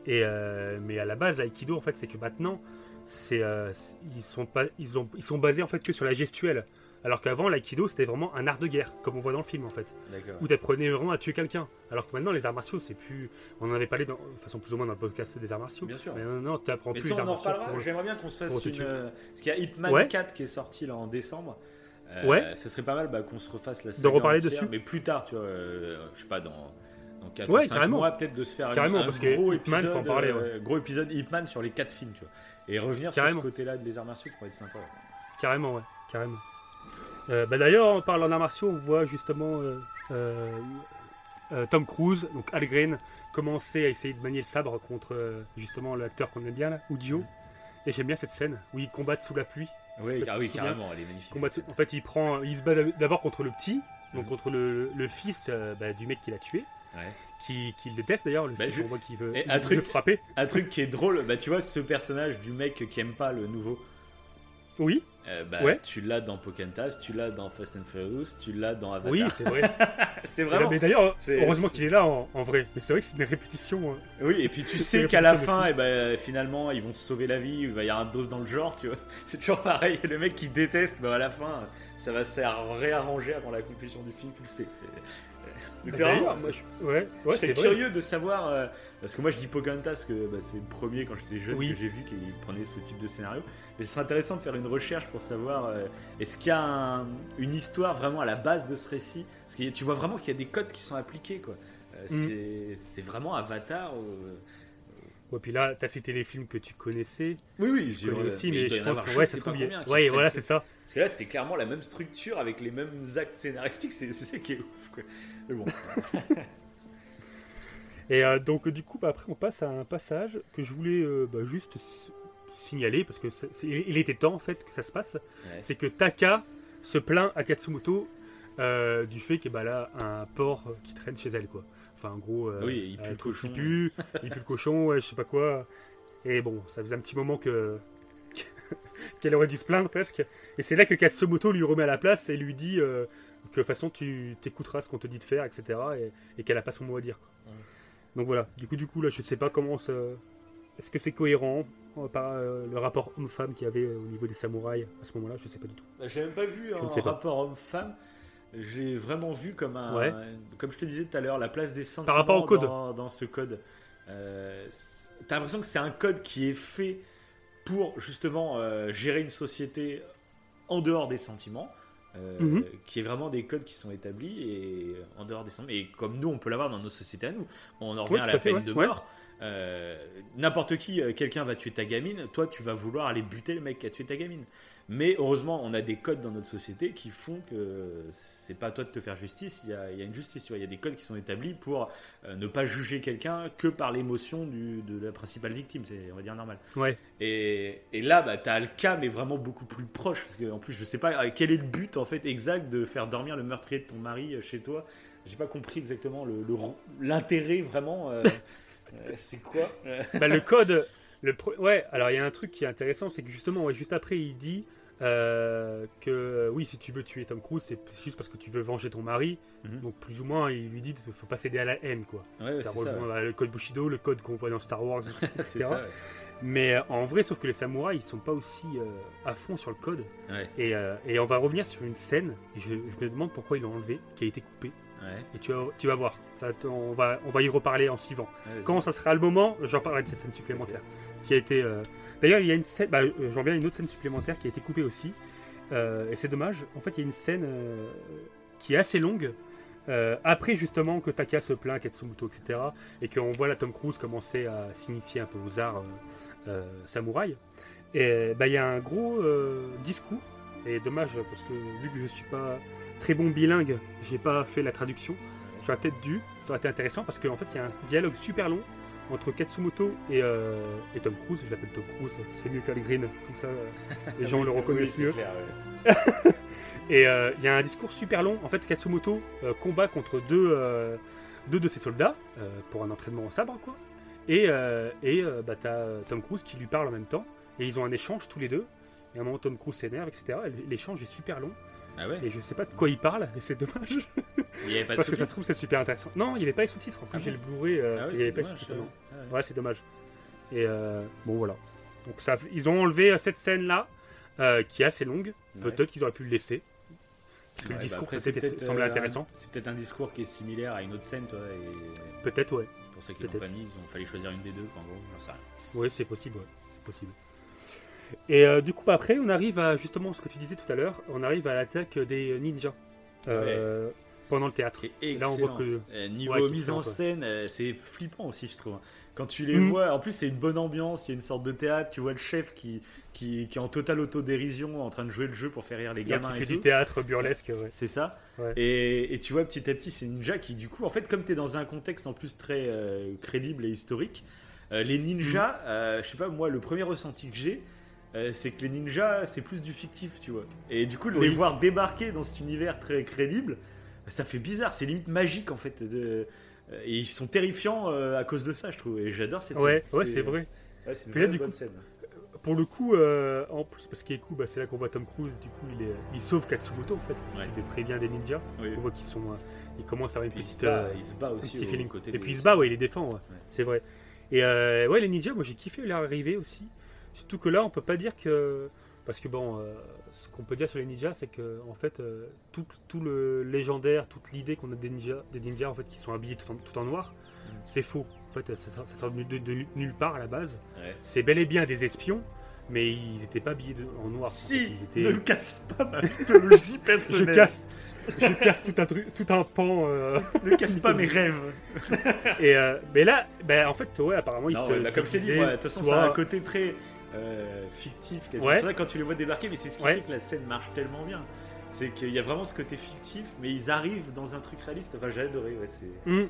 Et euh, mais à la base, l'Aikido en fait, c'est que maintenant, c'est euh, ils sont pas, ils ont, ils sont basés en fait que sur la gestuelle. Alors qu'avant, l'Aikido c'était vraiment un art de guerre, comme on voit dans le film en fait, d'accord. où t'apprenais vraiment à tuer quelqu'un. Alors que maintenant, les arts martiaux, c'est plus, on en avait parlé dans, de façon plus ou moins dans le podcast des arts martiaux. Bien sûr. Mais non, non, t'apprends mais plus. Mais on en reparlera. Pour... J'aimerais bien qu'on se fasse une. Euh, parce qu'il y a Ip Man ouais. quatre qui est sorti là en décembre. Euh, ouais. Ce serait pas mal bah, qu'on se refasse la saga de reparler entière, dessus. Mais plus tard, tu vois, euh, je sais pas, dans, dans quatre ouais, ou cinq carrément. Mois, peut-être de se faire carrément, un, parce un gros, épisode, Man, parler, ouais. euh, gros épisode Ip Man sur les quatre films, tu vois. Et revenir carrément. Sur ce côté-là des arts martiaux, ça pourrait être sympa. Ouais. Carrément, ouais, carrément. Euh, bah, d'ailleurs, on parle en arts martiaux, on voit justement euh, euh, euh, Tom Cruise, donc Algren, commencer à essayer de manier le sabre contre euh, justement l'acteur qu'on aime bien, là, Ujo. Mm. Et j'aime bien cette scène où ils combattent sous la pluie. Oui, ah oui carrément, elle est magnifique. Combat, en fait, il, prend, il se bat d'abord contre le petit, donc mmh. contre le, le fils euh, bah, du mec qui l'a tué, ouais. qui, qui le déteste d'ailleurs, le bah, fils, je... on voit qu'il veut, il un veut truc, le frapper. Un truc qui est drôle, bah, tu vois ce personnage du mec qui aime pas le nouveau. Oui. Euh, bah, ouais. Tu l'as dans Pocahontas, tu l'as dans Fast and Furious, tu l'as dans Avatar. Oui, c'est vrai. C'est vraiment. Mais d'ailleurs, c'est, heureusement c'est... qu'il est là en, en vrai. Mais c'est vrai que c'est une répétition. Hein. Oui, et puis tu sais qu'à la fin, et bah, finalement, ils vont se sauver la vie. Il va y avoir un dos dans le genre, tu vois. C'est toujours pareil. Le mec qui déteste, bah, à la fin, ça va se réarranger avant la conclusion du film. Tu le sais. C'est, c'est vraiment. Moi, je... Ouais, ouais, c'est curieux de savoir. Euh... Parce que moi je dis Pocahontas, que bah, c'est le premier quand j'étais jeune oui. que j'ai vu qu'il prenait ce type de scénario. Mais ce serait intéressant de faire une recherche pour savoir euh, est-ce qu'il y a un, une histoire vraiment à la base de ce récit. Parce que tu vois vraiment qu'il y a des codes qui sont appliqués. Quoi. Euh, mm. c'est, c'est vraiment Avatar. Euh... Ouais, puis là, tu as cité les films que tu connaissais. Oui, oui, je connais euh, aussi, mais, mais je pense que ouais, c'est trop bien. Oui, voilà, c'est ça. Parce que là, c'est clairement la même structure avec les mêmes actes scénaristiques. C'est, c'est ça qui est ouf. Quoi. Mais bon. Et euh, donc du coup bah, après on passe à un passage que je voulais euh, bah, juste s- signaler parce que c'est, c'est, il était temps en fait que ça se passe ouais. C'est que Taka se plaint à Katsumoto euh, du fait qu'il y a un porc qui traîne chez elle quoi. Enfin en gros euh, oui, il pue le cochon, il pue, il pue le cochon ouais, je sais pas quoi Et bon, ça faisait un petit moment que qu'elle aurait dû se plaindre presque. Et c'est là que Katsumoto lui remet à la place et lui dit euh, que de toute façon tu t'écouteras ce qu'on te dit de faire, et cetera. Et, et qu'elle n'a pas son mot à dire. Quoi. Ouais. Donc voilà. Du coup, du coup, là, je sais pas comment ça... Est-ce que c'est cohérent par euh, le rapport homme-femme qu'il y avait au niveau des samouraïs à ce moment-là? Je sais pas du tout. Bah, je l'ai même pas vu en hein, rapport homme-femme. Je l'ai vraiment vu comme un, ouais. un, comme je te disais tout à l'heure, la place des sentiments par rapport au code. Dans, dans ce code. Euh, t'as l'impression que c'est un code qui est fait pour justement euh, gérer une société en dehors des sentiments, euh, mm-hmm. qui est vraiment des codes qui sont établis et en dehors des sentiments. Et comme nous, on peut l'avoir dans nos sociétés à nous. On en revient oui, à la peine fait, ouais. de mort. Ouais. Euh, n'importe qui, quelqu'un va tuer ta gamine, toi tu vas vouloir aller buter le mec qui a tué ta gamine. Mais heureusement, on a des codes dans notre société qui font que c'est pas à toi de te faire justice, il y a, il y a une justice, tu vois. Il y a des codes qui sont établis pour euh, ne pas juger quelqu'un que par l'émotion du, de la principale victime, c'est, on va dire, normal. Ouais. Et, et là, bah, t'as le cas, mais vraiment beaucoup plus proche, parce qu'en plus, je sais pas quel est le but en fait exact de faire dormir le meurtrier de ton mari chez toi. J'ai pas compris exactement le, le, l'intérêt vraiment. Euh, Euh, c'est quoi euh... bah, le code le pro... ouais alors il y a un truc qui est intéressant, c'est que justement ouais, juste après il dit euh, que oui, si tu veux tuer Tom Cruise, c'est juste parce que tu veux venger ton mari, mm-hmm. donc plus ou moins il lui dit qu'il faut pas céder à la haine, quoi. Ouais, ça rejoint ouais. le code Bushido, le code qu'on voit dans Star Wars, et cetera. C'est ça, ouais. Mais euh, en vrai, sauf que les samouraïs ils sont pas aussi euh, à fond sur le code, ouais. et, euh, et on va revenir sur une scène, et je, je me demande pourquoi ils l'ont enlevé, qui a été coupée. Ouais. Et tu vas, tu vas voir, ça, on, va, on va y reparler en suivant. Ouais, quand ça sera le moment, j'en parlerai de cette scène supplémentaire. Okay. Qui a été, euh... D'ailleurs, il y a une scène, bah, j'en viens à une autre scène supplémentaire qui a été coupée aussi. Euh, et c'est dommage. En fait, il y a une scène euh, qui est assez longue. Euh, après, justement, que Taka se plaint, Katsumoto, et cetera. Et qu'on voit la Tom Cruise commencer à s'initier un peu aux arts euh, euh, samouraïs. Et bah, il y a un gros euh, discours. Et dommage, parce que vu que je suis pas. Très bon bilingue, j'ai pas fait la traduction, j'aurais peut-être dû, ça aurait été intéressant parce qu'en fait il y a un dialogue super long entre Katsumoto et, euh, et Tom Cruise, je l'appelle Tom Cruise, c'est mieux qu'Algren, comme ça les gens oui, le reconnaissent oui, mieux. Clair, ouais. Et euh, il y a un discours super long, en fait Katsumoto euh, combat contre deux, euh, deux de ses soldats euh, pour un entraînement au sabre, quoi. Et, euh, et euh, bah, t'as Tom Cruise qui lui parle en même temps, et ils ont un échange tous les deux, et à un moment Tom Cruise s'énerve, et cetera. L'échange est super long. Ah ouais. Et je sais pas de quoi il parle, mais c'est dommage. Il y avait pas de parce que ça se trouve c'est super intéressant. Non, il n'y avait pas les sous-titres. En plus, ah j'ai bon le Blu-ray, euh, ah ouais, il n'y avait dommage, pas les sous-titres. Ouais, ah ouais. ouais c'est dommage. Et euh, bon, voilà. Donc ça, ils ont enlevé cette scène-là, euh, qui est assez longue. Ouais. Peut-être qu'ils auraient pu le laisser. Parce que ouais, le discours bah après, peut-être semblait euh, intéressant. Un, c'est peut-être un discours qui est similaire à une autre scène, toi. Et... Peut-être, ouais. C'est pour ça qu'ils l'ont pas mis. Ils ont fallu choisir une des deux, en gros. J'en sais rien. Oui, c'est possible. Ouais. C'est possible. Et euh, du coup après on arrive à justement ce que tu disais tout à l'heure, on arrive à l'attaque des ninjas euh, ouais. pendant le théâtre. Et là on voit que euh, niveau ouais, mise en scène euh, c'est flippant aussi je trouve. Quand tu les mmh. vois, en plus c'est une bonne ambiance, il y a une sorte de théâtre, tu vois le chef qui, qui, qui est en totale autodérision, en train de jouer le jeu pour faire rire les et gamins. Il fait tout. Du théâtre burlesque, ouais. C'est ça. Ouais. Et, et tu vois petit à petit ces ninjas qui du coup, en fait comme tu es dans un contexte en plus très euh, crédible et historique, euh, les ninjas, mmh. euh, je sais pas moi, le premier ressenti que j'ai, Euh, c'est que les ninjas, c'est plus du fictif, tu vois. Et du coup, oui. les voir débarquer dans cet univers très crédible, ça fait bizarre. C'est limite magique, en fait. De... Et ils sont terrifiants euh, à cause de ça, je trouve. Et j'adore cette ouais, scène. Ouais, c'est, c'est vrai. Ouais, c'est une vraie, là, bonne coup, scène. Pour le coup, euh, en plus, parce qu'il est cool, bah, c'est là qu'on voit Tom Cruise. Du coup, il, est, il sauve Katsumoto, en fait. Ouais. Il les prévient des ninjas. Oui. On voit qu'ils sont... Euh, ils commencent à avoir une petite... Il se bat, euh, il se bat aussi. Petit feeling. Côté et puis, il se bat, ouais, il les défend. Ouais. Ouais. C'est vrai. Et euh, ouais, les ninjas, moi, j'ai kiffé leur arrivée aussi. Surtout que là, on peut pas dire que... Parce que bon, euh, ce qu'on peut dire sur les ninjas, c'est que en fait, euh, tout, tout le légendaire, toute l'idée qu'on a des ninjas, des ninjas en fait, qui sont habillés tout en, tout en noir, mmh. c'est faux. En fait, ça, ça sort de, de, de nulle part à la base. Ouais. C'est bel et bien des espions, mais ils n'étaient pas habillés de, en noir. Si, en fait, étaient... ne casse pas ma mythologie personnelle. Je casse, je casse tout, un truc, tout un pan. Euh... Ne casse pas mes rêves. Et euh, mais là, bah, en fait, ouais, apparemment, non, ils ouais, se... Bah, comme je t'ai dit, de toute façon, ça a un côté très... Euh, fictif quasiment. Ouais. C'est vrai quand tu les vois débarquer, mais c'est ce qui ouais. fait que la scène marche tellement bien, c'est qu'il y a vraiment ce côté fictif, mais ils arrivent dans un truc réaliste. Enfin, j'ai adoré. Ouais, c'est... Mmh.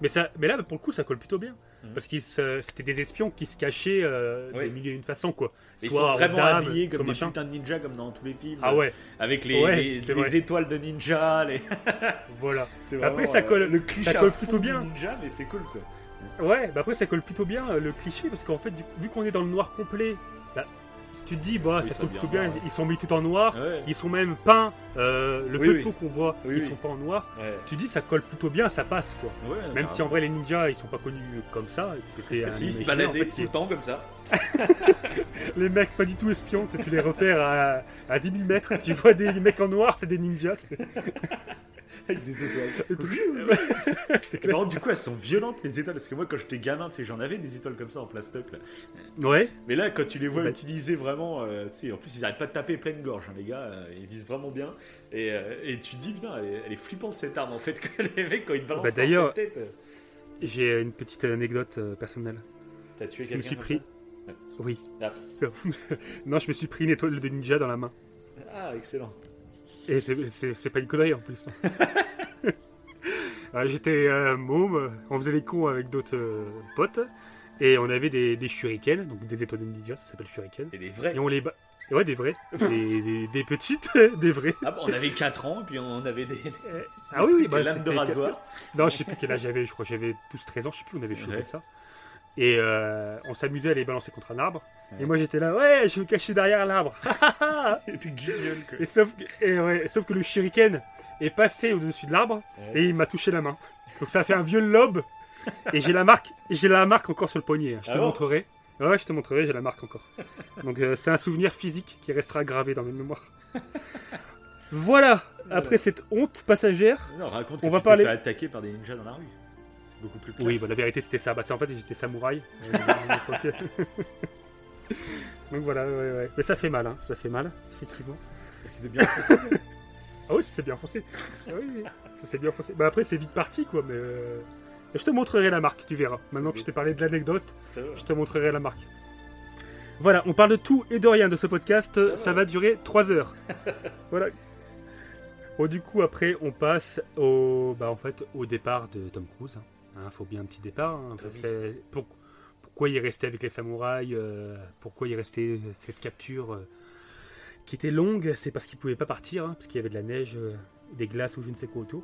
Mais, ça, mais là, pour le coup, ça colle plutôt bien. Mmh. Parce que c'était des espions qui se cachaient euh, oui. des milliers d'une façon, quoi. Soit ils sont vraiment dame, habillés comme des machin. Putains de ninjas, comme dans tous les films. Ah ouais. Avec les, ouais, les, les étoiles de ninja. Les... voilà. C'est vraiment, après, ça colle, euh, le cliché ça colle plutôt bien. Ninja, mais c'est cool, quoi. Ouais, bah après, ça colle plutôt bien le cliché. Parce qu'en fait, du, vu qu'on est dans le noir complet, bah, si tu te dis, bah, oui, ça colle plutôt bien. bien. Ils sont mis tout en noir. Ouais. Ils sont même peints. Euh, le oui, peu de oui. peau qu'on voit, oui, ils oui. sont pas en noir. Ouais. Tu dis, ça colle plutôt bien, ça passe, quoi. Ouais, même grave. Si en vrai les ninjas, ils sont pas connus comme ça. C'était un si, ils se baladaient en fait, tout le temps comme ça. Les mecs pas du tout espions, tu les repères à, à dix mille mètres. Tu vois des mecs en noir, c'est des ninjas. C'est... avec des étoiles. C'est clair. Par contre, du coup, elles sont violentes, les étoiles. Parce que moi, quand j'étais gamin, j'en avais des étoiles comme ça en plastoc. Là. Ouais. Mais là, quand tu les vois bah, utiliser vraiment, euh, en plus, ils n'arrêtent pas de taper pleine gorge, hein, les gars. Euh, ils visent vraiment bien. Et, euh, et tu te dis, putain, elle, elle est flippante cette arme en fait. Les mecs, quand ils te balancent bah, d'ailleurs, tête. D'ailleurs, j'ai une petite anecdote euh, personnelle. T'as tué quelqu'un? Je me suis pris. Ouais. Oui. Ah. Non, je me suis pris une étoile de ninja dans la main. Ah, excellent. Et c'est, c'est, c'est pas une connerie en plus. Alors, j'étais euh, môme, on faisait les cons avec d'autres euh, potes, et on avait des, des shurikens, donc des étoiles de ninja, ça s'appelle shuriken. Et des vrais. Et on les ba... Ouais, des vrais. des, des, des petites, des vrais. Ah bah, on avait quatre ans, et puis on avait des, des, ah, des oui, oui, bah, lames de rasoir. Non, je sais plus quel âge j'avais, je crois que j'avais douze treize ans, je sais plus, on avait chopé ouais. ça. Et euh, on s'amusait à les balancer contre un arbre. Ouais. Et moi j'étais là, ouais, je me cachais derrière l'arbre. Et puis guignol quoi. Et sauf que, et ouais, sauf que le shuriken est passé au-dessus de l'arbre ouais. et il m'a touché la main. Donc ça a fait un vieux lobe. Et j'ai la marque, j'ai la marque encore sur le poignet. Hein. Je ah te bon montrerai. Ouais, je te montrerai, j'ai la marque encore. Donc euh, c'est un souvenir physique qui restera gravé dans mes mémoires. Voilà. Après cette honte passagère, non, raconte on que va tu parler. T'es fait attaquer par des ninjas dans la rue. Beaucoup plus classe. Oui, bah, la vérité c'était ça. Bah, c'est en fait j'étais samouraï. Donc voilà, ouais, ouais. Mais ça fait mal, hein. Ça fait mal, effectivement. Et c'était bien enfoncé. Ah oui, c'est bien foncé. Ah oui, ça c'est bien foncé. Bah après c'est vite parti quoi, mais euh... je te montrerai la marque, tu verras. Maintenant que je t'ai parlé de l'anecdote, je te montrerai la marque. Voilà, on parle de tout et de rien de ce podcast. Ça va, ça va durer trois heures. Voilà. Bon, du coup après on passe au, bah en fait au départ de Tom Cruise. Hein. Il faut bien un petit départ. Hein, parce que pour, pourquoi il est resté avec les samouraïs euh, pourquoi il est resté cette capture euh, qui était longue? C'est parce qu'il ne pouvait pas partir, hein, parce qu'il y avait de la neige, euh, des glaces ou je ne sais quoi autour.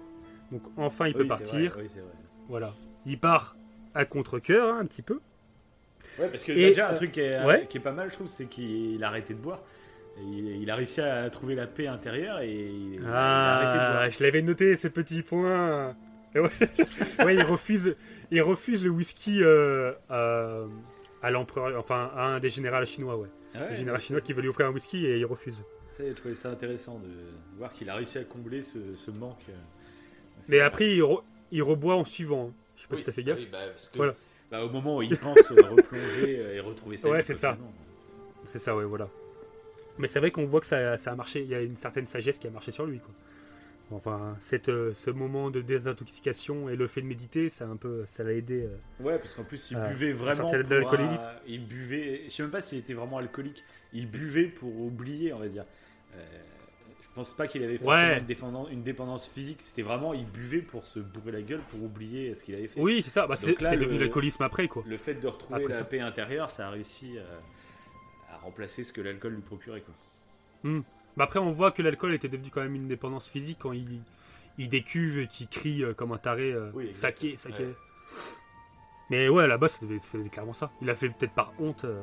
Donc enfin il peut oui, partir. C'est vrai, oui, c'est vrai. Voilà. Il part à contre-cœur hein, un petit peu. Ouais, parce que et, déjà un euh, truc qui est, ouais. qui est pas mal, je trouve, c'est qu'il a arrêté de boire. Il a réussi à trouver la paix intérieure et il, ah, il a arrêté de boire. Je l'avais noté, ce petit point. Ouais, ouais, il refuse, il refuse le whisky euh, euh, à l'empereur, enfin à un des généraux chinois, ouais. Ah ouais, le général ouais, chinois qui veut lui offrir un whisky et il refuse. Ça, j'ai trouvé ça intéressant de voir qu'il a réussi à combler ce, ce manque. C'est mais vrai. Après, il, re, il reboit en suivant. Hein. Je sais pas oui, si t'as fait gaffe. Ah oui, bah, parce que, voilà. Bah, au moment où il pense replonger et retrouver sa vie. Ouais, c'est ça. C'est ça, ouais, voilà. Mais c'est vrai qu'on voit que ça, ça a marché. Il y a une certaine sagesse qui a marché sur lui, quoi. Enfin, cette, euh, ce moment de désintoxication et le fait de méditer, ça a un peu, ça l'a aidé. Euh, ouais, parce qu'en plus, il euh, buvait vraiment. Pour un, il buvait. Je sais même pas s'il était vraiment alcoolique. Il buvait pour oublier, on va dire. Euh, je pense pas qu'il avait forcément ouais. une dépendance physique. C'était vraiment, il buvait pour se bourrer la gueule, pour oublier ce qu'il avait fait. Oui, c'est ça. Bah, c'est, là, c'est devenu le, l'alcoolisme après, quoi. Le fait de retrouver après la ça. paix intérieure, ça a réussi euh, à remplacer ce que l'alcool lui procurait, quoi. Hmm. Bah après, on voit que l'alcool était devenu quand même une dépendance physique quand il, il décuve et qu'il crie comme un taré euh, oui, saké, saké. Ouais. Mais ouais, là-bas, c'était, c'était clairement ça. Il a fait peut-être par honte. Euh,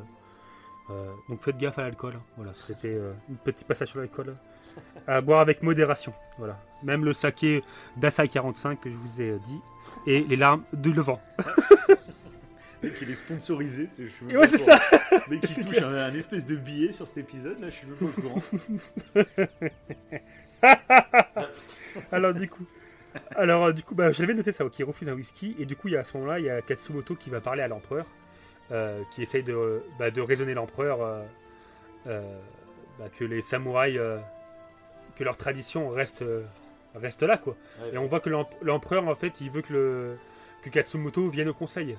euh, donc faites gaffe à l'alcool. Voilà, c'était euh, un petit passage sur l'alcool. À boire avec modération. Voilà. Même le saké Dassai quarante-cinq que je vous ai dit. Et les larmes du Levant. Mec, il est sponsorisé, je suis même ouais, pas c'est courant. Ça. Mec, il touche un, un espèce de billet sur cet épisode, là, je suis même pas au courant. Alors, du coup, alors, du coup bah, j'avais noté ça, qui refuse un whisky, et du coup, il y a, à ce moment-là, il y a Katsumoto qui va parler à l'empereur, euh, qui essaye de, bah, de raisonner l'empereur euh, euh, bah, que les samouraïs, euh, que leur tradition reste, reste là, quoi. Ouais, et ouais. on voit que l'emp- l'empereur, en fait, il veut que, le, que Katsumoto vienne au conseil.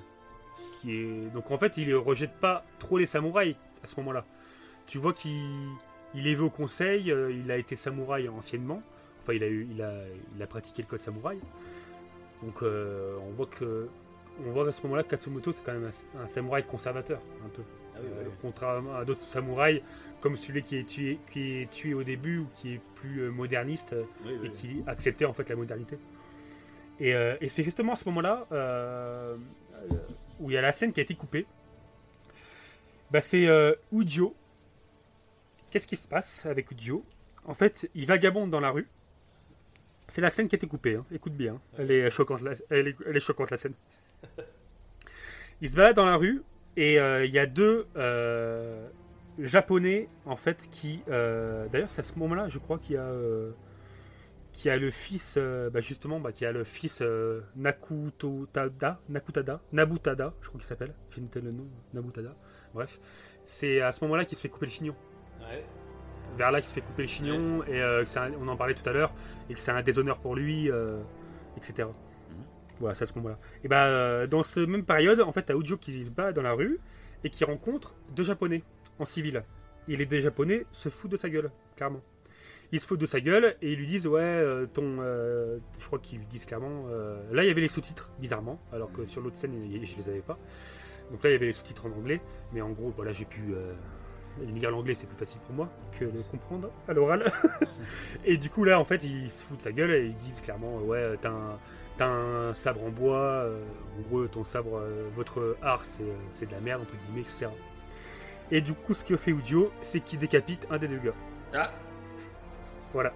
Qui est... Donc en fait il rejette pas trop les samouraïs à ce moment là. Tu vois qu'il il est vu au conseil, euh, il a été samouraï anciennement, enfin il a, eu, il, a, il a pratiqué le code samouraï. Donc euh, on voit que on voit qu'à ce moment-là, Katsumoto, c'est quand même un, un samouraï conservateur, un peu. Ah oui, euh, oui. Contrairement à d'autres samouraïs, comme celui qui est tué, qui est tué au début, ou qui est plus moderniste, oui, oui, et qui oui. acceptait en fait la modernité. Et, euh, et c'est justement à ce moment-là euh, où il y a la scène qui a été coupée. Bah, c'est euh, Ujo. Qu'est-ce qui se passe avec Ujo? En fait, il vagabonde dans la rue. C'est la scène qui a été coupée, hein. Écoute bien, hein. Elle est choquante, la, elle est, elle est choquante, la scène. Il se balade dans la rue et il euh, y a deux euh, Japonais, en fait, qui... Euh, d'ailleurs, c'est à ce moment-là, je crois, qu'il y a, euh, qu'il y a le fils, euh, bah, justement, bah, qu'il y a le fils euh, Nakutada, Nakutada, Nabutada, je crois qu'il s'appelle, j'ai noté le nom, Nabutada, bref. C'est à ce moment-là qu'il se fait couper le chignon. Ouais. Vers là qui se fait couper le chignon, ouais. et euh, que un, on en parlait tout à l'heure, et que c'est un déshonneur pour lui, euh, et cetera. Mmh. Voilà, c'est à ce moment-là. Et bah, euh, dans cette même période, en fait, t'as Ujo qui se bat dans la rue et qui rencontre deux Japonais en civil. Et les deux Japonais se foutent de sa gueule, clairement. Ils se foutent de sa gueule et ils lui disent, ouais, euh, ton. Euh, je crois qu'ils lui disent clairement. Euh, là, il y avait les sous-titres, bizarrement, alors que mmh. sur l'autre scène, je les avais pas. Donc là, il y avait les sous-titres en anglais, mais en gros, voilà, j'ai pu. Euh, Lire l'anglais, c'est plus facile pour moi que le comprendre à l'oral. Et du coup, là, en fait, ils se foutent de sa gueule et ils disent clairement, ouais, t'as un, t'as un sabre en bois, euh, en gros, ton sabre, euh, votre art, c'est, c'est de la merde, entre guillemets, et cetera. Et du coup, ce que fait Ujo, c'est qu'il décapite un des deux gars. Ah. Voilà.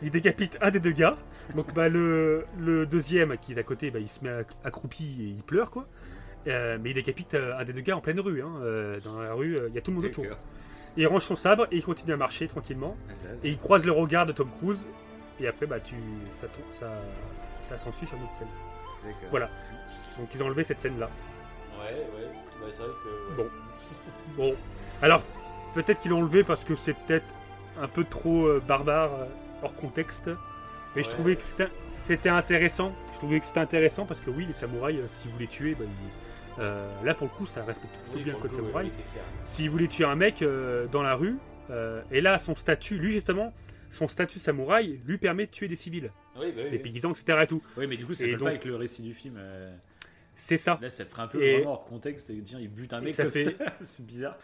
Il décapite un des deux gars. Donc, bah, le, le deuxième qui est d'à côté, bah, il se met accroupi et il pleure, quoi. Euh, mais il décapite euh, un des deux gars en pleine rue, hein, euh, dans la rue, il euh, y a tout le monde autour. Il range son sabre et il continue à marcher tranquillement. Et il croise le regard de Tom Cruise. Et après, bah, tu, ça, ça, ça s'ensuit sur notre scène. D'accord. Voilà. Donc ils ont enlevé cette scène-là. Ouais, ouais. Bah, c'est vrai que. Ouais. Bon. Bon. Alors, peut-être qu'ils l'ont enlevé parce que c'est peut-être un peu trop euh, barbare, euh, hors contexte. Mais ouais, je trouvais ouais. que c'était, c'était intéressant. Je trouvais que c'était intéressant parce que oui, les samouraïs, euh, s'ils voulaient tuer, bah, ils. Euh, là pour le coup ça respecte plutôt oui, bien le code samouraï. S'il voulait tuer un mec euh, dans la rue, euh, et là son statut, lui justement, son statut samouraï lui permet de tuer des civils, oui, bah oui, des oui. paysans, et cetera. Et tout. Oui, mais du coup ça colle pas avec le récit du film. Euh... C'est ça. Là ça ferait un peu et... vraiment hors contexte, tiens, il bute un mec et ça comme fait... ça, c'est bizarre.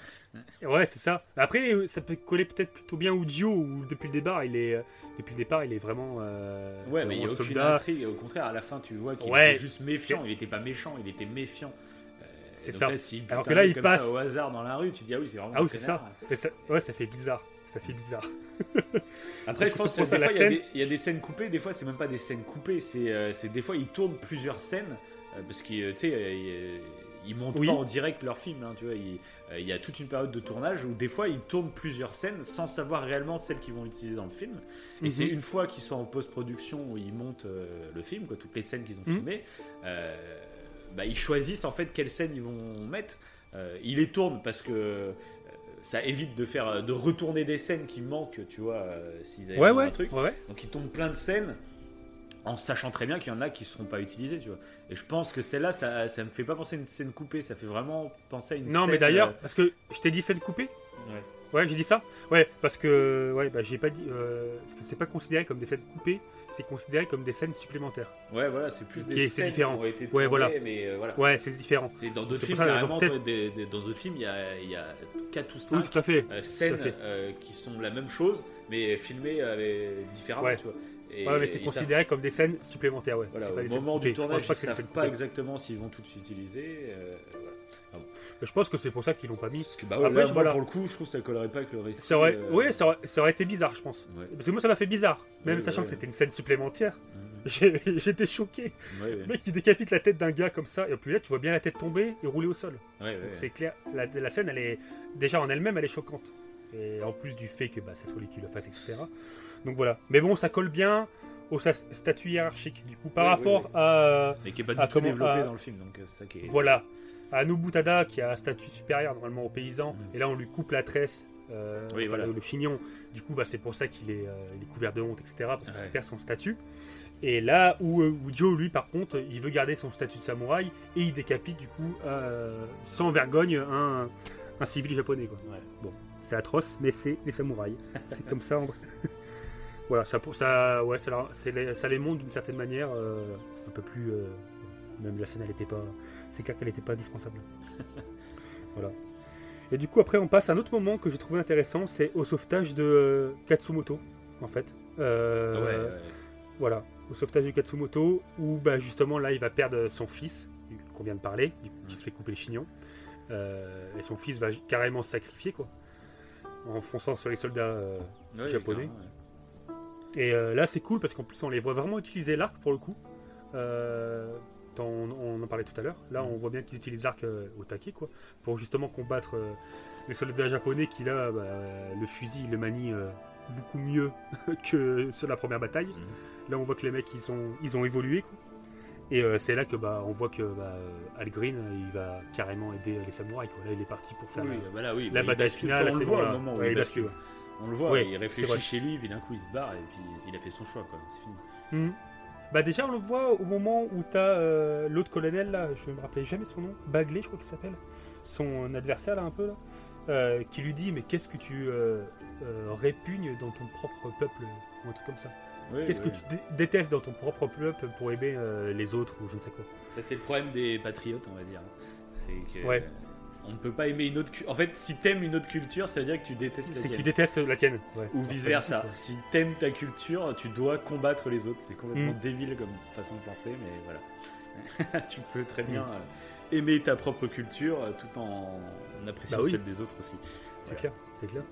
Ouais, c'est ça. Après ça peut coller peut-être plutôt bien au Ujo où depuis le départ il est, depuis le départ il est vraiment. Euh, ouais, vraiment mais il y a aucune soldat. Intrigue. Au contraire, à la fin tu vois qu'il ouais, était juste méfiant. C'est... Il était pas méchant, il était méfiant. C'est donc ça. Là, si alors que là, il passe au hasard dans la rue. Tu dis ah oui, c'est vraiment. Ah oui, c'est ça. ça. Ouais, ça fait bizarre. Ça fait bizarre. Après, je pense que des fois, il y, y a des scènes coupées. Des fois, c'est même pas des scènes coupées. C'est, euh, c'est des fois, ils tournent plusieurs scènes euh, parce que tu sais, euh, ils montent oui. pas en direct leur film. Hein, tu vois, il euh, y a toute une période de tournage où des fois, ils tournent plusieurs scènes sans savoir réellement celles qu'ils vont utiliser dans le film. Et mm-hmm. c'est une fois qu'ils sont en post-production où ils montent euh, le film, quoi, toutes les scènes qu'ils ont mm-hmm. filmées. Euh, Bah, ils choisissent en fait quelles scènes ils vont mettre. Euh, ils les tournent parce que euh, ça évite de faire de retourner des scènes qui manquent, tu vois, euh, s'ils avaient ouais, ouais, un truc. Ouais, ouais. Donc ils tournent plein de scènes en sachant très bien qu'il y en a qui ne seront pas utilisées, tu vois. Et je pense que celle-là, ça, ça me fait pas penser à une scène coupée, ça fait vraiment penser à une. Non, scène... Non, mais d'ailleurs, euh... parce que je t'ai dit scène coupée. Ouais. Ouais, j'ai dit ça. Ouais, parce que ouais, bah j'ai pas dit euh, parce que c'est pas considéré comme des scènes coupées. C'est considéré comme des scènes supplémentaires. Ouais, voilà, c'est plus des et scènes c'est différent. Qui ont été tournées, ouais, voilà. mais euh, voilà. Ouais, c'est différent. C'est dans d'autres films, carrément, des, des, dans d'autres films, il y a, il y a quatre ou cinq oui, euh, scènes euh, qui sont la même chose, mais filmées euh, différemment, ouais. tu vois. Et, ouais, mais c'est considéré ça... comme des scènes supplémentaires, ouais. Voilà, au moment du tournage, ils ne savent pas exactement s'ils vont toutes utiliser. Euh, voilà. Ah bon. Je pense que c'est pour ça qu'ils l'ont pas mis. Que, bah ouais, après, là, voilà. Pour le coup, je trouve que ça collerait pas avec le récit. Ça aurait... euh... Oui, ça aurait... ça aurait été bizarre, je pense. Ouais. Parce que moi, ça m'a fait bizarre. Même ouais, sachant ouais, que ouais. c'était une scène supplémentaire, ouais. J'ai... j'étais choqué. Ouais, ouais. Le mec, il décapite la tête d'un gars comme ça. Et puis là, tu vois bien la tête tomber et rouler au sol. Ouais, ouais, c'est ouais. clair. La... la scène, elle est déjà en elle-même, elle est choquante. Et en plus du fait que bah, ça soit lui qui le fasse, et cetera. Donc voilà. Mais bon, ça colle bien au statut hiérarchique. Du coup, par ouais, rapport ouais, ouais. à. Mais qui est pas du à tout développé à... dans le film. Donc ça qui est. Voilà. À Nobutada qui a un statut supérieur normalement aux paysans, mmh. et là on lui coupe la tresse, euh, oui, voilà. le chignon, du coup bah, c'est pour ça qu'il est, euh, il est couvert de honte, et cetera, parce qu'il ouais. perd son statut. Et là où, où Ujo, lui par contre, il veut garder son statut de samouraï, et il décapite du coup, euh, sans vergogne, un, un civil japonais. Quoi. Ouais. Bon, c'est atroce, mais c'est les samouraïs, c'est comme ça en vrai. Voilà, ça, ça, ouais, ça, les, ça les montre d'une certaine manière, euh, un peu plus. Euh, même la scène, elle n'était pas. C'est clair qu'elle n'était pas indispensable. Voilà. Et du coup, après, on passe à un autre moment que j'ai trouvé intéressant, c'est au sauvetage de euh, Katsumoto, en fait. Euh, ouais, ouais, ouais. Voilà, au sauvetage de Katsumoto, où bah, justement, là, il va perdre son fils, qu'on vient de parler, qui se fait couper le chignon. Euh, et son fils va carrément se sacrifier, quoi, en fonçant sur les soldats euh, ouais, japonais. Et euh, là, c'est cool parce qu'en plus, on les voit vraiment utiliser l'arc pour le coup. Euh, on, on en parlait tout à l'heure. Là, on voit bien qu'ils utilisent l'arc euh, au taquet, quoi, pour justement combattre euh, les soldats japonais qui, là, bah, le fusil, le manie euh, beaucoup mieux que sur la première bataille. Mmh. Là, on voit que les mecs, ils ont, ils ont évolué, quoi. Et euh, c'est là que bah, on voit que bah, Algren, il va carrément aider les samouraïs, quoi. Là, il est parti pour faire oui, la, bah là, oui, la bataille finale. On le voit au moment où il bascule. On le voit, ouais, il réfléchit chez lui, puis d'un coup il se barre et puis il a fait son choix, quoi. C'est fini. Mmh. Bah déjà on le voit au moment où t'as euh, l'autre colonel là, je me rappelais jamais son nom, Bagley je crois qu'il s'appelle, son adversaire là un peu là, euh, qui lui dit mais qu'est-ce que tu euh, euh, répugnes dans ton propre peuple ou un truc comme ça. Oui, qu'est-ce oui. que tu dé- détestes dans ton propre peuple pour aimer euh, les autres ou je ne sais quoi. Ça c'est le problème des patriotes on va dire, c'est que. Ouais. On ne peut pas aimer une autre culture. En fait, si t'aimes une autre culture, ça veut dire que tu détestes la tienne. C'est que tu détestes la tienne. Ouais. Ou vice-versa. Si t'aimes ta culture, tu dois combattre les autres. C'est complètement mmh. débile comme façon de penser, mais voilà. Tu peux très bien mmh. aimer ta propre culture tout en appréciant bah oui. celle des autres aussi. C'est voilà. clair, c'est clair.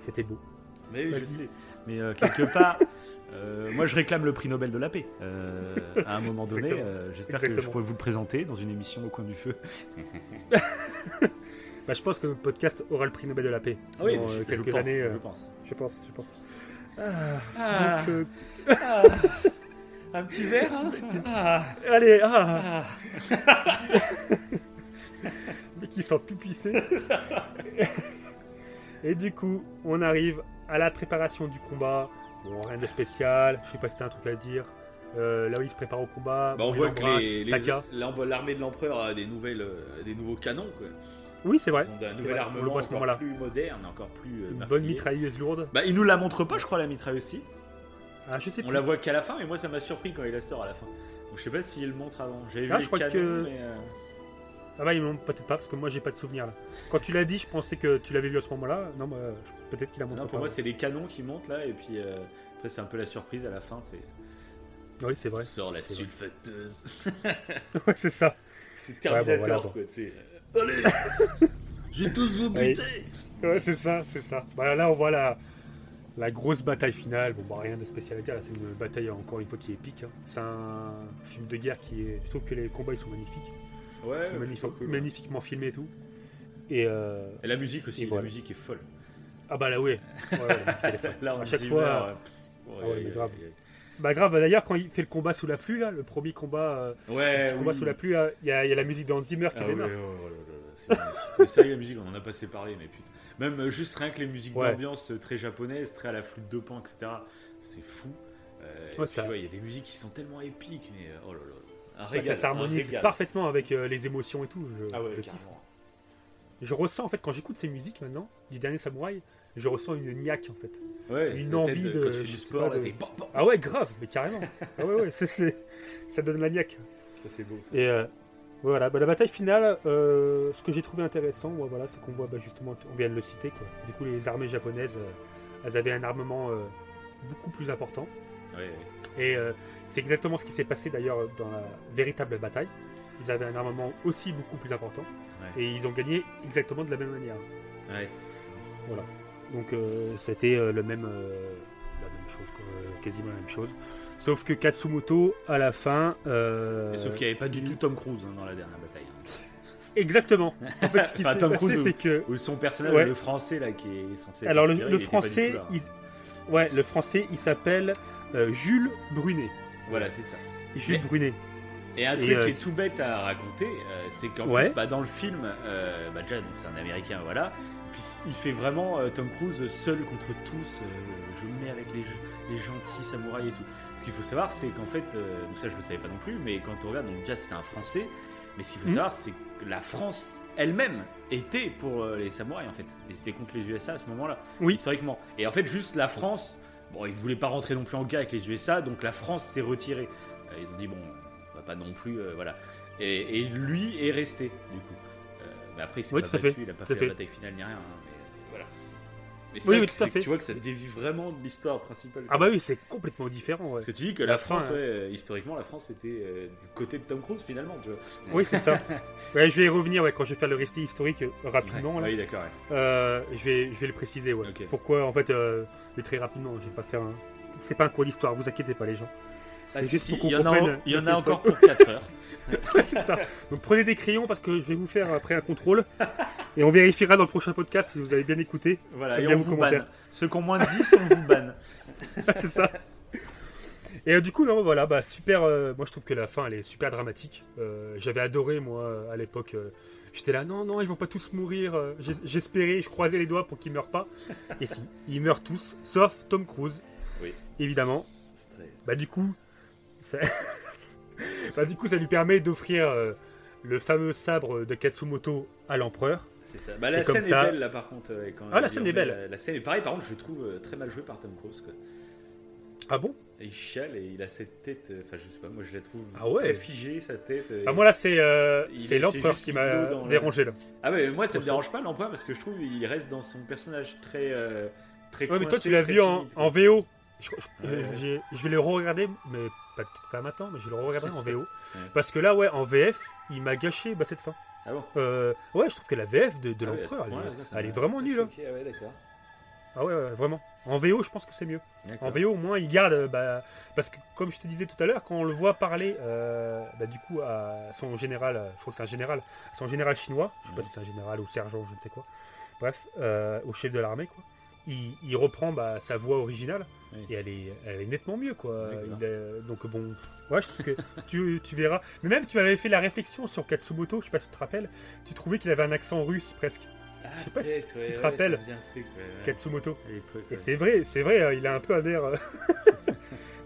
C'était beau. Mais oui, bah, je dis. sais. Mais euh, quelque part... Euh, moi, je réclame le prix Nobel de la paix. Euh, à un moment donné, euh, j'espère Exactement. que je pourrai vous le présenter dans une émission au coin du feu. Bah, je pense que notre podcast aura le prix Nobel de la paix. Ah oui, dans je, quelques je pense, années. Euh, je pense. Je pense. Je pense. Ah, ah, donc, euh... ah, un petit verre. Hein ah, allez. Ah. Ah. Mais qui sent pupissé. Et du coup, on arrive à la préparation du combat. Bon, rien de spécial, je sais pas si t'as un truc à dire. Euh, là où il se prépare au combat, bah, on voit que les, les, l'armée de l'empereur a des, nouvelles, des nouveaux canons. Quoi. Oui, c'est vrai. Ils ont un nouvel armement encore plus moderne, encore plus. Une bonne mitrailleuse lourde. Bah, il nous la montre pas, je crois, la mitrailleuse aussi. Ah, je sais plus. On la voit qu'à la fin, mais moi ça m'a surpris quand il la sort à la fin. Donc je sais pas s'il le montre avant. J'avais ah, vu je les crois canons, que... mais. Euh... Ah bah il me montre peut-être pas parce que moi j'ai pas de souvenir là. Quand tu l'as dit je pensais que tu l'avais vu à ce moment là. Non bah, je... peut-être qu'il a montré. Non pour pas, moi ouais. c'est les canons qui montent là et puis euh, après c'est un peu la surprise à la fin c'est. Oui c'est vrai. On sort la c'est sulfateuse. Ouais c'est ça. C'est Terminator ouais, bon, voilà, quoi bon. tu sais. Allez j'ai tous vous buté. Ouais c'est ça c'est ça. Bah là on voit la, la grosse bataille finale. Bon bah rien de spécial à dire là, c'est une bataille encore une fois qui est épique. Hein. C'est un film de guerre qui est. Je trouve que les combats ils sont magnifiques. Ouais, c'est magnifique, cool, magnifiquement ouais. filmé et tout. Et, euh... et la musique aussi, et la voilà. musique est folle. Ah bah là oui. Ouais, ouais, la musique elle est folle. Là, on à chaque Zimmer, fois. Euh... Ouais, ah ouais, ouais, mais grave. Ouais, ouais. Bah grave. D'ailleurs, quand il fait le combat sous la pluie là, le premier combat, euh, ouais, le oui. combat sous la pluie, il y, y a la musique d'Hans Zimmer qui ah démarre. Ouais, ouais, ouais, ouais, c'est mais sérieux, la musique, on en a pas séparé, mais putain. Même euh, juste rien que les musiques ouais. d'ambiance très japonaises, très à la flûte de pan, et cetera. C'est fou. Euh, ouais, ça. Il ouais, y a des musiques qui sont tellement épiques, mais oh là là. Régal, ça s'harmonise parfaitement avec euh, les émotions et tout. Je, ah ouais, je kiffe. Je ressens en fait quand j'écoute ces musiques maintenant du dernier samouraï, je ressens une niaque en fait, ouais, une envie de. Quand tu fais du sport, pas, là, de... Bon, bon. Ah ouais, grave, mais carrément. Ah ouais, ouais, c'est, c'est... ça donne la niaque. Ça c'est beau. Ça. Et euh, voilà, bah, la bataille finale, euh, ce que j'ai trouvé intéressant, ouais, voilà, c'est qu'on voit bah, justement, on vient de le citer, quoi. Du coup, les armées japonaises, euh, elles avaient un armement euh, beaucoup plus important. Ouais. Et euh, c'est exactement ce qui s'est passé d'ailleurs dans la véritable bataille. Ils avaient un armement aussi beaucoup plus important ouais. et ils ont gagné exactement de la même manière. Ouais. Voilà. Donc euh, c'était euh, le même, euh, la même chose, quoi, euh, quasiment la même chose. Sauf que Katsumoto à la fin. Euh... Sauf qu'il n'y avait pas du tout Tom Cruise hein, dans la dernière bataille. Hein. Exactement. En fait, ce qui enfin, s'est Tom passé, Cruise, c'est que ou son personnage, ouais. le français là, qui est censé. Alors inspiré, le, le français, là, hein. il... ouais, le français, il s'appelle. Euh, Jules Brunet. Voilà, c'est ça. Jules mais... Brunet. Et un truc et euh... qui est tout bête à raconter, euh, c'est qu'en ouais. plus, bah, dans le film, euh, bah, déjà, donc, c'est un Américain, voilà. Puis il fait vraiment euh, Tom Cruise seul contre tous. Euh, je me mets avec les, les gentils samouraïs et tout. Ce qu'il faut savoir, c'est qu'en fait, euh, donc ça, je le savais pas non plus, mais quand on regarde, donc déjà, c'était un Français. Mais ce qu'il faut mmh. savoir, c'est que la France elle-même était pour euh, les samouraïs, en fait. Ils étaient contre les U S A à ce moment-là, oui. historiquement. Et en fait, juste la France. Bon, ils ne voulaient pas rentrer non plus en guerre avec les U S A, donc la France s'est retirée. Euh, ils ont dit, bon, on va pas non plus, euh, voilà. Et, et lui est resté, du coup. Euh, mais après, il s'est oui, pas battu, fait. il n'a pas fait, fait la bataille finale ni rien. Hein, mais voilà. Mais ça, oui, oui, tout à fait. Tu vois que ça dévie vraiment de l'histoire principale. Ah bah oui, c'est complètement différent. Ouais. Parce que tu dis que la, la France, France ouais, ouais. historiquement, la France était euh, du côté de Tom Cruise, finalement. Tu vois. Oui, c'est ça. Ouais, je vais y revenir ouais, quand je vais faire le récit historique euh, rapidement. Ouais. Là. Oui, d'accord. Ouais. Euh, je, vais, je vais le préciser. Ouais. Okay. Pourquoi, en fait, euh, mais très rapidement, je vais pas faire un... C'est pas un cours d'histoire, vous inquiétez pas, les gens. Ah, si, si, il y en a, y en a encore pour quatre heures. C'est ça. Donc prenez des crayons parce que je vais vous faire après un contrôle. Et on vérifiera dans le prochain podcast si vous avez bien écouté. Voilà, et on vous banne. Ceux qui ont moins de dix, on vous banne. C'est ça. Et euh, du coup, non, voilà, bah, super. Euh, moi, je trouve que la fin, elle est super dramatique. Euh, j'avais adoré, moi, à l'époque. Euh, j'étais là, non, non, ils vont pas tous mourir. Euh, j'espérais, je croisais les doigts pour qu'ils meurent pas. Et si, ils meurent tous, sauf Tom Cruise. Oui. Évidemment. C'est très... Bah, du coup. Ça... bah, du coup, ça lui permet d'offrir euh, le fameux sabre de Katsumoto à l'empereur. C'est ça. Bah, la scène ça... est belle là, par contre. Euh, quand ah, la scène est belle. La, la scène est pareil, par contre, je trouve euh, très mal jouée par Tom Cruise. Quoi. Ah bon ? Et il chiale et il a cette tête. Enfin, euh, je sais pas, moi je la trouve ah ouais. très figée, sa tête. Euh, ah, moi là, c'est, euh, c'est l'empereur qui m'a dérangé. Là. Ah, ouais, moi ça me dérange pas l'empereur parce que je trouve qu'il reste dans son personnage très. Euh, très ouais, coincé, mais toi, tu l'as vu timide, en, en V O. Je, je, ouais, je, ouais. je vais le re-regarder, mais pas, pas maintenant, mais je le re-regarderai en V O. Ouais. Parce que là, ouais, en V F, il m'a gâché bah, cette fin. Ah bon euh, ouais, je trouve que la V F de, de ah l'empereur, oui, elle, ça, elle est vraiment nulle. Hein. Ah ouais, d'accord. Ah ouais, ouais, vraiment. En V O, je pense que c'est mieux. D'accord. En V O, au moins, il garde. Bah, parce que, comme je te disais tout à l'heure, quand on le voit parler, euh, bah, du coup, à son général, je crois que c'est un général, son général chinois, je sais pas si c'est un général ou sergent, je ne sais quoi. Bref, euh, au chef de l'armée, quoi. Il, il reprend bah, sa voix originale oui. et elle est, elle est nettement mieux quoi. Il a, donc bon, ouais, je trouve que tu, tu verras. Mais même tu m'avais fait la réflexion sur Katsumoto, je sais pas si tu te rappelles, tu trouvais qu'il avait un accent russe presque. Ah, je sais pas si ouais, tu te ouais, rappelles truc, ouais, ouais. Katsumoto. Et, peut, et c'est vrai, c'est vrai, hein, il a un peu un air.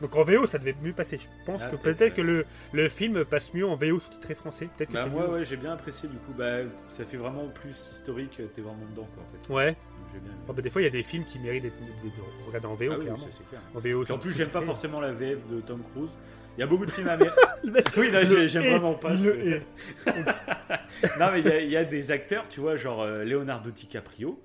Donc en V O ça devait mieux passer. Je pense ah, que peut-être ouais. que le, le film passe mieux en V O sous-titré français. Peut-être bah, que c'est moi mieux. Ouais, j'ai bien apprécié du coup. Bah, ça fait vraiment plus historique. T'es vraiment dedans quoi en fait. Ouais. Bien... Oh, bah, des fois il y a des films qui méritent d'être, d'être regardés en V O. Ah, clairement. Oui, ça, c'est clair. En V O. En plus j'aime pas forcément la V F de Tom Cruise. Il y a beaucoup de films américains. Oui, là, j'ai, j'aime vraiment pas. Non mais il y, a, il y a des acteurs, tu vois, genre euh, Leonardo DiCaprio.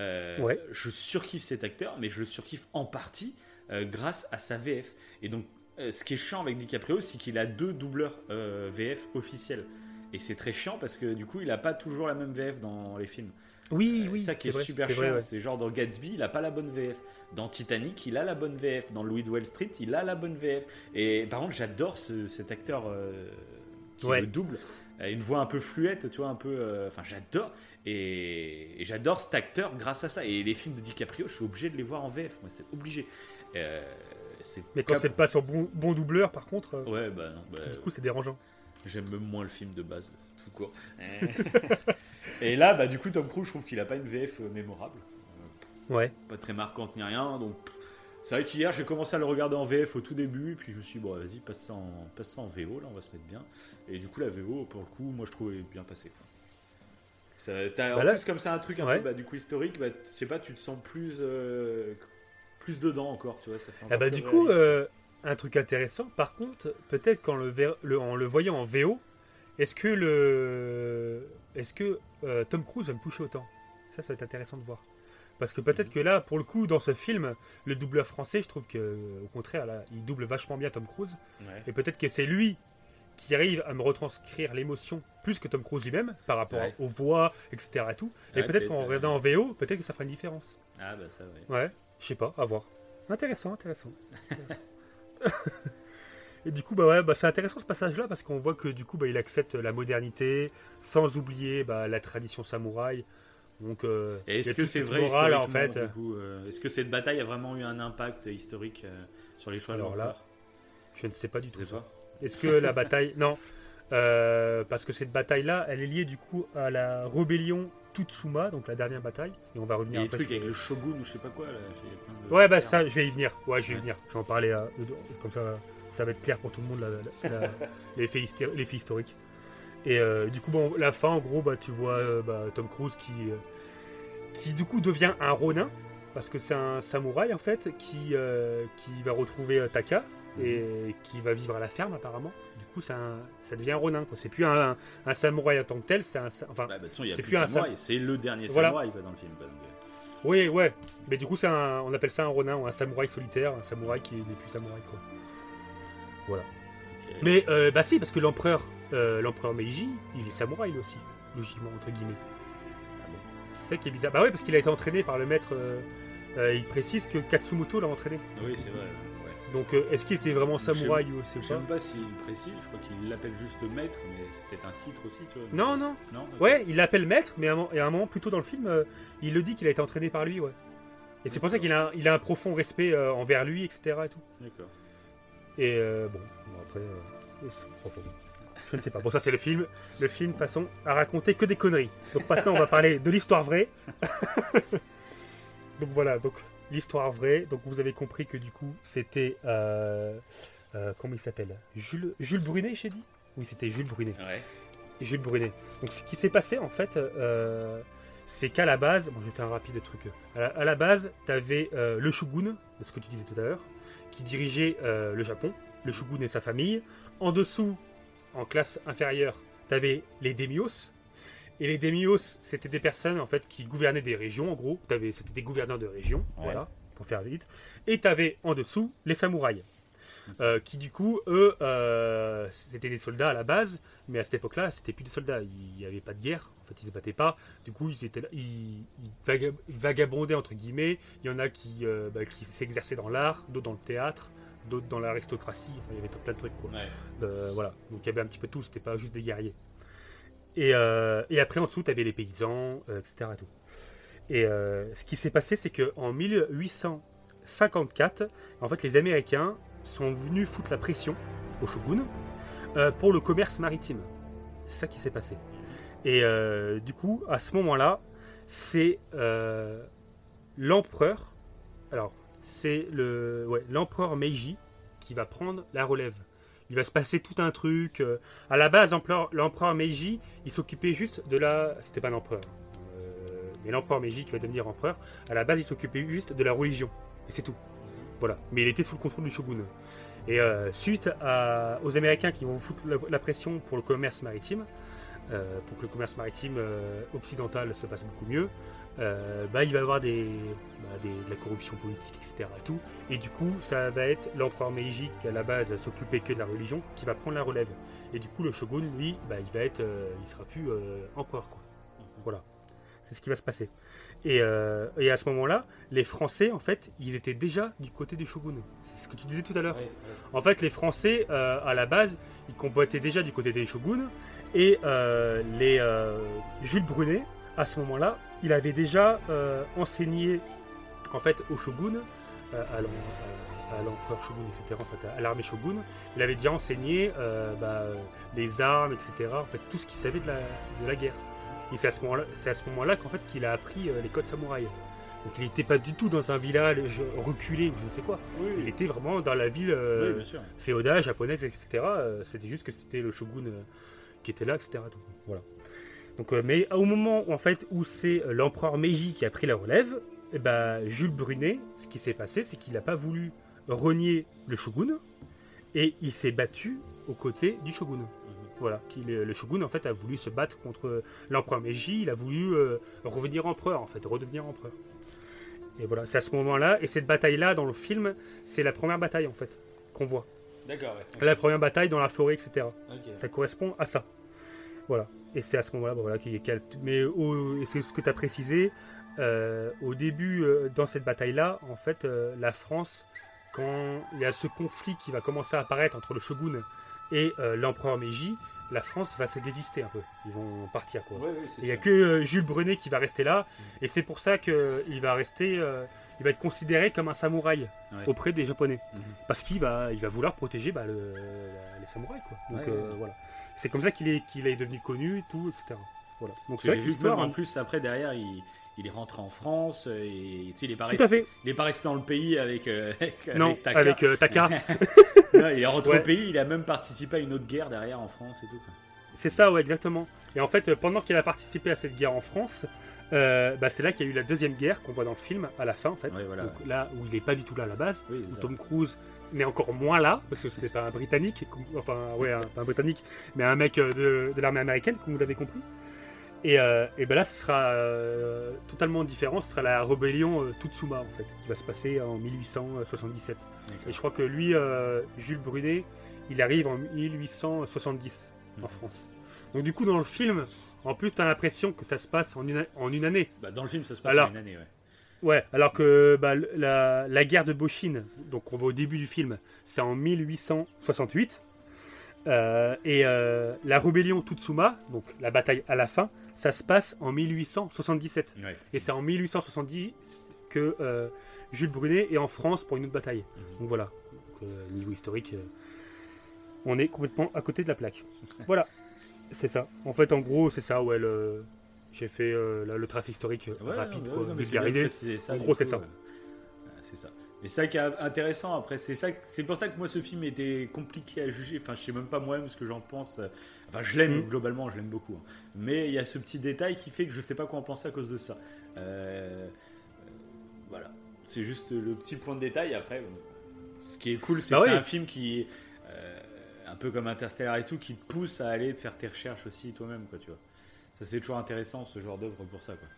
Euh, ouais. Je surkiffe cet acteur, mais je le surkiffe en partie. Euh, grâce à sa V F. Et donc, euh, ce qui est chiant avec DiCaprio, c'est qu'il a deux doubleurs euh, V F officiels. Et c'est très chiant parce que du coup, il n'a pas toujours la même V F dans les films. Oui, euh, oui. C'est ça qui est vrai, super c'est chiant. Vrai, ouais. C'est genre dans Gatsby, il n'a pas la bonne V F. Dans Titanic, il a la bonne V F. Dans Louis de Wall Street, il a la bonne V F. Et par contre, j'adore ce, cet acteur euh, qui ouais. le double. Euh, une voix un peu fluette, tu vois, un peu. Enfin, euh, j'adore. Et, et j'adore cet acteur grâce à ça. Et les films de DiCaprio, je suis obligé de les voir en V F. Moi, c'est obligé. Euh, c'est mais quand cap... c'est pas sur bon, bon doubleur par contre euh... ouais bah non bah, du coup c'est dérangeant. J'aime même moins le film de base tout court. Et là bah du coup Tom Cruise je trouve qu'il a pas une V F mémorable euh, ouais pas très marquante ni rien donc c'est vrai qu'hier j'ai commencé à le regarder en V F au tout début et puis je me suis dit bon vas-y passe ça en, passe ça en V O là on va se mettre bien et du coup la V O pour le coup moi je trouvais bien passé quoi. Ça, t'as, bah, en là... plus comme c'est un truc un ouais. peu bah, du coup historique bah je sais pas tu te sens plus euh, plus dedans encore, tu vois, ça fait ah bah du coup, euh, un truc intéressant, par contre, peut-être qu'en le, ver- le, en le voyant en V O, est-ce que, le, est-ce que euh, Tom Cruise va me toucher autant ? Ça, ça va être intéressant de voir. Parce que peut-être mmh. que là, pour le coup, dans ce film, le doubleur français, je trouve qu'au contraire, là, il double vachement bien Tom Cruise. Ouais. Et peut-être que c'est lui qui arrive à me retranscrire l'émotion plus que Tom Cruise lui-même, par rapport ouais. aux voix, et cetera. Et, tout. Ouais, et peut-être, peut-être qu'en ça... regardant en V O, peut-être que ça fera une différence. Ah bah ça, oui. Ouais. Je sais pas, à voir. Intéressant, intéressant. intéressant. Et du coup, bah ouais, bah c'est intéressant ce passage-là parce qu'on voit que du coup, bah, il accepte la modernité sans oublier bah, la tradition samouraï. Donc, euh, et est-ce que c'est vrai morale, en fait du coup, euh, est-ce que cette bataille a vraiment eu un impact historique euh, sur les choix de l'empereur ? Alors là, je ne sais pas du tout. Ça. Est-ce que la bataille Non, euh, parce que cette bataille-là, elle est liée du coup à la rébellion. Tsutsuma, donc la dernière bataille, et on va revenir après. Trucs sur... avec le Shogun ou je sais pas quoi. Là, j'ai plein de... Ouais, bah ça, je vais y venir. Ouais, je vais y venir. Je vais en parler euh, comme ça, ça va être clair pour tout le monde la, la, la, les, faits histori- les faits historiques. Et euh, du coup, bon, la fin, en gros, bah tu vois, euh, bah, Tom Cruise qui, euh, qui du coup devient un Ronin, parce que c'est un samouraï en fait qui, euh, qui va retrouver euh, Taka et mmh. qui va vivre à la ferme apparemment. Du coup, ça, ça devient un ronin. Quoi. C'est plus un, un, un samouraï en tant que tel. C'est un, enfin, bah, bah, il y a c'est plus, plus un samouraï. Sam... C'est le dernier voilà. samouraï quoi, dans le film. Bah, donc... Oui, ouais. Mais du coup, c'est un, on appelle ça un ronin ou un samouraï solitaire, un samouraï qui n'est plus samouraï quoi. Voilà. Okay. Mais euh, bah si, parce que l'empereur, euh, l'empereur Meiji, il est samouraï lui aussi, logiquement entre guillemets. C'est ça qui est bizarre. Bah ouais, parce qu'il a été entraîné par le maître. Euh, euh, il précise que Katsumoto l'a entraîné. Oui, c'est vrai. Ouais. Donc, euh, est-ce qu'il était vraiment samouraï ou c'est pas ? Je sais pas s'il précise. Je crois qu'il l'appelle juste maître, mais c'est peut-être un titre aussi, tu vois. Non, non. non okay. Ouais, il l'appelle maître, mais à un moment plus tôt dans le film, euh, il le dit qu'il a été entraîné par lui, ouais. Et c'est D'accord. pour ça qu'il a, il a un profond respect euh, envers lui, et cetera. Et tout. D'accord. Et euh, bon, bon, après, euh, c'est je ne sais pas. Bon, ça c'est le film. Le film, de toute façon, a raconté que des conneries. Donc maintenant, on va parler de l'histoire vraie. Donc voilà, donc l'histoire vraie. Donc vous avez compris que du coup, c'était... Euh, euh, comment il s'appelle Jules, Jules Brunet, j'ai dit Oui, c'était Jules Brunet. Ouais. Jules Brunet. Donc ce qui s'est passé, en fait, euh, c'est qu'à la base... Bon, je vais faire un rapide truc. À la, à la base, tu avais euh, le Shogun, ce que tu disais tout à l'heure, qui dirigeait euh, le Japon. Le Shogun et sa famille. En dessous... En classe inférieure, tu avais les daimyos. Et les daimyos, c'était des personnes en fait, qui gouvernaient des régions, en gros. T'avais, c'était des gouverneurs de régions, ouais. voilà, pour faire vite. Et tu avais en dessous les samouraïs, euh, qui du coup, eux, euh, c'était des soldats à la base. Mais à cette époque-là, c'était plus des soldats. Il n'y avait pas de guerre, en fait, ils ne se battaient pas. Du coup, ils, étaient là, ils, ils vagabondaient, entre guillemets. Il y en a qui, euh, bah, qui s'exerçaient dans l'art, d'autres dans le théâtre. D'autres dans l'aristocratie, enfin, il y avait plein de trucs quoi. Ouais. Euh, voilà, donc il y avait un petit peu tout, c'était pas juste des guerriers. Et, euh, et après en dessous, tu avais les paysans, euh, et cetera. Tout. Et euh, ce qui s'est passé, c'est qu'en dix-huit cent cinquante-quatre, en fait, les Américains sont venus foutre la pression au shogun euh, pour le commerce maritime. C'est ça qui s'est passé. Et euh, du coup, à ce moment-là, c'est euh, l'empereur. Alors. C'est le, ouais, l'empereur Meiji qui va prendre la relève. Il va se passer tout un truc. À la base, l'empereur, l'empereur Meiji, il s'occupait juste de la... C'était pas l'empereur. Euh, mais l'empereur Meiji qui va devenir empereur, à la base, il s'occupait juste de la religion. Et c'est tout. Voilà. Mais il était sous le contrôle du shogun. Et euh, suite à, aux Américains qui vont foutre la, la pression pour le commerce maritime, euh, pour que le commerce maritime euh, occidental se passe beaucoup mieux, Euh, bah, il va y avoir des, bah, des, de la corruption politique, et cetera. Tout. Et du coup, ça va être l'empereur Meiji qui, à la base, s'occupait que de la religion, qui va prendre la relève. Et du coup, le shogun, lui, bah, il va être, euh, il sera plus euh, empereur, quoi. Voilà. C'est ce qui va se passer. Et, euh, et à ce moment-là, les Français, en fait, ils étaient déjà du côté du shogun. C'est ce que tu disais tout à l'heure. Ouais, ouais. En fait, les Français, euh, à la base, ils combattaient déjà du côté des shoguns. Et euh, les euh, Jules Brunet, à ce moment-là, il avait déjà euh, enseigné en fait au shogun, euh, à, l'em- à l'empereur shogun, et cetera. En fait, à l'armée shogun, il avait déjà enseigné euh, bah, les armes, et cetera. En fait, tout ce qu'il savait de la, de la guerre. Et c'est à ce moment-là, c'est à ce moment-là qu'en fait qu'il a appris euh, les codes samouraïs. Donc, il n'était pas du tout dans un village reculé ou je ne sais quoi. Oui. Il était vraiment dans la ville euh, oui, féodale japonaise, et cetera. C'était juste que c'était le shogun euh, qui était là, et cetera. Donc, voilà. Donc, euh, mais au moment où, en fait, où c'est euh, l'empereur Meiji qui a pris la relève, et bah, Jules Brunet, ce qui s'est passé, c'est qu'il n'a pas voulu renier le shogun et il s'est battu aux côtés du shogun. Mmh. Voilà, qu'il, le shogun en fait a voulu se battre contre l'empereur Meiji, il a voulu euh, revenir empereur en fait, redevenir empereur. Et voilà, c'est à ce moment-là, et cette bataille-là dans le film, c'est la première bataille en fait qu'on voit. D'accord. Ouais, okay. La première bataille dans la forêt, et cetera. Okay. Ça correspond à ça. Voilà. Et c'est à ce moment-là, bon, voilà, qu'il y a quelques... Mais au... c'est ce que tu as précisé, euh, au début, euh, dans cette bataille-là, en fait, euh, la France, quand il y a ce conflit qui va commencer à apparaître entre le shogun et euh, l'empereur Meiji, la France va se désister un peu. Ils vont partir, quoi. Ouais, ouais, il n'y a que euh, Jules Brunet qui va rester là, mmh. et c'est pour ça qu'il va rester... Euh, il va être considéré comme un samouraï ouais. auprès des Japonais, mmh. parce qu'il va, il va vouloir protéger bah, le, la, les samouraïs, quoi. Donc, ouais, euh, ouais. voilà. C'est comme ça qu'il est, qu'il est devenu connu, et tout, et cetera. Voilà. Donc c'est vrai que l'histoire, en plus, après, derrière, il, il est rentré en France et il n'est pas, pas resté dans le pays avec, euh, avec, non, avec Taka. Avec, euh, Taka. non, il est rentré ouais. au pays, il a même participé à une autre guerre derrière en France et tout. Quoi. C'est ça, ouais, exactement. Et en fait, pendant qu'elle a participé à cette guerre en France, euh, bah c'est là qu'il y a eu la deuxième guerre qu'on voit dans le film, à la fin en fait. Oui, voilà. Donc, là où il n'est pas du tout là à la base, oui, où Tom Cruise n'est encore moins là, parce que c'était pas un Britannique, enfin ouais, un, pas un Britannique, mais un mec de, de l'armée américaine, comme vous l'avez compris. Et, euh, et ben là, ce sera euh, totalement différent. Ce sera la rébellion euh, Tsutsuma en fait, qui va se passer en mille huit cent soixante-dix-sept. D'accord. Et je crois que lui, euh, Jules Brunet, il arrive en mille huit cent soixante-dix mmh. en France. Donc du coup, dans le film, en plus, t'as l'impression que ça se passe en une, en une année. Bah, dans le film, ça se passe alors, en une année, ouais. Ouais, alors que bah, la, la guerre de Boshin, donc on va au début du film, c'est en mille huit cent soixante-huit. Euh, et euh, la rébellion Tsutsuma, donc la bataille à la fin, ça se passe en mille huit cent soixante-dix-sept. Ouais. Et c'est en mille huit cent soixante-dix que euh, Jules Brunet est en France pour une autre bataille. Mmh. Donc voilà, donc, euh, niveau historique, euh, on est complètement à côté de la plaque. Voilà, c'est ça. En fait, en gros, c'est ça. Ouais, le... j'ai fait euh, le trace historique ouais, rapide, ouais, ouais, vulgarisé. En gros, c'est ça. Ouais. C'est ça. Et ça qui est intéressant après, c'est ça, c'est pour ça que moi ce film était compliqué à juger. Enfin, je sais même pas moi-même ce que j'en pense. Enfin, je l'aime mmh. globalement, je l'aime beaucoup. Hein. Mais il y a ce petit détail qui fait que je sais pas quoi en penser à cause de ça. Euh, euh, voilà, c'est juste le petit point de détail. Après, ce qui est cool, c'est bah que oui. c'est un film qui, euh, un peu comme Interstellar et tout, qui te pousse à aller te faire tes recherches aussi toi-même, quoi. Tu vois, ça c'est toujours intéressant ce genre d'œuvre pour ça, quoi.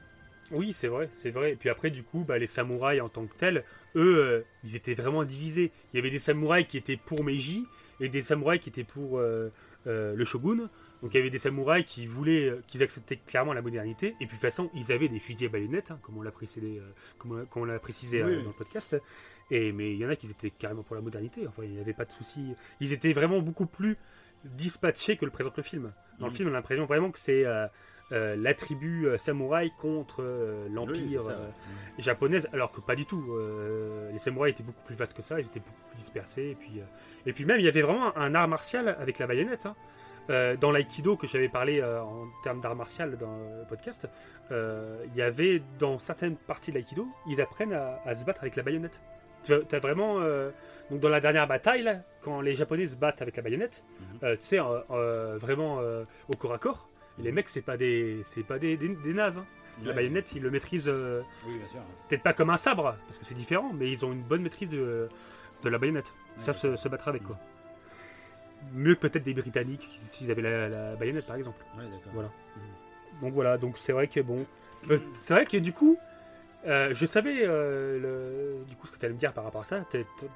Oui, c'est vrai, c'est vrai. Et puis après, du coup, bah, les samouraïs en tant que tels, eux, euh, ils étaient vraiment divisés. Il y avait des samouraïs qui étaient pour Meiji et des samouraïs qui étaient pour euh, euh, le Shogun. Donc il y avait des samouraïs qui voulaient, qui acceptaient clairement la modernité. Et puis de toute façon, ils avaient des fusils à baïonnettes, hein, comme on l'a précisé, euh, comme on, comme on l'a précisé oui, euh, oui. dans le podcast. Et mais il y en a qui étaient carrément pour la modernité. Enfin, il n'y avait pas de souci. Ils étaient vraiment beaucoup plus dispatchés que le présente le film. Dans mmh. le film, on a l'impression vraiment que c'est euh, Euh, la tribu euh, samouraï contre euh, l'empire oui, euh, mmh. japonaise, alors que pas du tout. Euh, les samouraïs étaient beaucoup plus vastes que ça, ils étaient beaucoup plus dispersés. Et puis, euh, et puis même, il y avait vraiment un art martial avec la baïonnette. Hein. Euh, dans l'aïkido que j'avais parlé euh, en termes d'art martial dans le podcast, euh, il y avait dans certaines parties de l'aïkido, ils apprennent à, à se battre avec la baïonnette. T'as vraiment euh, donc dans la dernière bataille là, quand les Japonais se battent avec la baïonnette, mmh. euh, tu sais euh, euh, vraiment euh, au corps à corps. Et les mecs, c'est pas des, c'est pas des, des, des nazes. Hein. Ouais. La baïonnette, ils le maîtrisent. Euh, oui, bien sûr. Peut-être pas comme un sabre, parce que c'est différent, mais ils ont une bonne maîtrise de, de la baïonnette. Ils ouais, savent se, se battre avec quoi. Mieux que peut-être des Britanniques s'ils avaient la, la baïonnette, par exemple. Ouais, d'accord. Voilà. Mmh. Donc voilà. Donc c'est vrai que bon, euh, c'est vrai que du coup, euh, je savais euh, le, du coup ce que tu allais me dire par rapport à ça,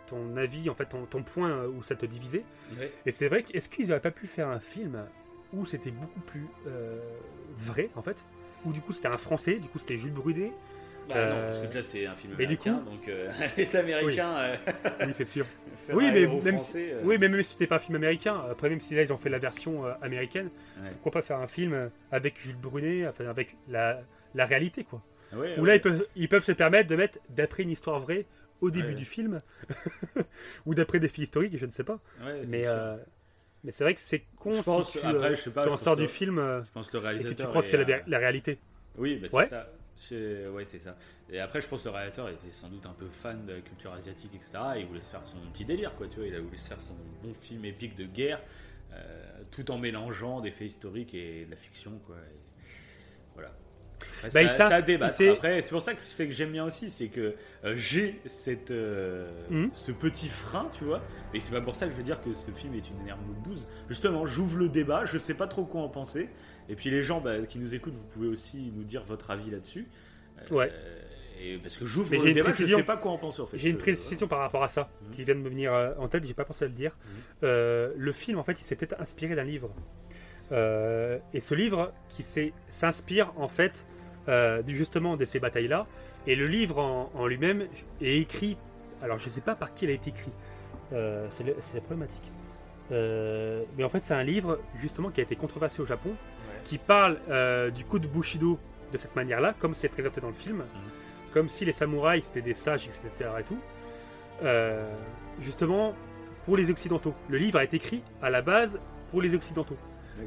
ton avis, en fait, ton, ton point où ça te divisait. Ouais. Et c'est vrai que est-ce qu'ils auraient pas pu faire un film où c'était beaucoup plus euh, vrai en fait, où du coup c'était un français, du coup c'était Jules Brunet. Bah euh... non, parce que là c'est un film américain, du coup, donc euh, les Américains. Oui, euh... oui c'est sûr. Oui mais, même français, si... euh... oui, mais même si c'était pas un film américain, après même si là ils ont fait la version euh, américaine, ouais. pourquoi pas faire un film avec Jules Brunet, enfin avec la, la réalité quoi. Ouais, où ouais. là ils peuvent, ils peuvent se permettre de mettre d'après une histoire vraie au début ouais, du ouais. film, ou d'après des faits historiques, je ne sais pas. Ouais, mais. Mais c'est vrai que c'est con je pense, si tu, après, je sais pas, tu en sors du film je pense le réalisateur et que tu crois que c'est la, la réalité. Oui, bah c'est ouais. ça. C'est, ouais, c'est ça. Et après, je pense que le réalisateur était sans doute un peu fan de la culture asiatique, et cetera. Et il voulait se faire son petit délire, quoi, tu vois. Il a voulu se faire son bon film épique de guerre, euh, tout en mélangeant des faits historiques et de la fiction, quoi. Et voilà. Après, bah, ça, ça, ça a débattre. C'est... Après, c'est pour ça que c'est que j'aime bien aussi, c'est que euh, j'ai cette, euh, mmh. ce petit frein, tu vois. Et c'est pas pour ça que je veux dire que ce film est une énorme bouse. Justement, j'ouvre le débat, je sais pas trop quoi en penser. Et puis les gens bah, qui nous écoutent, vous pouvez aussi nous dire votre avis là-dessus. Euh, ouais. Et parce que j'ouvre le débat, précision. Je sais pas quoi en penser en fait. J'ai une précision euh, par rapport à ça mmh. qui vient de me venir en tête. J'ai pas pensé à le dire. Mmh. Euh, le film, en fait, il s'est peut-être inspiré d'un livre. Euh, et ce livre qui s'est, s'inspire en fait. Euh, justement de ces batailles là et le livre en, en lui-même est écrit, alors je sais pas par qui il a été écrit, euh, c'est, le, c'est la problématique euh, mais en fait c'est un livre justement qui a été controversé au Japon ouais. qui parle euh, du code Bushido de cette manière là comme c'est présenté dans le film mmh. comme si les samouraïs c'était des sages etc et tout euh, justement pour les occidentaux. Le livre a été écrit à la base pour les occidentaux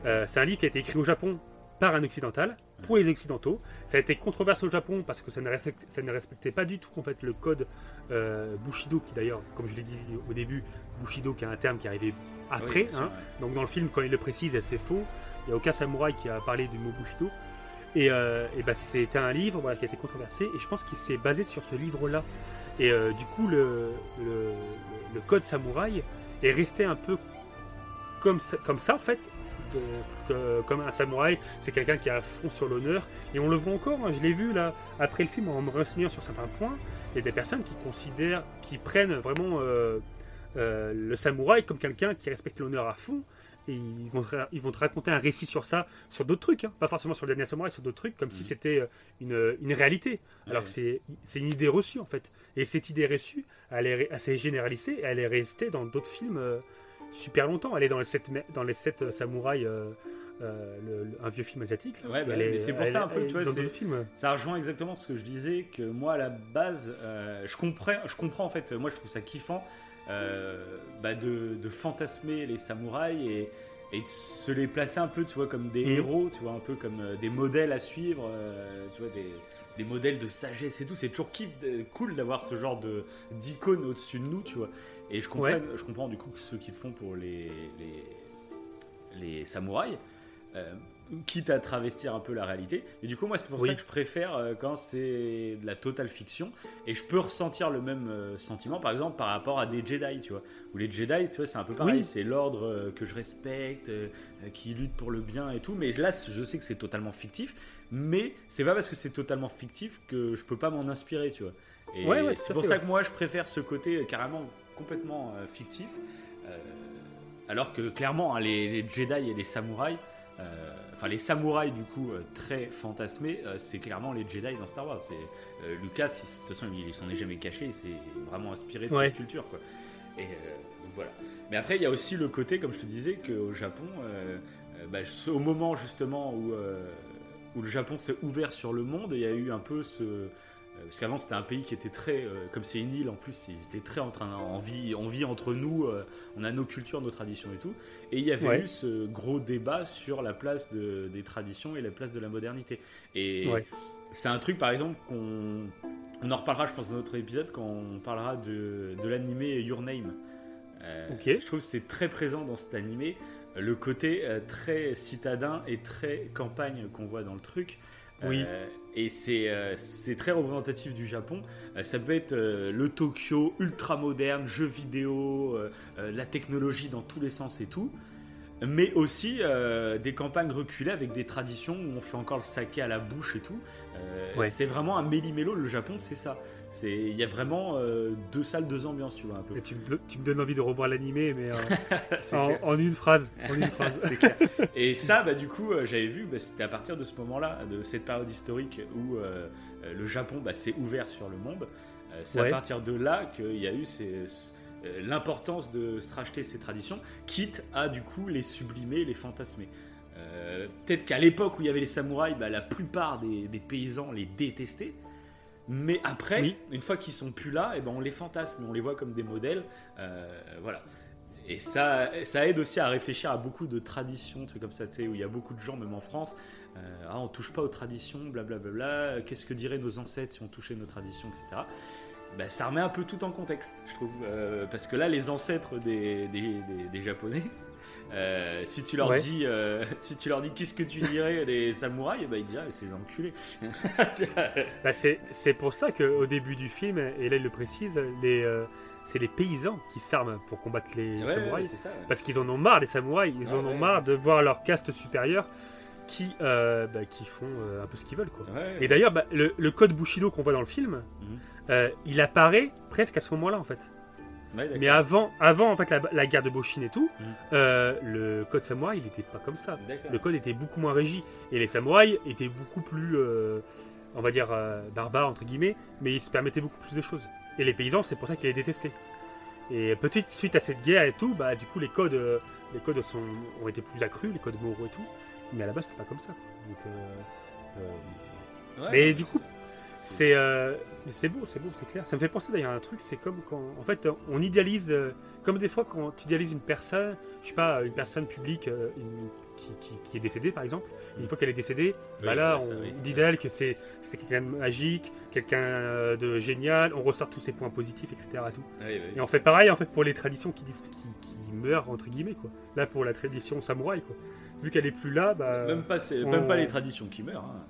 euh, c'est un livre qui a été écrit au Japon par un occidental pour les occidentaux. Ça a été controversé au Japon parce que ça ne respectait, ça ne respectait pas du tout en fait le code euh, Bushido, qui d'ailleurs, comme je l'ai dit au début, Bushido qui est un terme qui est arrivé après. Oui, hein. Donc dans le film, quand il le précise, c'est faux. Il n'y a aucun samouraï qui a parlé du mot Bushido. Et, euh, et bah, c'était un livre voilà, qui a été controversé, et je pense qu'il s'est basé sur ce livre-là. Et euh, du coup, le, le, le code samouraï est resté un peu comme ça, comme ça en fait. Donc, euh, comme un samouraï, c'est quelqu'un qui a front sur l'honneur, et on le voit encore, hein, je l'ai vu là, après le film, en me renseignant sur certains points, il y a des personnes qui considèrent, qui prennent vraiment euh, euh, le samouraï comme quelqu'un qui respecte l'honneur à fond, et ils vont, te, ils vont te raconter un récit sur ça, sur d'autres trucs, hein, pas forcément sur le dernier samouraï, sur d'autres trucs, comme mmh. si c'était une, une réalité, alors mmh. que c'est, c'est une idée reçue en fait, et cette idée reçue, elle, est, elle s'est généralisée, et elle est restée dans d'autres films, euh, super longtemps, elle est dans les sept, dans les sept samouraïs, euh, euh, le, le, un vieux film asiatique. Ouais, bah, est, mais c'est pour elle, ça un peu, tu vois, c'est, films. Ça rejoint exactement ce que je disais, que moi à la base, euh, je comprends, je comprends en fait, moi je trouve ça kiffant euh, bah, de, de fantasmer les samouraïs et, et de se les placer un peu, tu vois, comme des mmh. héros, tu vois, un peu comme euh, des modèles à suivre, euh, tu vois, des, des modèles de sagesse et tout. C'est toujours kiff, cool d'avoir ce genre de, d'icône au-dessus de nous, tu vois. Et je comprends, ouais. je comprends du coup que ceux qui le font pour les, les, les samouraïs, euh, quitte à travestir un peu la réalité. Mais du coup, moi, c'est pour oui. ça que je préfère euh, quand c'est de la totale fiction. Et je peux ressentir le même euh, sentiment, par exemple, par rapport à des Jedi, tu vois. Où les Jedi, tu vois, c'est un peu pareil. Oui. C'est l'ordre euh, que je respecte, euh, qui lutte pour le bien et tout. Mais là, je sais que c'est totalement fictif. Mais c'est pas parce que c'est totalement fictif que je peux pas m'en inspirer, tu vois. Et ouais, ouais, c'est pour fait, ça ouais. que moi, je préfère ce côté euh, carrément... complètement euh, fictif, euh, alors que clairement hein, les, les Jedi et les samouraïs, euh, enfin les samouraïs du coup euh, très fantasmés, euh, c'est clairement les Jedi dans Star Wars. C'est euh, Lucas, il, de toute façon il, il s'en est jamais caché, il s'est vraiment inspiré de ouais. cette culture quoi. Et euh, donc voilà. Mais après il y a aussi le côté, comme je te disais, qu'au Japon, euh, euh, bah, au moment justement où euh, où le Japon s'est ouvert sur le monde, il y a eu un peu ce parce qu'avant c'était un pays qui était très euh, comme c'est une île en plus, ils étaient très en train en vie, on vit entre nous, euh, on a nos cultures, nos traditions et tout, et il y avait ouais. eu ce gros débat sur la place de, des traditions et la place de la modernité et ouais. c'est un truc par exemple qu'on on en reparlera je pense dans notre épisode quand on parlera de, de l'animé Your Name euh, okay. Je trouve que c'est très présent dans cet animé le côté euh, très citadin et très campagne qu'on voit dans le truc. Oui. Euh, et c'est, euh, c'est très représentatif du Japon. Euh, ça peut être euh, le Tokyo ultra moderne, jeux vidéo, euh, euh, la technologie dans tous les sens et tout, mais aussi euh, des campagnes reculées avec des traditions où on fait encore le saké à la bouche et tout. Euh, ouais. C'est vraiment un méli-mélo. Le Japon, c'est ça. Il y a vraiment euh, deux salles, deux ambiances, tu vois un peu. Et tu, me, tu me donnes envie de revoir l'animé, mais euh, en, en une phrase. En une phrase. C'est clair. Et ça, bah, du coup, euh, j'avais vu, bah, c'était à partir de ce moment-là, de cette période historique où euh, le Japon bah, s'est ouvert sur le monde. Euh, c'est ouais. à partir de là qu'il y a eu ces, euh, l'importance de se racheter ces traditions, quitte à du coup les sublimer, les fantasmer. Euh, peut-être qu'à l'époque où il y avait les samouraïs, bah, la plupart des, des paysans les détestaient. Mais après, oui. une fois qu'ils sont plus là, et ben on les fantasme, on les voit comme des modèles, euh, voilà. Et ça, ça aide aussi à réfléchir à beaucoup de traditions, trucs comme ça, tu sais, où il y a beaucoup de gens, même en France, euh, ah, on touche pas aux traditions, blablabla. Qu'est-ce que diraient nos ancêtres si on touchait nos traditions, et cetera. Ben, ça remet un peu tout en contexte, je trouve, euh, parce que là, les ancêtres des, des, des, des Japonais. Euh, si tu leur ouais. dis, euh, si tu leur dis qu'est-ce que tu dirais des samouraïs, bah ils diraient ah, c'est des enculés. bah c'est c'est pour ça que au début du film, et là il le précise, les euh, c'est les paysans qui s'arment pour combattre les ouais, samouraïs, ouais, ça, ouais. parce qu'ils en ont marre des samouraïs, ils ah, en ouais, ont marre ouais. de voir leur caste supérieure qui euh, bah, qui font euh, un peu ce qu'ils veulent quoi. Ouais, et ouais. d'ailleurs bah, le, le code Bushido qu'on voit dans le film, mmh. euh, il apparaît presque à ce moment-là en fait. Ouais, mais avant, avant en fait, la, la guerre de Boshin et tout, mmh. euh, le code samouraï il n'était pas comme ça. D'accord. Le code était beaucoup moins régi et les samouraïs étaient beaucoup plus, euh, on va dire, euh, barbares entre guillemets, mais ils se permettaient beaucoup plus de choses. Et les paysans, c'est pour ça qu'ils les détestaient. Et petite suite à cette guerre et tout, bah du coup les codes, euh, les codes sont, ont été plus accrus, les codes moraux et tout. Mais à la base, c'était pas comme ça. Donc, euh, euh, ouais, mais ouais, du coup. C'est, euh, c'est beau, c'est beau, c'est clair. Ça me fait penser d'ailleurs à un truc, c'est comme quand, en fait, on idéalise, euh, comme des fois quand tu idéalises une personne, je sais pas, une personne publique euh, une, qui, qui, qui est décédée par exemple, une fois qu'elle est décédée, oui, bah là, là on oui. dit d'elle que c'est, c'est quelqu'un de magique, quelqu'un de génial, on ressort tous ses points positifs, et cetera. Tout. Oui, oui. Et on fait pareil en fait pour les traditions qui, qui, qui meurent, entre guillemets, quoi. Là pour la tradition samouraï, quoi. vu qu'elle est plus là, bah, même pas, c'est, on... même pas les traditions qui meurent. Hein.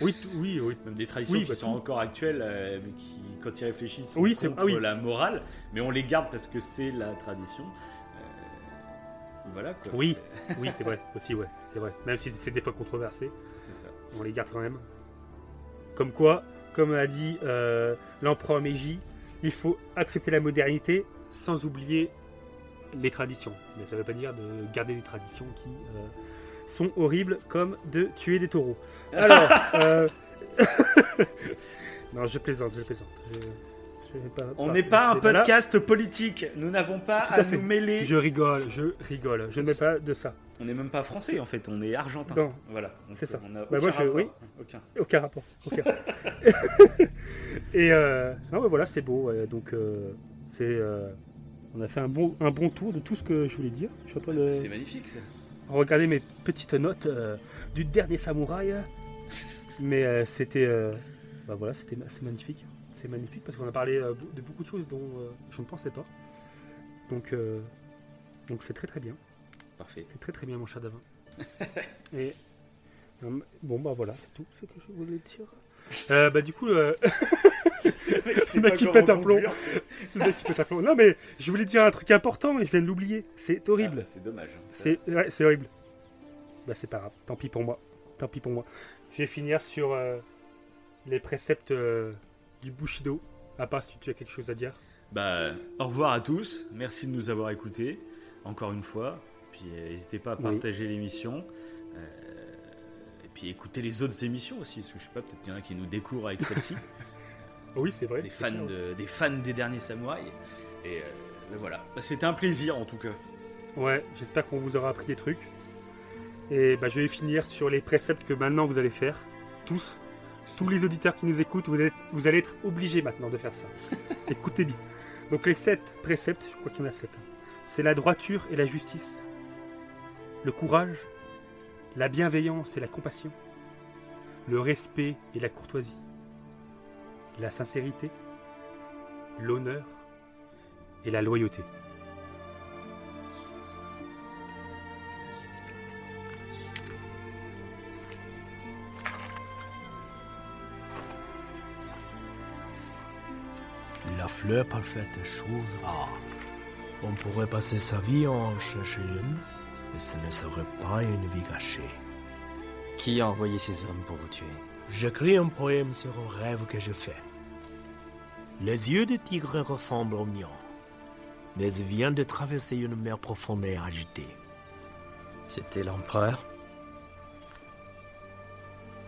Oui, t- oui, oui. Même des traditions oui, qui bah, sont tout. Encore actuelles, euh, mais qui, quand ils réfléchissent, sont oui, contre c'est... Ah, oui. la morale, mais on les garde parce que c'est la tradition. Euh, voilà. Quoi. Oui, oui, c'est vrai aussi, ouais, c'est vrai. Même si c'est des fois controversé, c'est ça. On les garde quand même. Comme quoi, comme a dit euh, l'empereur Meiji, il faut accepter la modernité sans oublier les traditions. Mais ça ne veut pas dire de garder des traditions qui euh, sont horribles, comme de tuer des taureaux. Alors, euh... non, je plaisante, je plaisante. Je... Je vais pas on n'est pas un podcast là. Politique. Nous n'avons pas à, à nous mêler. Je rigole, je rigole. Je ne mets pas de ça. On n'est même pas français en fait. On est argentin. Non. Voilà. Donc, c'est ça. On a bah aucun moi, je... rapport. Oui. Aucun. Aucun rapport. Aucun. Et euh... non, bah voilà, c'est beau. Ouais. Donc euh... c'est. Euh... On a fait un bon, un bon tour de tout ce que je voulais dire. Je suis en train de... C'est magnifique ça. Regardez mes petites notes euh, du dernier samouraï. Mais euh, c'était, euh, bah voilà, c'était, c'est magnifique. C'est magnifique parce qu'on a parlé euh, de beaucoup de choses dont euh, je ne pensais pas. Donc, euh, donc c'est très très bien. Parfait. C'est très très bien mon cher Davin. Et euh, bon bah voilà, c'est tout ce que je voulais dire. Euh, bah du coup. Euh... Le mec qui pète un plomb. Le mec qui pète un plomb. Non mais je voulais dire un truc important mais je viens de l'oublier. C'est horrible. Ah, bah, c'est dommage. Hein, c'est ouais, c'est horrible. Bah c'est pas grave. Tant pis pour moi. Tant pis pour moi. Je vais finir sur euh, les préceptes euh, du Bushido. À part si tu as quelque chose à dire. Bah au revoir à tous. Merci de nous avoir écoutés. Encore une fois. Puis euh, n'hésitez pas à partager oui. l'émission. Euh, et puis écoutez les autres émissions aussi. Parce que je sais pas peut-être qu'il y en a qui nous découvrent avec celle-ci. Oui, c'est vrai. Des, c'est fans, clair, de, ouais. des fans des derniers samouraïs. Et euh, ben voilà. Bah, c'était un plaisir en tout cas. Ouais, j'espère qu'on vous aura appris des trucs. Et bah, je vais finir sur les préceptes que maintenant vous allez faire. Tous. Tous les auditeurs qui nous écoutent, vous, êtes, vous allez être obligés maintenant de faire ça. Écoutez bien. Donc les sept préceptes, je crois qu'il y en a sept. Hein. C'est la droiture et la justice. Le courage. La bienveillance et la compassion. Le respect et la courtoisie. La sincérité, l'honneur et la loyauté. La fleur parfaite est chose rare. On pourrait passer sa vie en chercher une, et ce ne serait pas une vie gâchée. Qui a envoyé ces hommes pour vous tuer ? J'écris un poème sur un rêve que je fais. Les yeux du tigre ressemblent aux miens, mais il vient de traverser une mer profonde et agitée. C'était l'empereur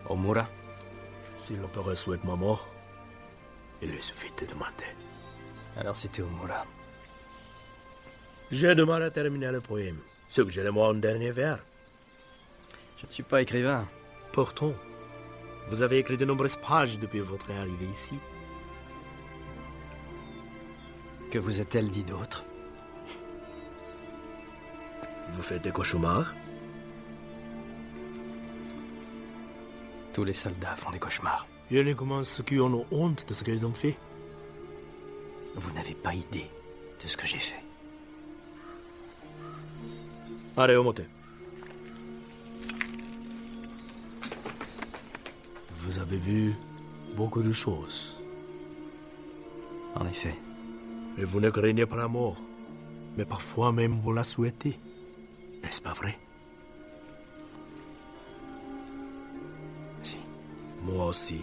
Omura. Si l'empereur souhaite ma mort, il lui suffit de demander. Alors c'était Omura. Je demande à terminer le poème. Suggérez-moi un dernier vers. Je ne suis pas écrivain. Pourtant, vous avez écrit de nombreuses pages depuis votre arrivée ici. Que vous a-t-elle dit d'autre ? Vous faites des cauchemars ? Tous les soldats font des cauchemars. Il y en a comme ceux qui en ont honte de ce qu'ils ont fait. Vous n'avez pas idée de ce que j'ai fait. Allez, remontez. Vous avez vu beaucoup de choses. En effet. Et vous ne craignez pas la mort, mais parfois même vous la souhaitez. N'est-ce pas vrai ? Si. Moi aussi.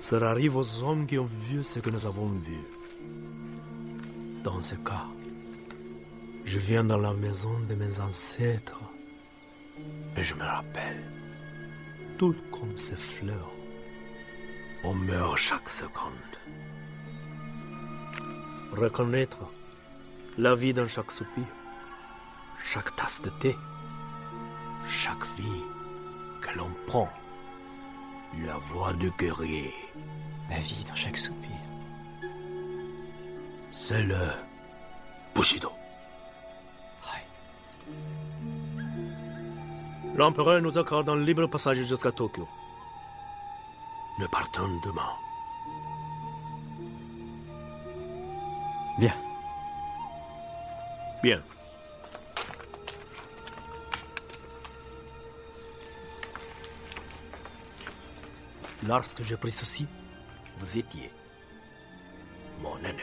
Cela arrive aux hommes qui ont vu ce que nous avons vu. Dans ce cas, je viens dans la maison de mes ancêtres et je me rappelle, tout comme ces fleurs, on meurt chaque seconde. Reconnaître la vie dans chaque soupir, chaque tasse de thé, chaque vie que l'on prend, la voix du guerrier. La vie dans chaque soupir. C'est le Bushido. Ouais. L'empereur nous accorde un libre passage jusqu'à Tokyo. Nous partons demain. Bien. Bien. Lorsque j'ai pris ceci, vous étiez mon ami.